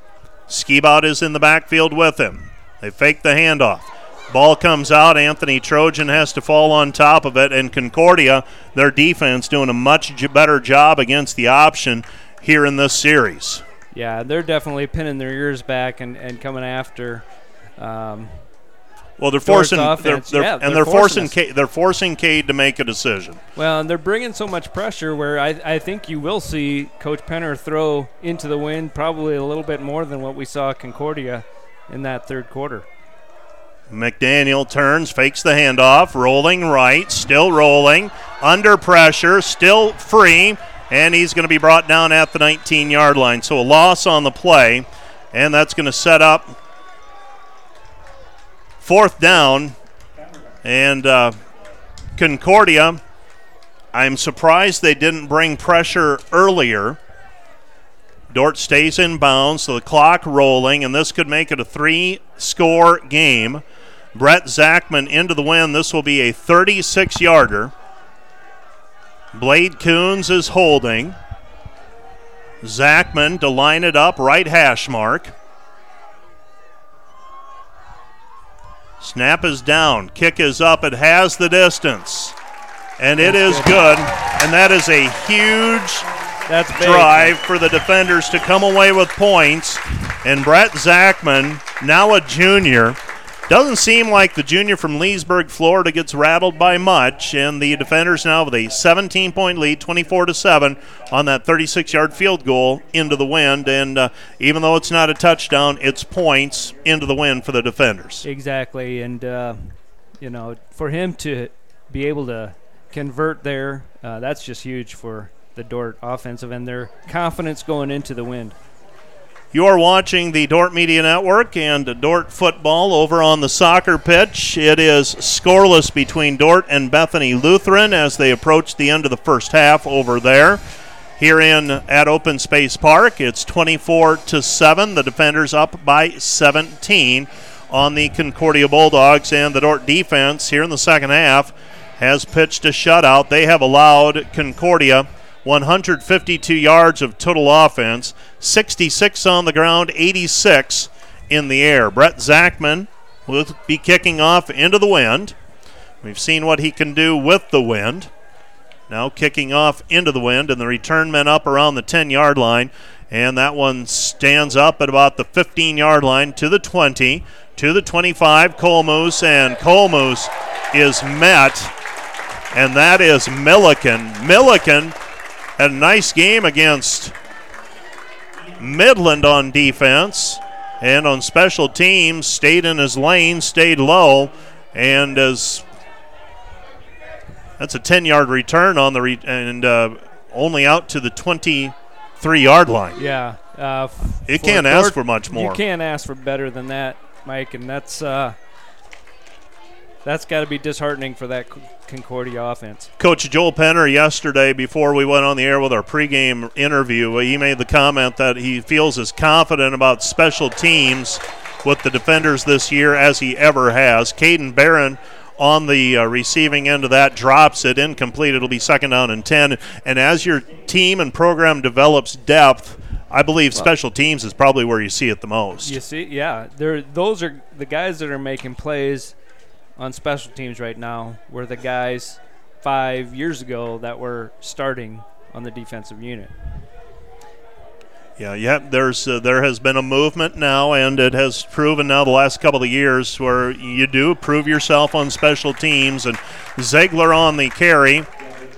Skibout is in the backfield with him. They fake the handoff. Ball comes out. Anthony Trojan has to fall on top of it, and Concordia, their defense, doing a much better job against the option here in this series. Yeah, they're definitely pinning their ears back and, and coming after. Um, well, they're forcing, they're, they're, yeah, they're and they're forcing, forcing Cade, they're forcing Cade to make a decision. Well, and they're bringing so much pressure where I, I think you will see Coach Penner throw into the wind probably a little bit more than what we saw Concordia in that third quarter. McDaniel turns, fakes the handoff, rolling right, still rolling, under pressure, still free, and he's going to be brought down at the nineteen-yard line. So a loss on the play, and that's going to set up fourth down. And uh, Concordia, I'm surprised they didn't bring pressure earlier. Dort stays in bounds, so the clock rolling, and this could make it a three-score game. Brett Zachman into the win. This will be a thirty-six-yarder. Blade Coons is holding. Zachman to line it up, right hash mark. Snap is down, kick is up, it has the distance. And it is good, and that is a huge That's drive for the defenders to come away with points. And Brett Zachman, now a junior, doesn't seem like the junior from Leesburg, Florida gets rattled by much, and the defenders now with a seventeen-point lead, twenty-four to seven, on that thirty-six-yard field goal into the wind. And uh, even though it's not a touchdown, it's points into the wind for the defenders. Exactly, and uh, you know, for him to be able to convert there, uh, that's just huge for the Dort offensive and their confidence going into the wind. You are watching the Dort Media Network and Dort football over on the soccer pitch. It is scoreless between Dort and Bethany Lutheran as they approach the end of the first half over there. Here in at Open Space Park, it's twenty-four to seven. The defenders up by seventeen on the Concordia Bulldogs, and the Dort defense here in the second half has pitched a shutout. They have allowed Concordia one hundred fifty-two yards of total offense, sixty-six on the ground, eighty-six in the air. Brett Zachman will be kicking off into the wind. We've seen what he can do with the wind. Now kicking off into the wind, and the return men up around the ten-yard line, and that one stands up at about the fifteen-yard line to the twenty, to the twenty-five, Colmus, and Colmus is met, and that is Milliken. Milliken had a nice game against Midland on defense and on special teams, stayed in his lane, stayed low, and as that's a ten-yard return on the re- and uh, only out to the twenty-three-yard line. Yeah. Uh, f- it can't ask for much more. You can't ask for better than that, Mike, and that's uh, – that's got to be disheartening for that Concordia offense. Coach Joel Penner yesterday, before we went on the air with our pregame interview, he made the comment that he feels as confident about special teams with the defenders this year as he ever has. Caden Barron on the uh, receiving end of that drops it incomplete. It'll be second down and ten. And as your team and program develops depth, I believe well, special teams is probably where you see it the most. You see, yeah. There, those are the guys that are making plays on special teams right now were the guys five years ago that were starting on the defensive unit. Yeah, yeah. There's uh, there has been a movement now, and it has proven now the last couple of years where you do prove yourself on special teams. And Ziegler on the carry,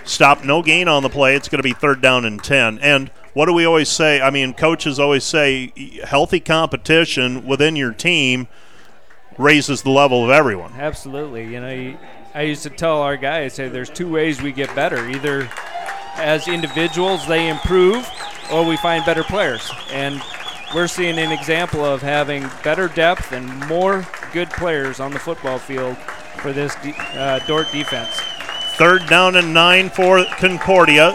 stop, no gain on the play. It's going to be third down and ten. And what do we always say? I mean, coaches always say healthy competition within your team raises the level of everyone. Absolutely. You know, you, I used to tell our guys, hey, there's two ways we get better. Either as individuals they improve or we find better players. And we're seeing an example of having better depth and more good players on the football field for this de- uh, Dort defense. Third down and nine for Concordia.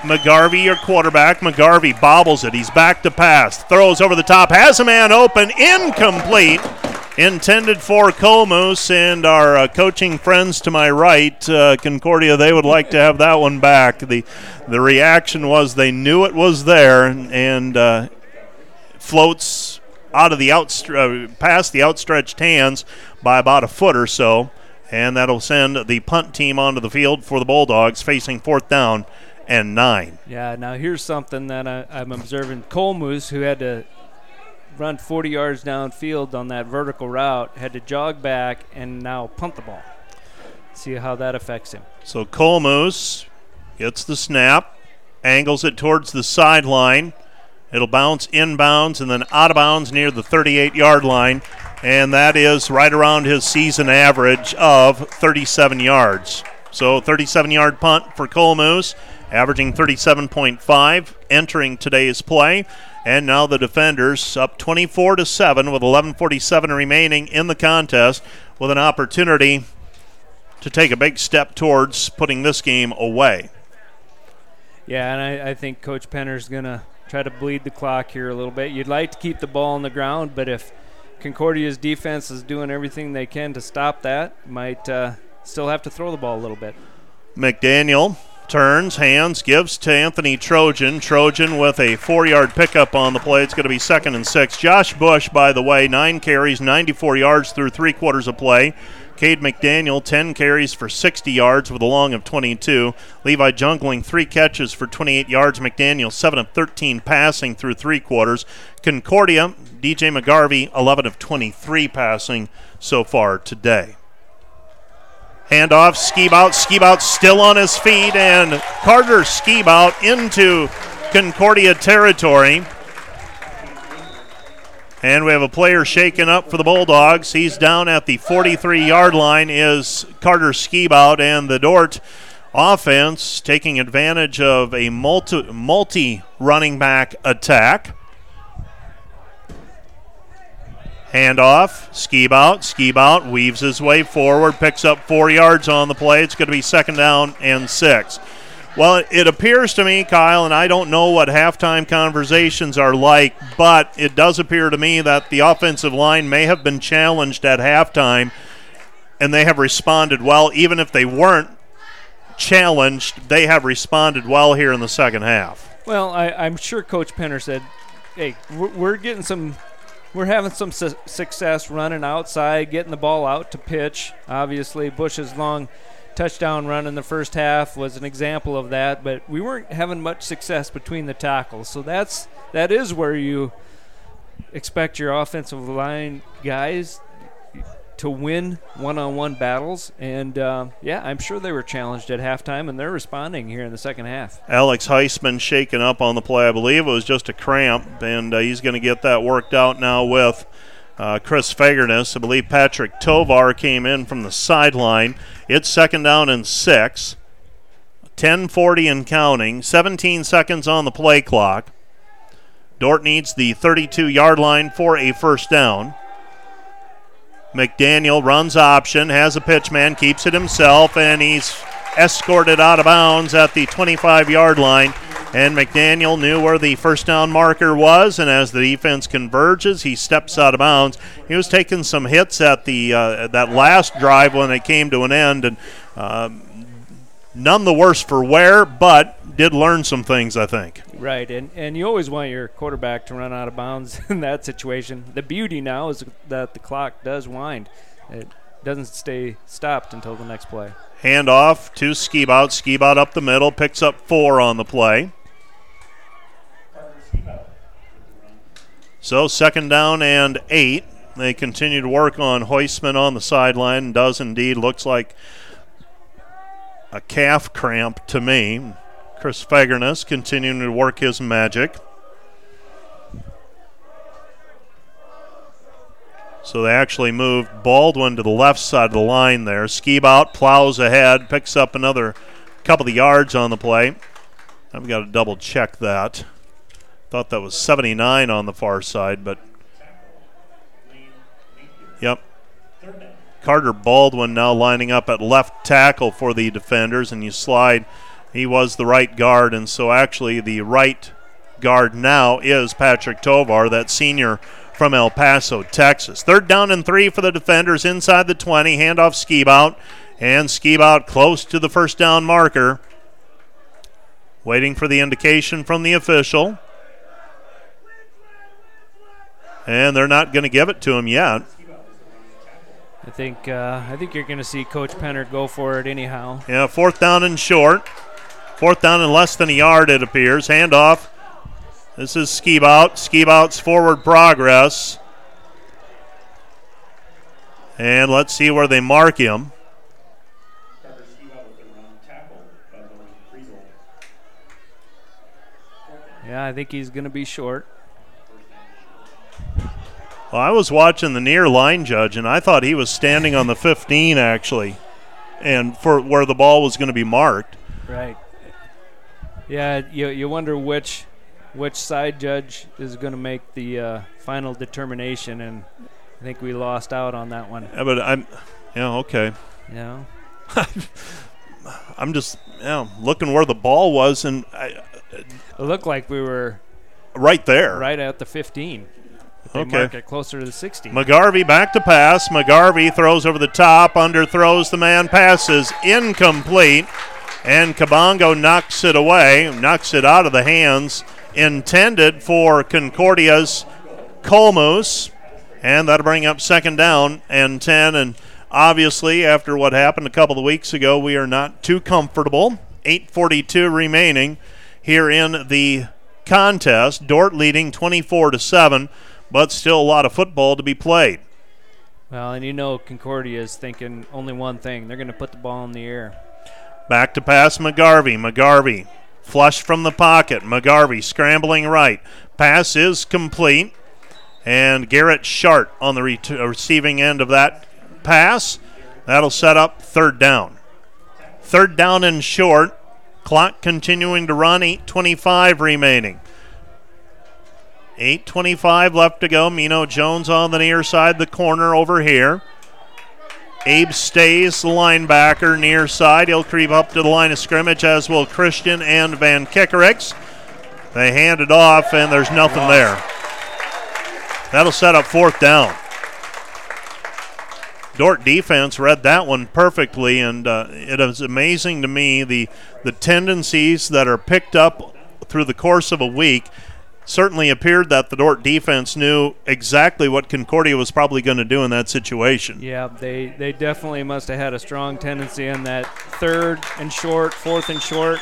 McGarvey, your quarterback. McGarvey bobbles it. He's back to pass. Throws over the top. Has a man open. Incomplete. Intended for Colmus, and our uh, coaching friends to my right, uh, Concordia, they would like to have that one back. The the reaction was they knew it was there, and, and uh, floats out of the outstre- uh, past the outstretched hands by about a foot or so, and that'll send the punt team onto the field for the Bulldogs facing fourth down and nine. Yeah, now here's something that I, I'm observing. Colmus, who had to run forty yards downfield on that vertical route, had to jog back and now punt the ball. See how that affects him. So Colmus gets the snap, angles it towards the sideline. It'll bounce inbounds and then out of bounds near the thirty-eight-yard line, and that is right around his season average of thirty-seven yards. So thirty-seven-yard punt for Colmus, averaging thirty-seven point five, entering today's play. And now the defenders up twenty-four to seven with eleven forty-seven remaining in the contest, with an opportunity to take a big step towards putting this game away. Yeah, and I, I think Coach Penner's going to try to bleed the clock here a little bit. You'd like to keep the ball on the ground, but if Concordia's defense is doing everything they can to stop that, might uh, still have to throw the ball a little bit. McDaniel turns, hands, gives to Anthony Trojan. Trojan with a four-yard pickup on the play. It's going to be second and six. Josh Bush, by the way, nine carries, ninety-four yards through three quarters of play. Cade McDaniel, ten carries for sixty yards with a long of twenty-two. Levi Jungling, three catches for twenty-eight yards. McDaniel, seven of thirteen passing through three quarters. Concordia, D J McGarvey, eleven of twenty-three passing so far today. Handoff, Skibout, Skibout still on his feet, and Carter Skibout into Concordia territory. And we have a player shaken up for the Bulldogs. He's down at the forty-three-yard line is Carter Skibout, and the Dort offense taking advantage of a multi, multi-running back attack. Handoff, Skibout, Skibout weaves his way forward, picks up four yards on the play. It's going to be second down and six. Well, it appears to me, Kyle, and I don't know what halftime conversations are like, but it does appear to me that the offensive line may have been challenged at halftime, and they have responded well. Even if they weren't challenged, they have responded well here in the second half. Well, I, I'm sure Coach Penner said, hey, we're, we're getting some – We're having some su- success running outside, getting the ball out to pitch. Obviously, Bush's long touchdown run in the first half was an example of that, but we weren't having much success between the tackles. So that's that is where you expect your offensive line guys to win one-on-one battles. And, uh, yeah, I'm sure they were challenged at halftime, and they're responding here in the second half. Alex Heisman shaken up on the play. I believe it was just a cramp, and uh, he's going to get that worked out now with uh, Chris Fagerness. I believe Patrick Tovar came in from the sideline. It's second down and six, ten forty and counting, seventeen seconds on the play clock. Dort needs the thirty-two-yard line for a first down. McDaniel runs option, has a pitch man, keeps it himself, and he's escorted out of bounds at the twenty-five-yard line. And McDaniel knew where the first down marker was, and as the defense converges, he steps out of bounds. He was taking some hits at the uh, that last drive when it came to an end, and uh, none the worse for wear, but did learn some things, I think. Right, and, and you always want your quarterback to run out of bounds in that situation. The beauty now is that the clock does wind. It doesn't stay stopped until the next play. Handoff to Skibout. Skibout up the middle, picks up four on the play. So second down and eight. They continue to work on Heisman on the sideline. Does indeed looks like a calf cramp to me. Chris Fagerness continuing to work his magic. So they actually moved Baldwin to the left side of the line there. Skibout plows ahead, picks up another couple of yards on the play. I've got to double check that. Thought that was seventy-nine on the far side, but yep. Carter Baldwin now lining up at left tackle for the defenders, and you slide. He was the right guard, and so actually the right guard now is Patrick Tovar, that senior from El Paso, Texas. Third down and three for the defenders inside the twenty. Handoff Skibout, and Skibout close to the first down marker. Waiting for the indication from the official. And they're not going to give it to him yet. I think uh, I think you're going to see Coach Penner go for it anyhow. Yeah, fourth down and short. Fourth down and less than a yard, it appears. Handoff. This is Skibout. Skibout's forward progress. And let's see where they mark him. Yeah, I think he's going to be short. Well, I was watching the near line judge, and I thought he was standing on the fifteen, actually, and for where the ball was going to be marked. Right. Yeah, you you wonder which which side judge is going to make the uh, final determination, and I think we lost out on that one. Yeah, but I'm, yeah, okay. Yeah. I'm just yeah looking where the ball was, and I, it looked like we were right there. Right at the fifteen. They okay. mark it closer to the sixty. McGarvey back to pass. McGarvey throws over the top, underthrows the man, passes incomplete. And Cabongo knocks it away, knocks it out of the hands, intended for Concordia's Colmus. And that'll bring up second down and ten. And obviously, after what happened a couple of weeks ago, we are not too comfortable. eight forty-two remaining here in the contest. Dort leading twenty-four to seven, but still a lot of football to be played. Well, and you know Concordia is thinking only one thing. They're going to put the ball in the air. Back to pass McGarvey. McGarvey flush from the pocket. McGarvey scrambling right. Pass is complete. And Garrett Shart on the re- receiving end of that pass. That'll set up third down. Third down and short. Clock continuing to run. eight twenty-five remaining. eight twenty-five left to go. Mino Jones on the near side, the corner over here. Abe stays the linebacker near side. He'll creep up to the line of scrimmage, as will Christian and Van Kickerix. They hand it off, and there's nothing there. That'll set up fourth down. Dort defense read that one perfectly, and uh, it is amazing to me the the tendencies that are picked up through the course of a week. Certainly appeared that the Dort defense knew exactly what Concordia was probably going to do in that situation. Yeah, they, they definitely must have had a strong tendency in that third and short, fourth and short.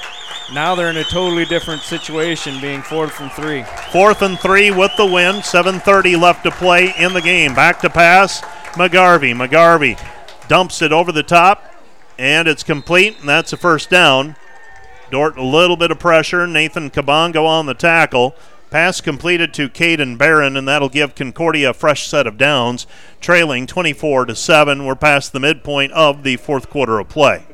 Now they're in a totally different situation, being fourth and three. Fourth and three with the win. seven thirty left to play in the game. Back to pass. McGarvey. McGarvey dumps it over the top, and it's complete, and that's a first down. Dort a little bit of pressure. Nathan Cabongo on the tackle. Pass completed to Caden Barron, and that'll give Concordia a fresh set of downs, trailing twenty-four to seven. We're past the midpoint of the fourth quarter of play.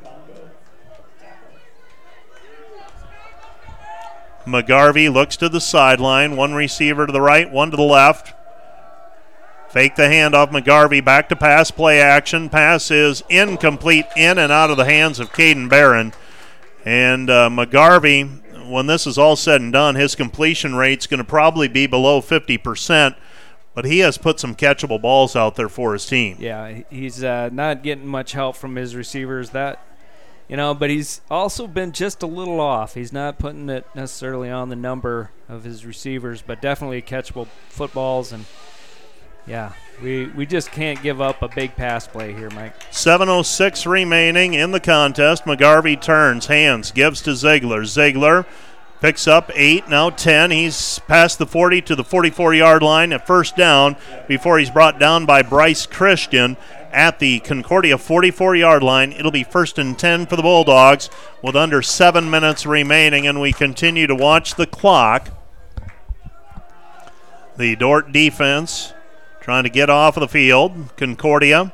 McGarvey looks to the sideline, one receiver to the right, one to the left. Fake the handoff, McGarvey back to pass, play action. Pass is incomplete, in and out of the hands of Caden Barron. And uh, McGarvey, when this is all said and done, his completion rate's going to probably be below fifty percent, but he has put some catchable balls out there for his team. Yeah, he's uh, not getting much help from his receivers, that you know, but he's also been just a little off. He's not putting it necessarily on the number of his receivers, but definitely catchable footballs. And yeah, we, we just can't give up a big pass play here, Mike. seven oh six remaining in the contest. McGarvey turns, hands, gives to Ziegler. Ziegler picks up eight, now ten. He's past the forty to the forty-four-yard line at first down before he's brought down by Bryce Christian at the Concordia forty-four-yard line. It'll be first and ten for the Bulldogs with under seven minutes remaining, and we continue to watch the clock. The Dort defense trying to get off of the field. Concordia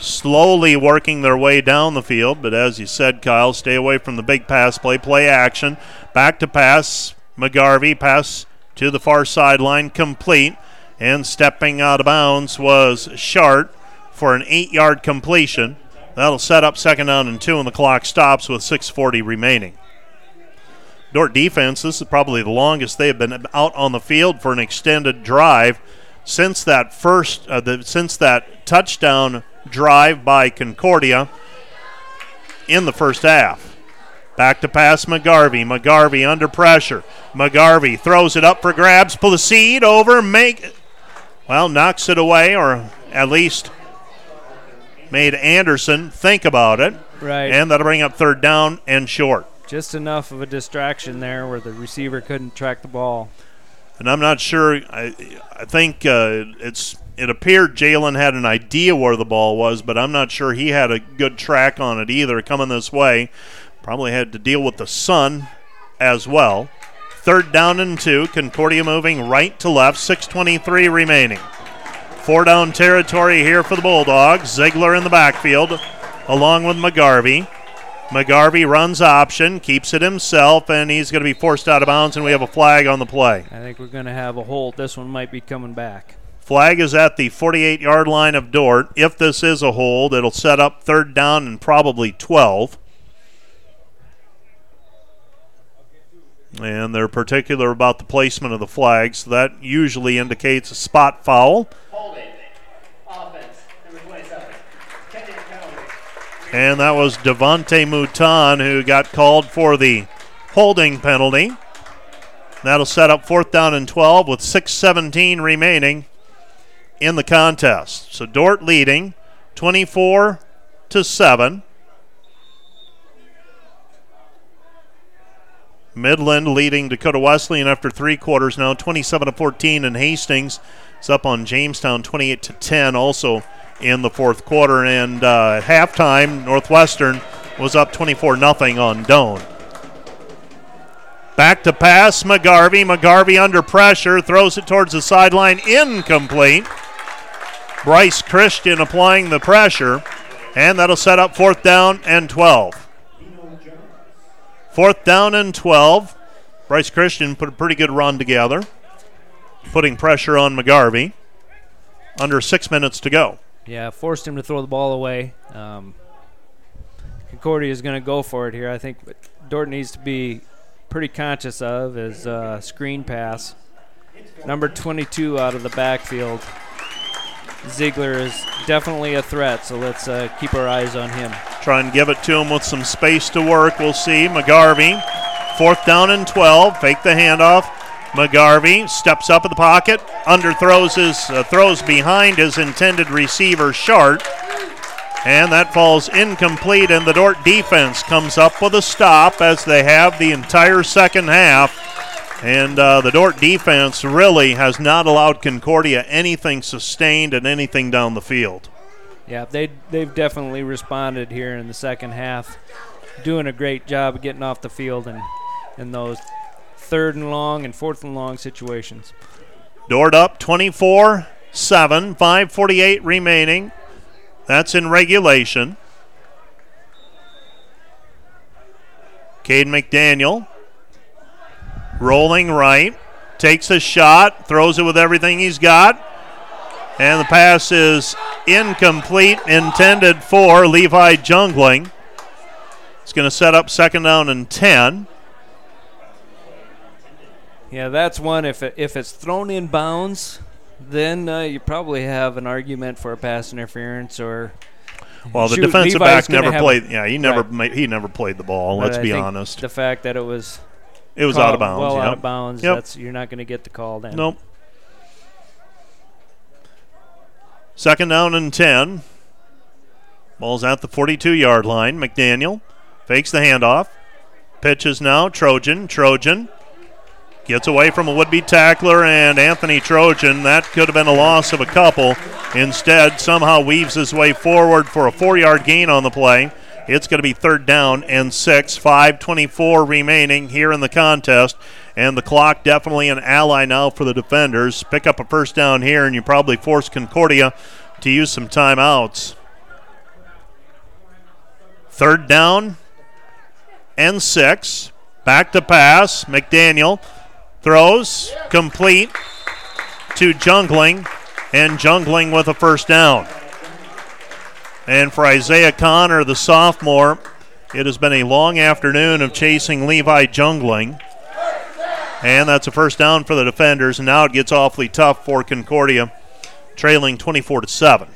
slowly working their way down the field. But as you said, Kyle, stay away from the big pass play. Play action. Back to pass. McGarvey pass to the far sideline. Complete. And stepping out of bounds was Shart for an eight-yard completion. That'll set up second down and two, and the clock stops with six forty remaining. Dort defense, this is probably the longest they have been out on the field for an extended drive. Since that first, uh, the, since that touchdown drive by Concordia in the first half. Back to pass McGarvey. McGarvey under pressure. McGarvey throws it up for grabs. Pull the seed over, make, well, knocks it away, or at least made Anderson think about it. Right. And that'll bring up third down and short. Just enough of a distraction there where the receiver couldn't track the ball. And I'm not sure. I, I think uh, it's. It appeared Jalen had an idea where the ball was, but I'm not sure he had a good track on it either. Coming this way, probably had to deal with the sun as well. Third down and two. Concordia moving right to left. six twenty-three remaining. Four down territory here for the Bulldogs. Ziegler in the backfield, along with McGarvey. McGarvey runs option, keeps it himself, and he's going to be forced out of bounds, and we have a flag on the play. I think we're going to have a hold. This one might be coming back. Flag is at the forty-eight-yard line of Dort. If this is a hold, it'll set up third down and probably twelve. And they're particular about the placement of the flag, so that usually indicates a spot foul. And that was Devontae Mouton who got called for the holding penalty. That'll set up fourth down and twelve with six seventeen remaining in the contest. So Dort leading twenty-four to seven. Midland leading Dakota Wesleyan after three quarters now, twenty-seven to fourteen, and Hastings is up on Jamestown twenty-eight to ten also in the fourth quarter. And uh, at halftime, Northwestern was up twenty-four nothing on Doane. Back to pass, McGarvey. McGarvey under pressure, throws it towards the sideline, incomplete. Bryce Christian applying the pressure, and that'll set up fourth down and twelve. Fourth down and twelve. Bryce Christian put a pretty good run together, putting pressure on McGarvey. Under six minutes to go. Yeah, forced him to throw the ball away. Um, Concordia is going to go for it here. I think what Dort needs to be pretty conscious of is uh, screen pass. Number twenty-two out of the backfield. Ziegler is definitely a threat, so let's uh, keep our eyes on him. Try and give it to him with some space to work. We'll see. McGarvey, fourth down and twelve. Fake the handoff. McGarvey steps up in the pocket, underthrows his, uh, throws behind his intended receiver, Shart. And that falls incomplete, and the Dort defense comes up with a stop as they have the entire second half. And uh, the Dort defense really has not allowed Concordia anything sustained and anything down the field. Yeah, they, they've definitely responded here in the second half, doing a great job of getting off the field in, in those third and long and fourth and long situations. Dort up twenty-four seven, five forty-eight remaining. That's in regulation. Cade McDaniel. Rolling right, takes a shot, throws it with everything he's got, and the pass is incomplete, intended for Levi Jungling. It's going to set up second down and ten. Yeah, that's one. If it, if it's thrown in bounds, then uh, you probably have an argument for a pass interference or. Well, the shoot, defensive Levi's back never played. Yeah, he never right. made, he never played the ball. But let's I be honest. The fact that it was. It was call, out of bounds. Well, yep. out of bounds. Yep. That's, you're not going to get the call then. Nope. Second down and ten. Ball's at the forty-two-yard line. McDaniel fakes the handoff. Pitches now. Trojan. Trojan gets away from a would-be tackler, and Anthony Trojan, that could have been a loss of a couple. Instead, somehow weaves his way forward for a four-yard gain on the play. It's going to be third down and six, five twenty-four remaining here in the contest. And the clock definitely an ally now for the defenders. Pick up a first down here, and you probably force Concordia to use some timeouts. Third down and six. Back to pass. McDaniel throws complete to Jungling, and Jungling with a first down. And for Isaiah Connor, the sophomore, it has been a long afternoon of chasing Levi Jungling. And that's a first down for the defenders, and now it gets awfully tough for Concordia, trailing twenty-four to seven.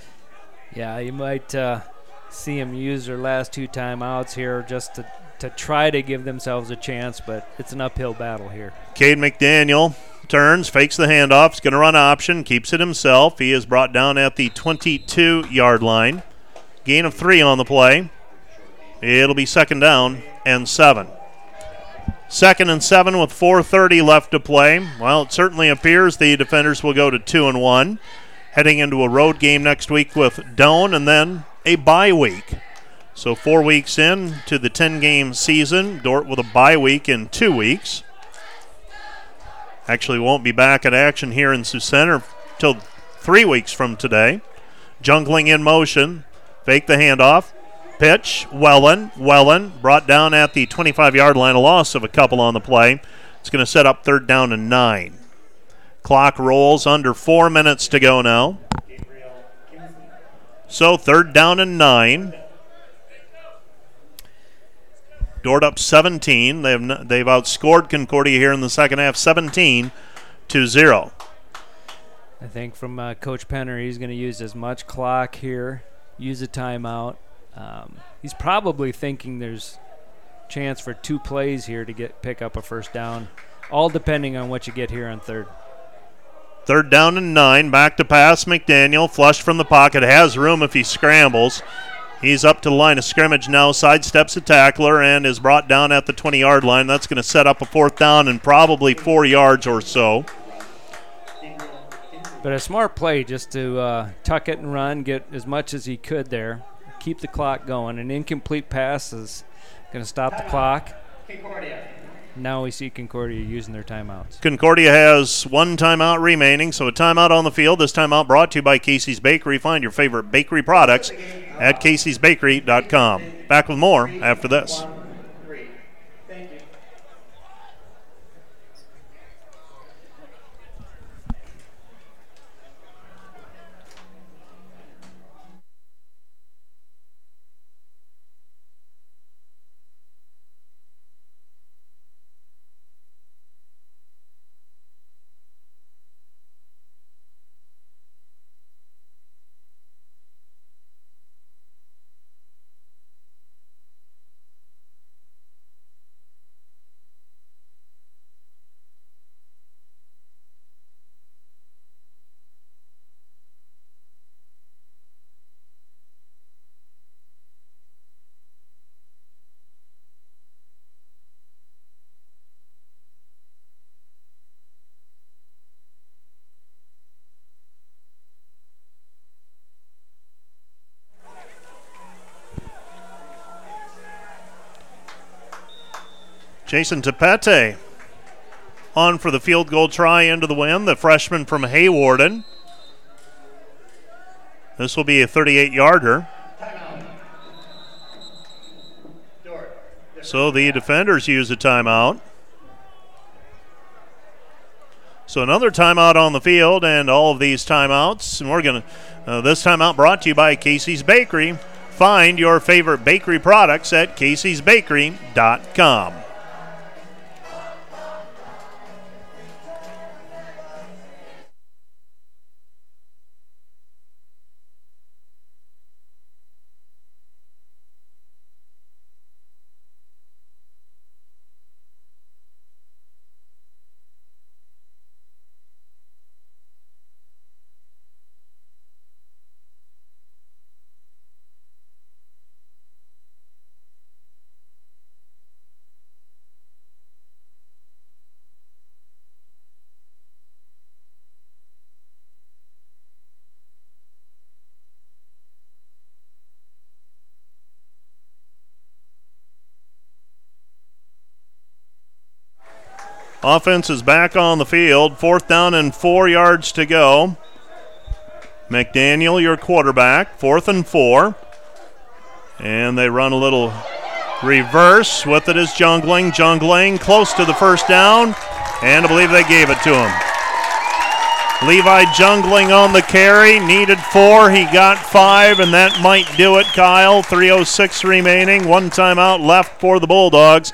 Yeah, you might uh, see them use their last two timeouts here just to, to try to give themselves a chance, but it's an uphill battle here. Cade McDaniel turns, fakes the handoff, is going to run option, keeps it himself. He is brought down at the twenty-two-yard line. Gain of three on the play. It'll be second down and seven. Second and seven with four thirty left to play. Well, it certainly appears the defenders will go to two and one, heading into a road game next week with Doane and then a bye week. So four weeks in to the ten-game season, Dort with a bye week in two weeks. Actually won't be back at action here in Sioux Center till three weeks from today. Jungling in motion. Fake the handoff. Pitch, Wellen. Wellen brought down at the twenty-five-yard line. A loss of a couple on the play. It's going to set up third down and nine. Clock rolls under four minutes to go now. So third down and nine. Dort up seventeen. They have n- they've outscored Concordia here in the second half, seventeen to zero. I think from uh, Coach Penner, he's going to use as much clock here, use a timeout. Um, he's probably thinking there's chance for two plays here to get pick up a first down, all depending on what you get here on third. Third down and nine, back to pass. McDaniel, flushed from the pocket, has room if he scrambles. He's up to the line of scrimmage now, sidesteps a tackler, and is brought down at the twenty-yard line. That's going to set up a fourth down and probably four yards or so. But a smart play just to uh, tuck it and run, get as much as he could there, keep the clock going. An incomplete pass is going to stop the clock. Concordia. Now we see Concordia using their timeouts. Concordia has one timeout remaining, so a timeout on the field. This timeout brought to you by Casey's Bakery. Find your favorite bakery products at caseys bakery dot com. Back with more after this. Jason Tepete on for the field goal try into the win, the freshman from Haywarden. This will be a thirty-eight-yarder. So the defenders use a timeout. So another timeout on the field, and all of these timeouts. And we're going to, uh, this timeout brought to you by Casey's Bakery. Find your favorite bakery products at caseys bakery dot com. Offense is back on the field. Fourth down and four yards to go. McDaniel, your quarterback. Fourth and four. And they run a little reverse. With it is Jungling. Jungling close to the first down. And I believe they gave it to him. Levi Jungling on the carry. Needed four. He got five. And that might do it, Kyle. three oh six remaining. One timeout left for the Bulldogs.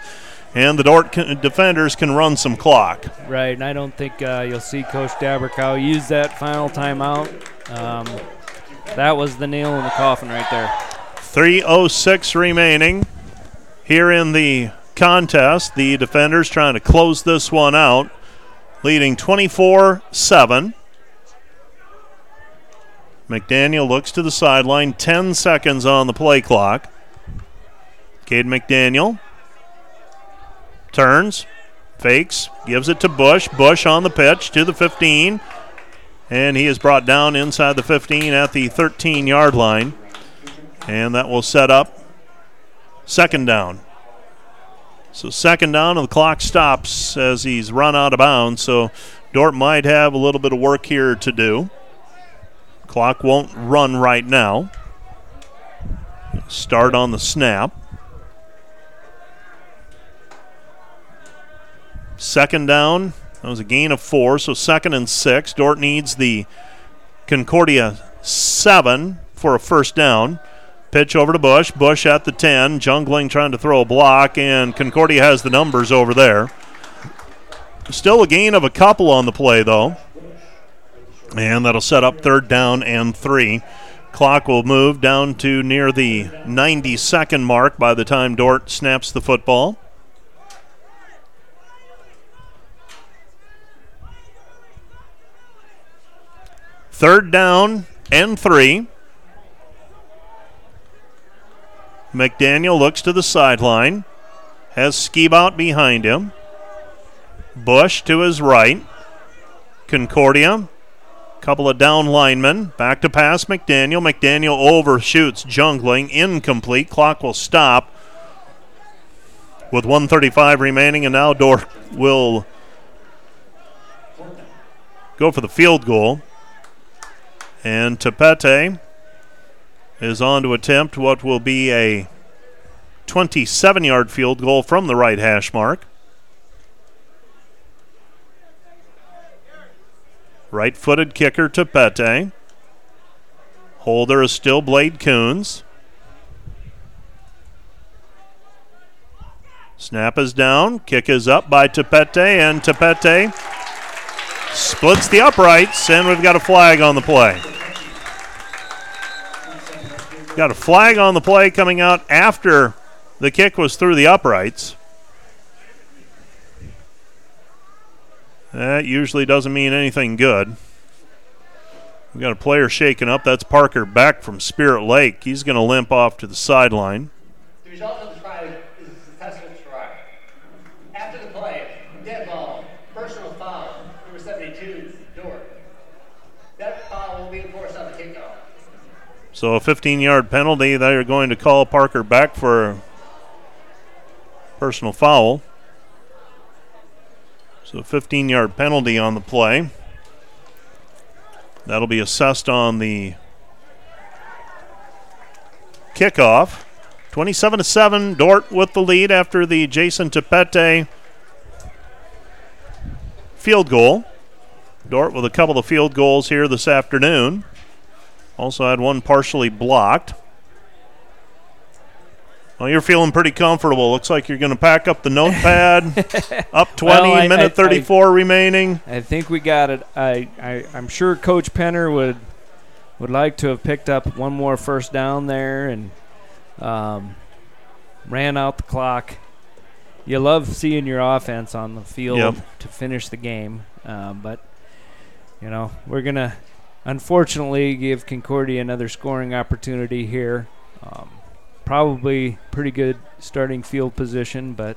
And the Dort defenders can run some clock. Right, and I don't think uh, you'll see Coach Dabercow use that final timeout. Um, that was the nail in the coffin right there. three oh six remaining here in the contest. The defenders trying to close this one out, leading twenty-four seven. McDaniel looks to the sideline, ten seconds on the play clock. Cade McDaniel. Turns, fakes, gives it to Bush. Bush on the pitch to the fifteen. And he is brought down inside the fifteen at the thirteen-yard line. And that will set up second down. So second down, and the clock stops as he's run out of bounds. So Dort might have a little bit of work here to do. Clock won't run right now. Start on the snap. Second down, that was a gain of four, so second and six. Dort needs the Concordia seven for a first down. Pitch over to Bush. Bush at the ten. Jungling trying to throw a block, and Concordia has the numbers over there. Still a gain of a couple on the play, though. And that'll set up third down and three. Clock will move down to near the ninety-second mark by the time Dort snaps the football. Third down and three. McDaniel looks to the sideline. Has Skibout behind him. Bush to his right. Concordia. Couple of down linemen. Back to pass, McDaniel. McDaniel overshoots Jungling. Incomplete. Clock will stop with one thirty-five remaining, and now Dort will go for the field goal. And Tepete is on to attempt what will be a twenty-seven-yard field goal from the right hash mark. Right-footed kicker to Pete. Holder is still Blade Coons. Snap is down. Kick is up by Tepete, and Tepete splits the uprights, and we've got a flag on the play. Got a flag on the play coming out after the kick was through the uprights. That usually doesn't mean anything good. We've got a player shaken up. That's Parker back from Spirit Lake. He's going to limp off to the sideline. The result of the try is a successful try. After the play, dead ball, personal foul, number seventy-two, Dort. That foul will be enforced on the kickoff. So a fifteen-yard penalty. They are going to call Parker back for a personal foul. So a fifteen-yard penalty on the play. That'll be assessed on the kickoff. twenty-seven to seven, Dort with the lead after the Jason Tepete field goal. Dort with a couple of field goals here this afternoon. Also had one partially blocked. Well, you're feeling pretty comfortable. Looks like you're going to pack up the notepad. Up twenty, well, I, minute thirty-four I, I, remaining. I think we got it. I, I, I'm sure Coach Penner would would like to have picked up one more first down there and um, ran out the clock. You love seeing your offense on the field yep. to finish the game. Uh, but, you know, we're going to, unfortunately, give Concordia another scoring opportunity here. Um Probably pretty good starting field position, but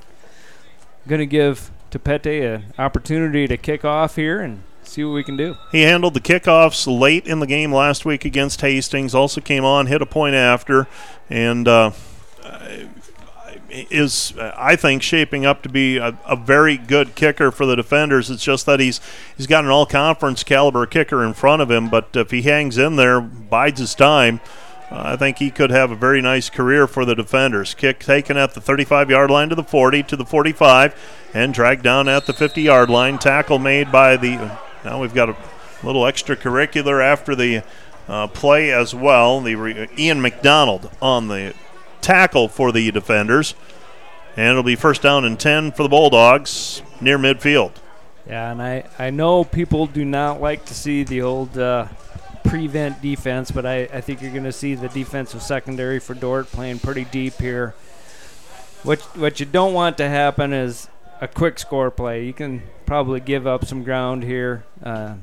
I'm going to give Tepete an opportunity to kick off here and see what we can do. He handled the kickoffs late in the game last week against Hastings, also came on, hit a point after, and uh, is, I think, shaping up to be a, a very good kicker for the defenders. It's just that he's he's got an all-conference caliber kicker in front of him, but if he hangs in there, bides his time, Uh, I think he could have a very nice career for the defenders. Kick taken at the thirty-five-yard line to the forty, to the forty-five, and dragged down at the fifty-yard line. Tackle made by the – now we've got a little extracurricular after the uh, play as well. The re- Ian McDonald on the tackle for the defenders. And it'll be first down and ten for the Bulldogs near midfield. Yeah, and I, I know people do not like to see the old uh, – prevent defense, but I, I think you're going to see the defensive secondary for Dort playing pretty deep here. What what you don't want to happen is a quick score play. You can probably give up some ground here, uh,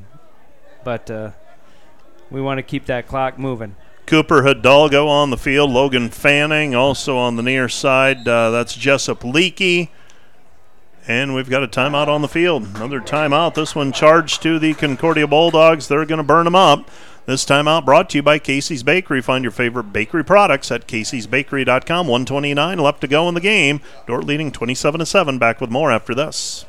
but uh, we want to keep that clock moving. Cooper Hidalgo on the field. Logan Fanning also on the near side. Uh, that's Jessup Leakey. And we've got a timeout on the field. Another timeout. This one charged to the Concordia Bulldogs. They're going to burn them up. This timeout brought to you by Casey's Bakery. Find your favorite bakery products at caseys bakery dot com. one twenty-nine left to go in the game. Dort leading twenty-seven to seven. Back with more after this.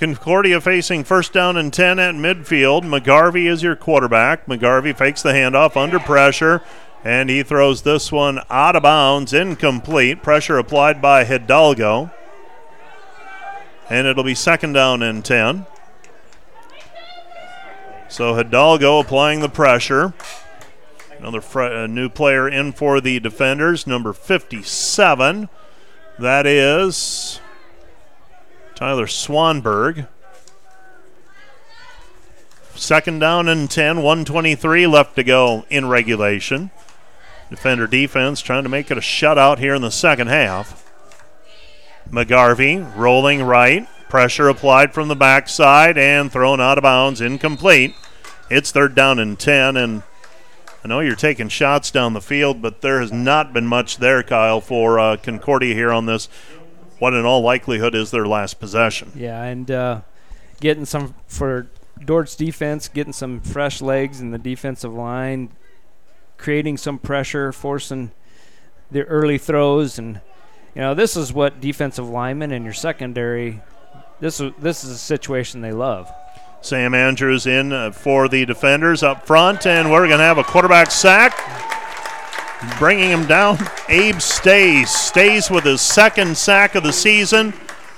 Concordia facing first down and ten at midfield. McGarvey is your quarterback. McGarvey fakes the handoff under pressure, and he throws this one out of bounds, incomplete. Pressure applied by Hidalgo. And it'll be second down and ten. So Hidalgo applying the pressure. Another fr- uh, new player in for the defenders, number fifty-seven. That is Tyler Swanberg. Second down and ten, one twenty-three left to go in regulation. Defender defense trying to make it a shutout here in the second half. McGarvey rolling right. Pressure applied from the backside and thrown out of bounds, incomplete. It's third down and ten, and I know you're taking shots down the field, but there has not been much there, Kyle, for uh, Concordia here on this. What in all likelihood is their last possession. Yeah, and uh, getting some for Dort's defense, getting some fresh legs in the defensive line, creating some pressure, forcing the early throws, and you know, this is what defensive linemen and your secondary, this is, this is a situation they love. Sam Andrews in for the defenders up front, and we're going to have a quarterback sack. Bringing him down, Abe Stays. Stays with his second sack of the season.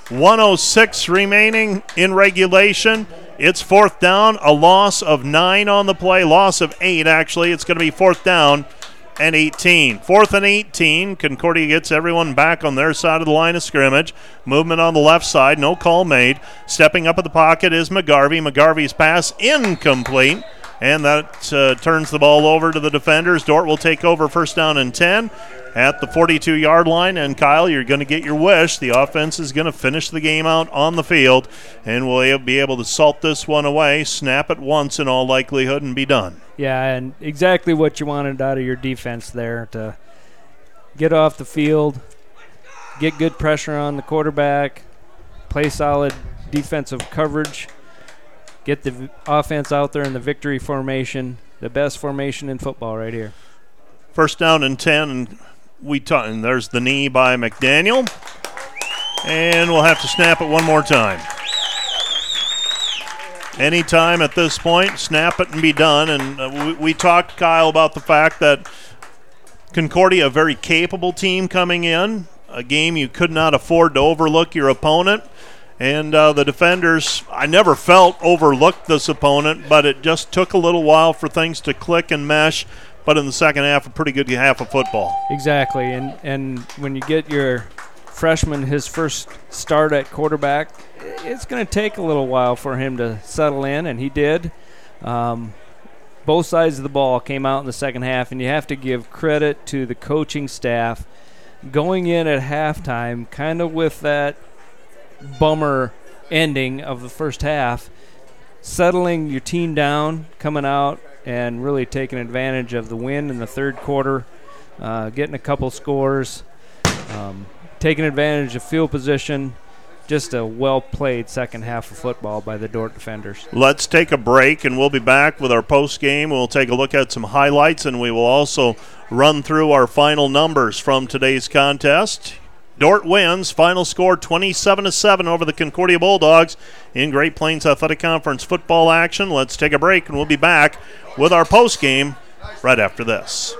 one oh six remaining in regulation. It's fourth down, a loss of nine on the play. Loss of eight, actually. It's going to be fourth down and eighteen. Fourth and eighteen. Concordia gets everyone back on their side of the line of scrimmage. Movement on the left side. No call made. Stepping up at the pocket is McGarvey. McGarvey's pass incomplete. And that uh, turns the ball over to the defenders. Dort will take over first down and ten at the forty-two-yard line. And, Kyle, you're going to get your wish. The offense is going to finish the game out on the field, and we'll be able to salt this one away, snap it once in all likelihood, and be done. Yeah, and exactly what you wanted out of your defense there, to get off the field, get good pressure on the quarterback, play solid defensive coverage, get the offense out there in the victory formation, the best formation in football right here. First down and ten, and we ta- and there's the knee by McDaniel. And we'll have to snap it one more time. Anytime at this point, snap it and be done. And uh, we, we talked, Kyle, about the fact that Concordia, a very capable team coming in, a game you could not afford to overlook your opponent. And uh, the defenders, I never felt overlooked this opponent, but it just took a little while for things to click and mesh. But in the second half, a pretty good half of football. Exactly. And and when you get your freshman his first start at quarterback, it's going to take a little while for him to settle in, and he did. Um, both sides of the ball came out in the second half, and you have to give credit to the coaching staff going in at halftime kind of with that bummer ending of the first half, settling your team down, coming out and really taking advantage of the win in the third quarter, uh, getting a couple scores, um, taking advantage of field position. Just a well-played second half of football by the Dort defenders. Let's take a break, and we'll be back with our post game. We'll take a look at some highlights, and we will also run through our final numbers from today's contest. Dort wins, final score twenty-seven to seven over the Concordia Bulldogs in Great Plains Athletic Conference football action. Let's take a break, and we'll be back with our post game right after this.